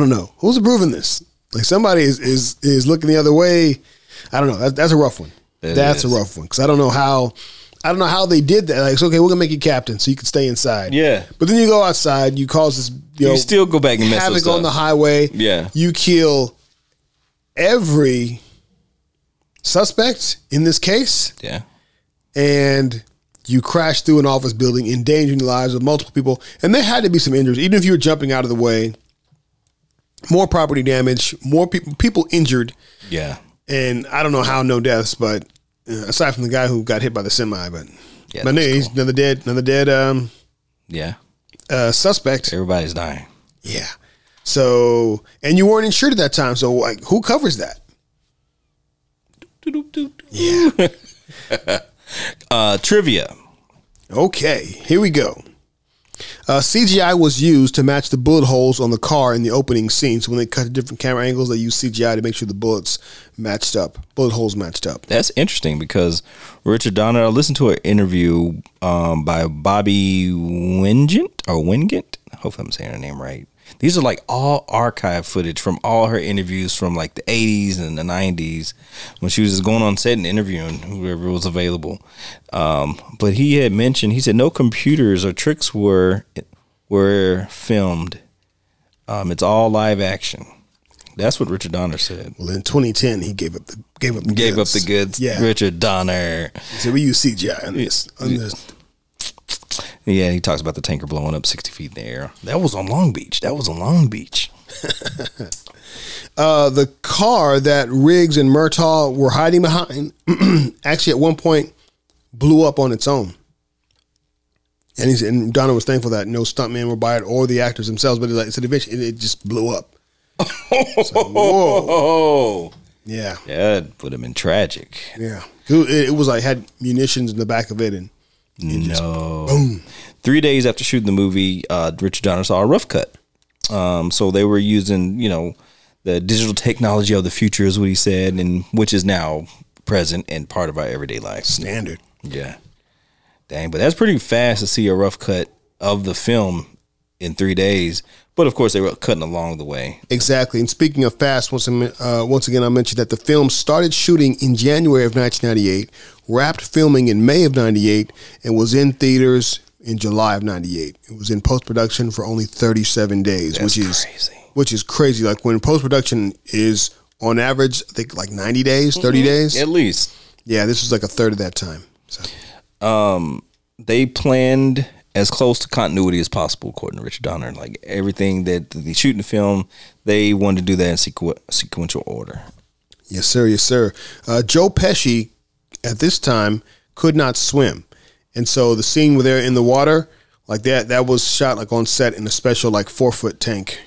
approving this? Like somebody is looking the other way. I don't know. That's a rough one. That's a rough one because I don't know how they did that. Like, it's okay, we're gonna make you captain so you can stay inside. Yeah, but then you go outside, you cause this. You still go back and mess havoc on the highway. Yeah, you kill every suspect in this case. Yeah, and you crash through an office building, endangering the lives of multiple people, and there had to be some injuries, even if you were jumping out of the way. More property damage, more people injured. Yeah. And I don't know how, no deaths, but aside from the guy who got hit by the semi, but yeah, my knees, cool. another dead. Suspect. Everybody's dying. Yeah. So, and you weren't insured at that time. So like, who covers that? Yeah. Trivia. Okay, here we go. CGI was used to match the bullet holes on the car in the opening scene. So when they cut to different camera angles, they used CGI to make sure the bullet holes matched up. That's interesting because Richard Donner, I listened to an interview by Bobby Wingant. Hopefully I'm saying her name right. These are like all archive footage from all her interviews from like the 80s and the 90s when she was just going on set and interviewing whoever was available. But he had mentioned, he said no computers or tricks were filmed. It's all live action. That's what Richard Donner said. Well, in 2010, he gave up the goods. Yeah. Richard Donner. So we use CGI on this. Yeah, he talks about the tanker blowing up 60 feet in the air. That was on Long Beach. The car that Riggs and Murtaugh were hiding behind actually at one point blew up on its own. And Donner was thankful that no stuntmen were by it or the actors themselves, but he said eventually it just blew up. So, whoa. Yeah. That put him in tragic. Yeah. It was like had munitions in the back of it and no. Boom. 3 days after shooting the movie, Richard Donner saw a rough cut. So they were using, the digital technology of the future is what he said, and which is now present and part of our everyday life. Standard. Yeah. Dang, but that's pretty fast to see a rough cut of the film in 3 days. But of course, they were cutting along the way. Exactly. And speaking of fast, once again, I mentioned that the film started shooting in January of 1998, wrapped filming in May of 98, and was in theaters in July of 98. It was in post-production for only 37 days, That's crazy. Which is crazy. Like when post-production is on average, I think like 90 days, 30 days. At least. Yeah, this was like a third of that time. So. They planned as close to continuity as possible, according to Richard Donner. Like everything that they shoot in the film, they wanted to do that in sequential order. Yes, sir. Yes, sir. Joe Pesci at this time could not swim. And so the scene where they're in the water, like that was shot like on set in a special like 4-foot tank.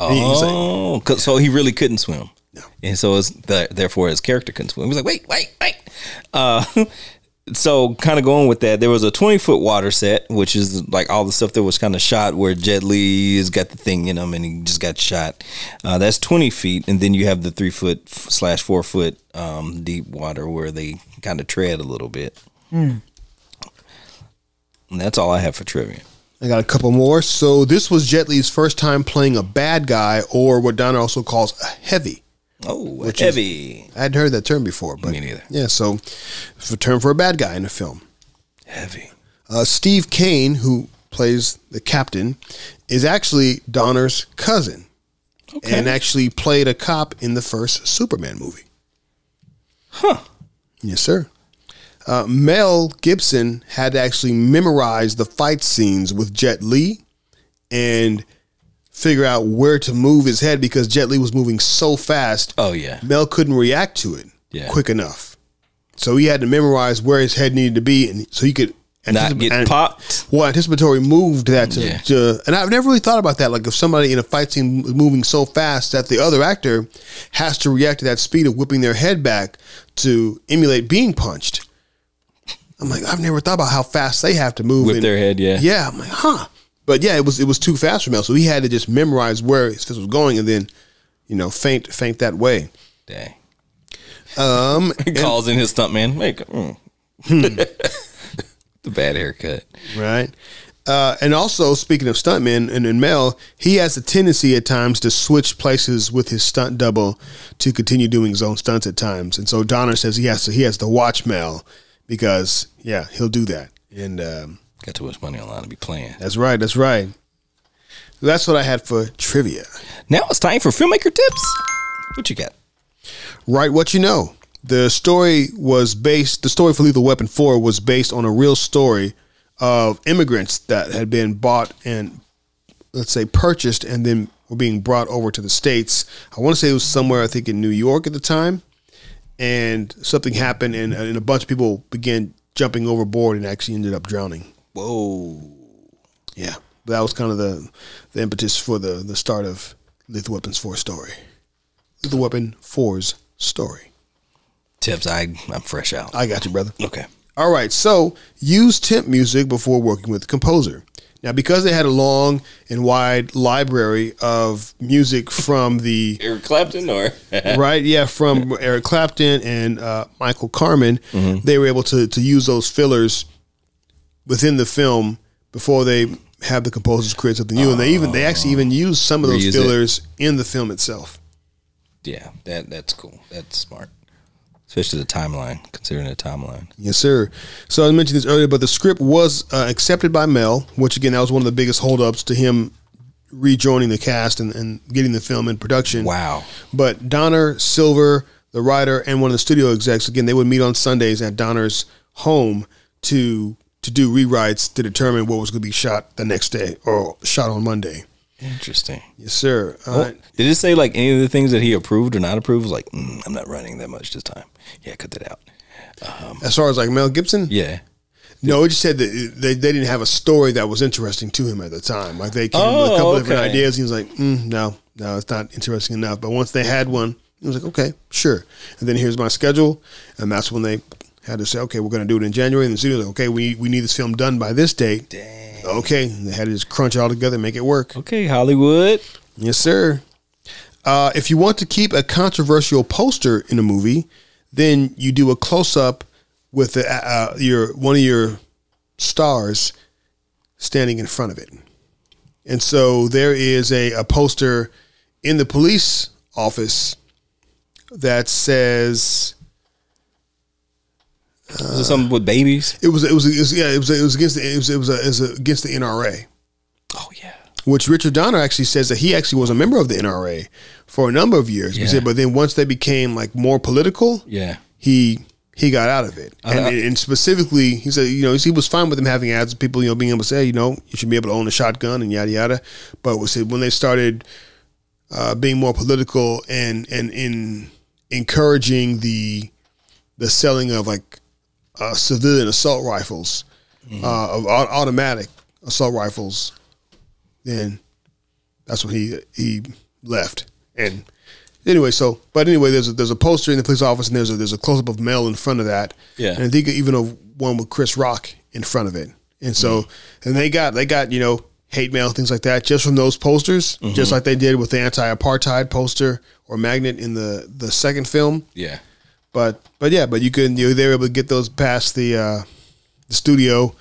Oh, like, yeah. So he really couldn't swim. No. And so therefore his character couldn't swim. He was like, wait. So kind of going with that, there was a 20-foot water set, which is like all the stuff that was kind of shot where Jet Li has got the thing in him and he just got shot. That's 20 feet. And then you have the 3-foot/4-foot deep water where they kind of tread a little bit. Mm. And that's all I have for trivia. I got a couple more. So this was Jet Li's first time playing a bad guy, or what Donner also calls a heavy. Oh, heavy. I hadn't heard that term before. But me neither. Yeah, so it's a term for a bad guy in the film. Heavy. Steve Kane, who plays the captain, is actually Donner's cousin. Okay. And actually played a cop in the first Superman movie. Huh. Yes, sir. Mel Gibson had to actually memorize the fight scenes with Jet Li and figure out where to move his head because Jet Li was moving so fast. Oh, yeah. Mel couldn't react to it quick enough. So he had to memorize where his head needed to be and so he could not get popped. Well, anticipatory moved that to... And I've never really thought about that. Like if somebody in a fight scene is moving so fast that the other actor has to react to that speed of whipping their head back to emulate being punched. I'm like, I've never thought about how fast they have to move. Whip their head, yeah. Yeah, I'm like, huh. But yeah, it was too fast for Mel, so he had to just memorize where his fist was going and then, feint that way. Dang. Calls in his stuntman. The bad haircut. Right. And also, speaking of stuntmen and Mel, he has a tendency at times to switch places with his stunt double to continue doing his own stunts at times. And so Donner says he has to watch Mel because, yeah, he'll do that. And got too much money online to be playing. That's right. That's right. So that's what I had for trivia. Now it's time for filmmaker tips. What you got? Write what you know. The story for Lethal Weapon 4 was based on a real story of immigrants that had been bought and, let's say, purchased and then were being brought over to the States. I want to say it was somewhere, I think, in New York at the time. And something happened, and a bunch of people began jumping overboard and actually ended up drowning. Whoa. Yeah. That was kind of the impetus for the start of Lethal Weapon 4's story. Lethal Weapon 4's story. Tips, I'm fresh out. I got you, brother. Okay. All right, so use temp music before working with the composer. Now, because they had a long and wide library of music from the... Eric Clapton or... right, yeah, from Eric Clapton and Michael Carmen, mm-hmm. They were able to use those fillers within the film before they have the composers create something new. And they actually used some of those fillers in the film itself. Yeah, that's cool. That's smart. Especially the timeline, considering the timeline. Yes, sir. So I mentioned this earlier, but the script was accepted by Mel, which, again, that was one of the biggest holdups to him rejoining the cast and getting the film in production. Wow. But Donner, Silver, the writer, and one of the studio execs, again, they would meet on Sundays at Donner's home to do rewrites to determine what was going to be shot the next day or shot on Monday. Interesting. Yes, sir. Did it say like any of the things that he approved or not approved? Like, I'm not running that much this time. Yeah, cut that out. As far as like Mel Gibson? Yeah. No, it just said that they didn't have a story that was interesting to him at the time. Like they came with a couple different ideas. He was like, no, it's not interesting enough. But once they had one, he was like, okay, sure. And then here's my schedule. And that's when they had to say, okay, we're going to do it in January. And the studio's like, okay, we need this film done by this date. Dang. Okay, they had to just crunch it all together and make it work. Okay, Hollywood. Yes, sir. If you want to keep a controversial poster in a movie, then you do a close-up with one of your stars standing in front of it. And so there is a poster in the police office that says... was it something with babies? It was against the NRA. Oh yeah. Which Richard Donner actually says that he actually was a member of the NRA for a number of years. Yeah. He said, but then once they became like more political, yeah, he got out of it. And specifically, he said, he was fine with them having ads, people, being able to say, you should be able to own a shotgun and yada yada. But when they started being more political and in encouraging the selling of like civilian assault rifles, of automatic assault rifles, then that's when he left. And anyway, there's a poster in the police office, and there's a close up of Mel in front of that. Yeah, and I think even of one with Chris Rock in front of it. And so, and they got hate mail, things like that, just from those posters, just like they did with the anti-apartheid poster or magnet in the second film. Yeah. But you couldn't. They were able to get those past the studio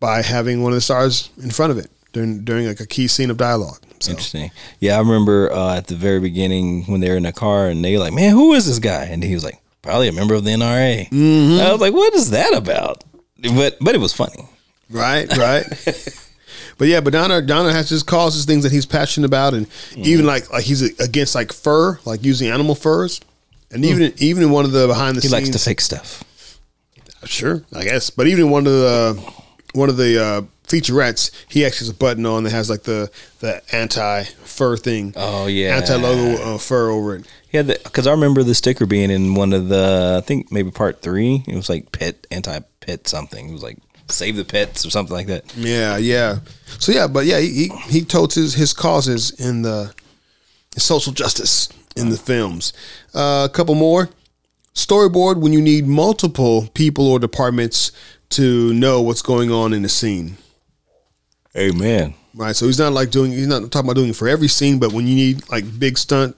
by having one of the stars in front of it during like a key scene of dialogue. So. Interesting. Yeah, I remember at the very beginning when they were in the car and they were like, "Man, who is this guy?" And he was like, "Probably a member of the NRA." Mm-hmm. I was like, "What is that about?" But it was funny. Right. But Donner has his causes, things that he's passionate about, and even like he's against like fur, like using animal furs. And even in one of the behind the scenes, he likes to fake stuff. Sure, I guess. But even in one of the featurettes, he actually has a button on that has like the anti fur thing. Oh yeah, anti logo fur over it. Yeah, because I remember the sticker being in one of the, I think maybe part 3. It was like pet anti pet something. It was like save the pets or something like that. Yeah. So he totes his causes in the social justice. In the films. A couple more. Storyboard when you need multiple people or departments to know what's going on in the scene. Amen. Right. So he's not talking about doing it for every scene, but when you need like big stunt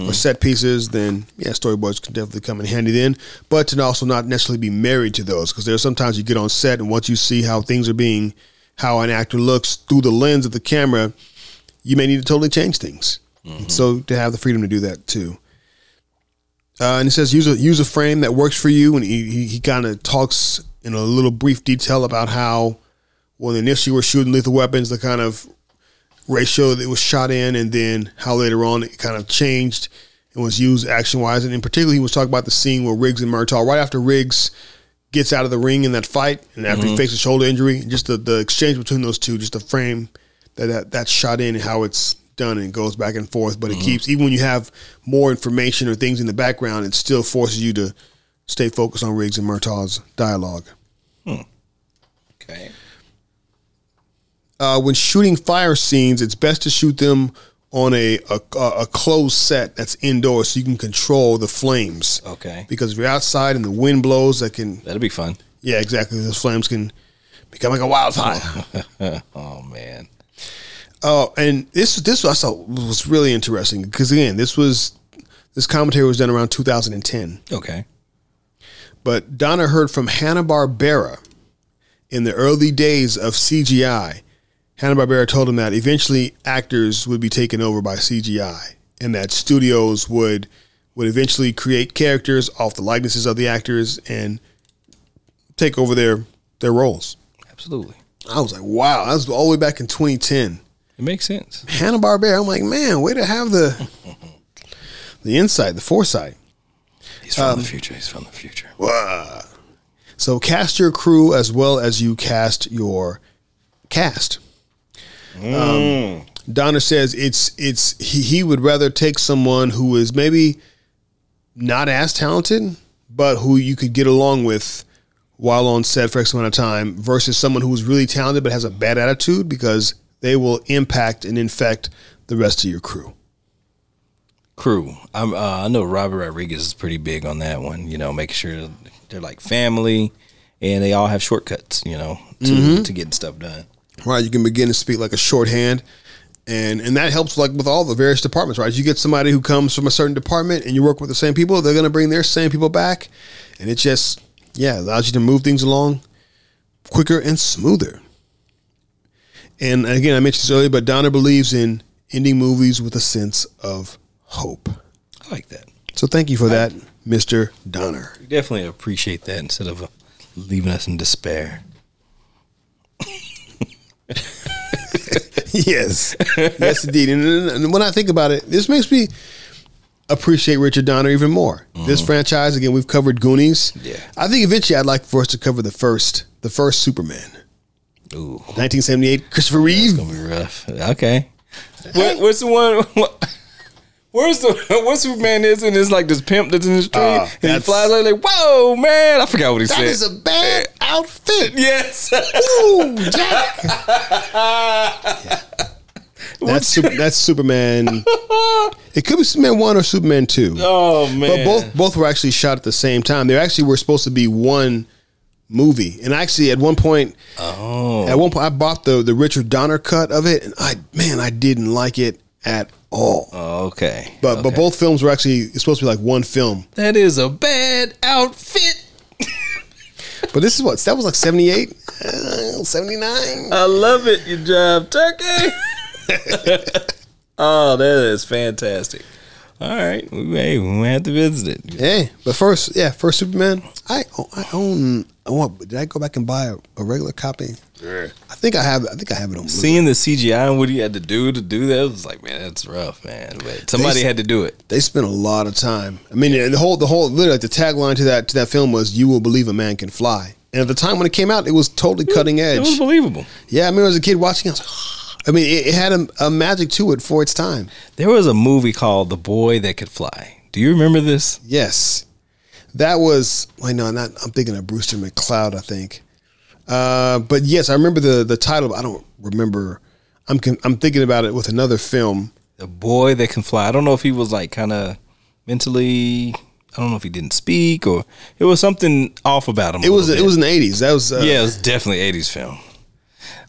or set pieces, then yeah, storyboards can definitely come in handy then, but to also not necessarily be married to those. Cause there are sometimes you get on set and once you see how things are being how an actor looks through the lens of the camera, you may need to totally change things. Mm-hmm. So to have the freedom to do that too. And it says, use a frame that works for you. And he kind of talks in a little brief detail about how, when initially we're shooting Lethal Weapons, the kind of ratio that it was shot in, and then how later on it kind of changed and was used action wise. And in particular, he was talking about the scene where Riggs and Murtaugh, right after Riggs gets out of the ring in that fight, and after he faces a shoulder injury, just the exchange between those two, just the frame that's shot in and how it's done, and it goes back and forth, but it keeps, even when you have more information or things in the background, it still forces you to stay focused on Riggs and Murtaugh's dialogue. Okay. When shooting fire scenes, it's best to shoot them on a closed set that's indoors, so you can control the flames. Okay. Because if you're outside and the wind blows, that'll be fun. Yeah, exactly. Those flames can become like a wildfire. Oh man. Oh, and this I saw was really interesting, because again, this commentary was done around 2010. Okay. But Donna heard from Hanna-Barbera in the early days of CGI. Hanna-Barbera told him that eventually actors would be taken over by CGI, and that studios would eventually create characters off the likenesses of the actors and take over their roles. Absolutely. I was like, wow, that was all the way back in 2010. It makes sense. Hanna-Barbera, I'm like, man, way to have the insight, the foresight. He's from the future. Wah. So cast your crew as well as you cast your cast. Donner says he would rather take someone who is maybe not as talented, but who you could get along with while on set for X amount of time, versus someone who is really talented but has a bad attitude, because they will impact and infect the rest of your crew. I know Robert Rodriguez is pretty big on that one, you know, making sure they're like family and they all have shortcuts, you know, to getting stuff done. Right, you can begin to speak like a shorthand, and that helps like with all the various departments, right? You get somebody who comes from a certain department and you work with the same people, they're going to bring their same people back, and it just, allows you to move things along quicker and smoother. And again, I mentioned this earlier, but Donner believes in ending movies with a sense of hope. I like that. So thank you for that, Mr. Donner. We definitely appreciate that, instead of leaving us in despair. Yes, indeed. And when I think about it, this makes me appreciate Richard Donner even more. This franchise, again, we've covered Goonies. Yeah, I think eventually I'd like for us to cover the first Superman. Ooh, 1978, Christopher Reeve. That's gonna be rough. Okay, what's the one? Where's Superman is, and it's like this pimp that's in the street, and he flies like, whoa, man! I forgot what he said. That is a bad outfit. Yes. Ooh, Jack. Yeah. That's Superman. It could be Superman 1 or Superman 2. Oh man! But both were actually shot at the same time. They actually were supposed to be one movie. And actually, at one point, I bought the Richard Donner cut of it, and I didn't like it at all. Oh, okay. But both films were actually, it's supposed to be like one film. That is a bad outfit. But this is that was like 78, 79. I love it, you job, Turkey. Oh, that is fantastic. All right, we may have to visit it. Yeah, but first Superman. Did I go back and buy a regular copy? Yeah. I think I have it on Blu-ray. Seeing the CGI and what he had to do that, it was like, man, that's rough, man. But somebody had to do it. They spent a lot of time. I mean, and the whole literally like the tagline to that film was, "You will believe a man can fly." And at the time when it came out, it was totally cutting edge. It was believable. Yeah, I mean, as a kid watching, I was like, I mean, it had a magic to it for its time. There was a movie called The Boy That Could Fly. Do you remember this? Yes. That was... Wait, no, I'm thinking of Brewster McCloud, I think. But yes, I remember the title. I don't remember. I'm thinking about it with another film. The Boy That Can Fly. I don't know if he was like kind of mentally... I don't know if he didn't speak, or... It was something off about him. It was in the 80s. That was... yeah, it was definitely an 80s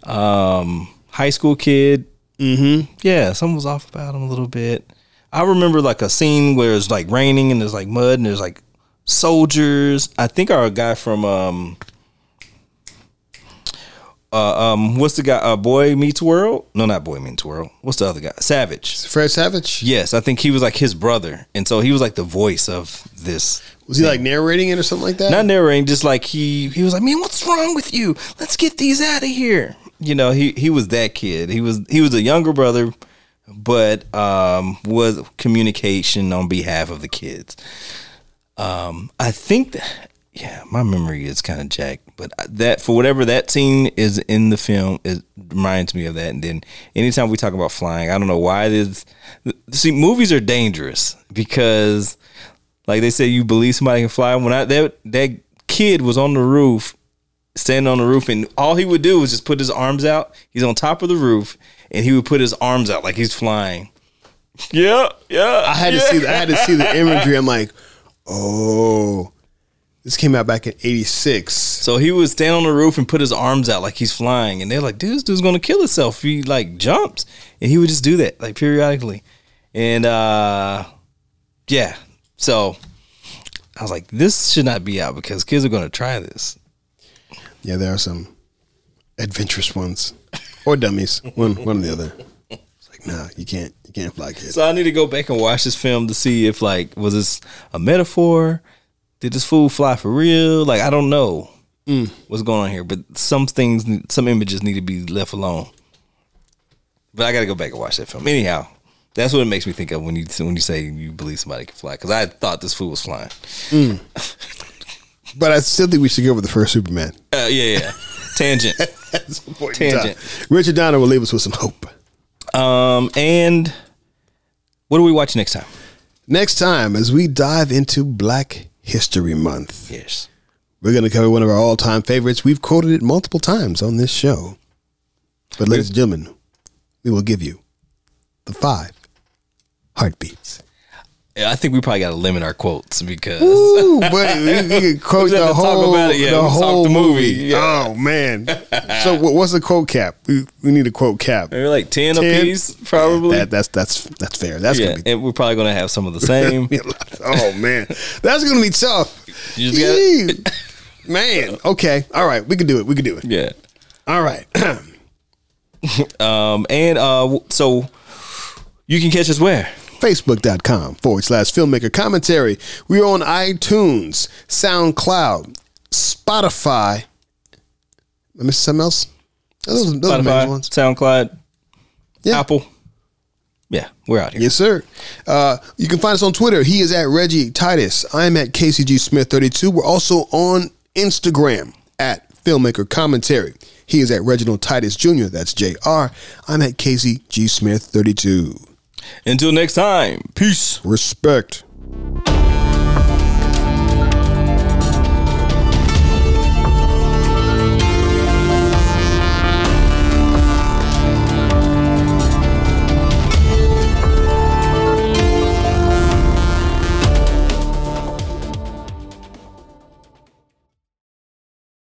film. High school kid. Mm-hmm. Yeah, something was off about him a little bit. I remember like a scene where it's like raining and there's like mud and there's like soldiers. I think our guy from What's the guy? Boy Meets World? No, not Boy Meets World. What's the other guy? Savage. Fred Savage? Yes, I think he was like his brother, and so he was like the voice of this. Was he like narrating it or something like that? Not narrating, just like he was like, man, what's wrong with you? Let's get these out of here. You know, he was that kid. He was a younger brother, but was communication on behalf of the kids. I think that, yeah, my memory is kind of jacked, but that for whatever that scene is in the film, it reminds me of that. And then anytime we talk about flying, I don't know why it is. See, movies are dangerous because, like they say, you believe somebody can fly. When that kid was on the roof, standing on the roof, and all he would do was just put his arms out. He's on top of the roof, and he would put his arms out like he's flying. Yeah. I had to see the imagery. I'm like, oh. This came out back in 86. So he would stand on the roof and put his arms out like he's flying. And they're like, dude, this dude's going to kill himself. He like jumps. And he would just do that like periodically. And yeah. So I was like, this should not be out because kids are going to try this. Yeah, there are some adventurous ones or dummies. One or the other. It's like, nah, you can't fly, kids. So I need to go back and watch this film to see if like, was this a metaphor? Did this fool fly for real? Like, I don't know what's going on here, but some images need to be left alone. But I got to go back and watch that film. Anyhow, that's what it makes me think of when you say you believe somebody can fly, because I thought this fool was flying. But I still think we should go with the first Superman. Yeah. Tangent. That's the point. Tangent. Richard Donner will leave us with some hope. And what do we watch next time? Next time, as we dive into Black History Month. Yes. We're going to cover one of our all-time favorites. We've quoted it multiple times on this show. But ladies and gentlemen, we will give you the 5 heartbeats. Yeah, I think we probably got to limit our quotes because... Ooh, buddy, we can quote the whole movie. Yeah. Oh, man. So what's the quote cap? We need a quote cap. Maybe like 10 apiece, probably. Yeah, that's fair. That's going to be... And we're probably going to have some of the same. Oh, man. That's going to be tough. You just got it. Man. Okay. All right. We can do it. Yeah. All right. So you can catch us where? Facebook.com/filmmaker commentary. We're on iTunes, SoundCloud, Spotify. I missed something else? Those Spotify, ones. SoundCloud, yeah. Apple. Yeah, we're out here. Yes, sir. You can find us on Twitter. He is at Reggie Titus. I'm at KCGSmith32. We're also on Instagram at Filmmaker Commentary. He is at Reginald Titus Jr. That's JR. I'm at KCGSmith32. Until next time, peace, respect.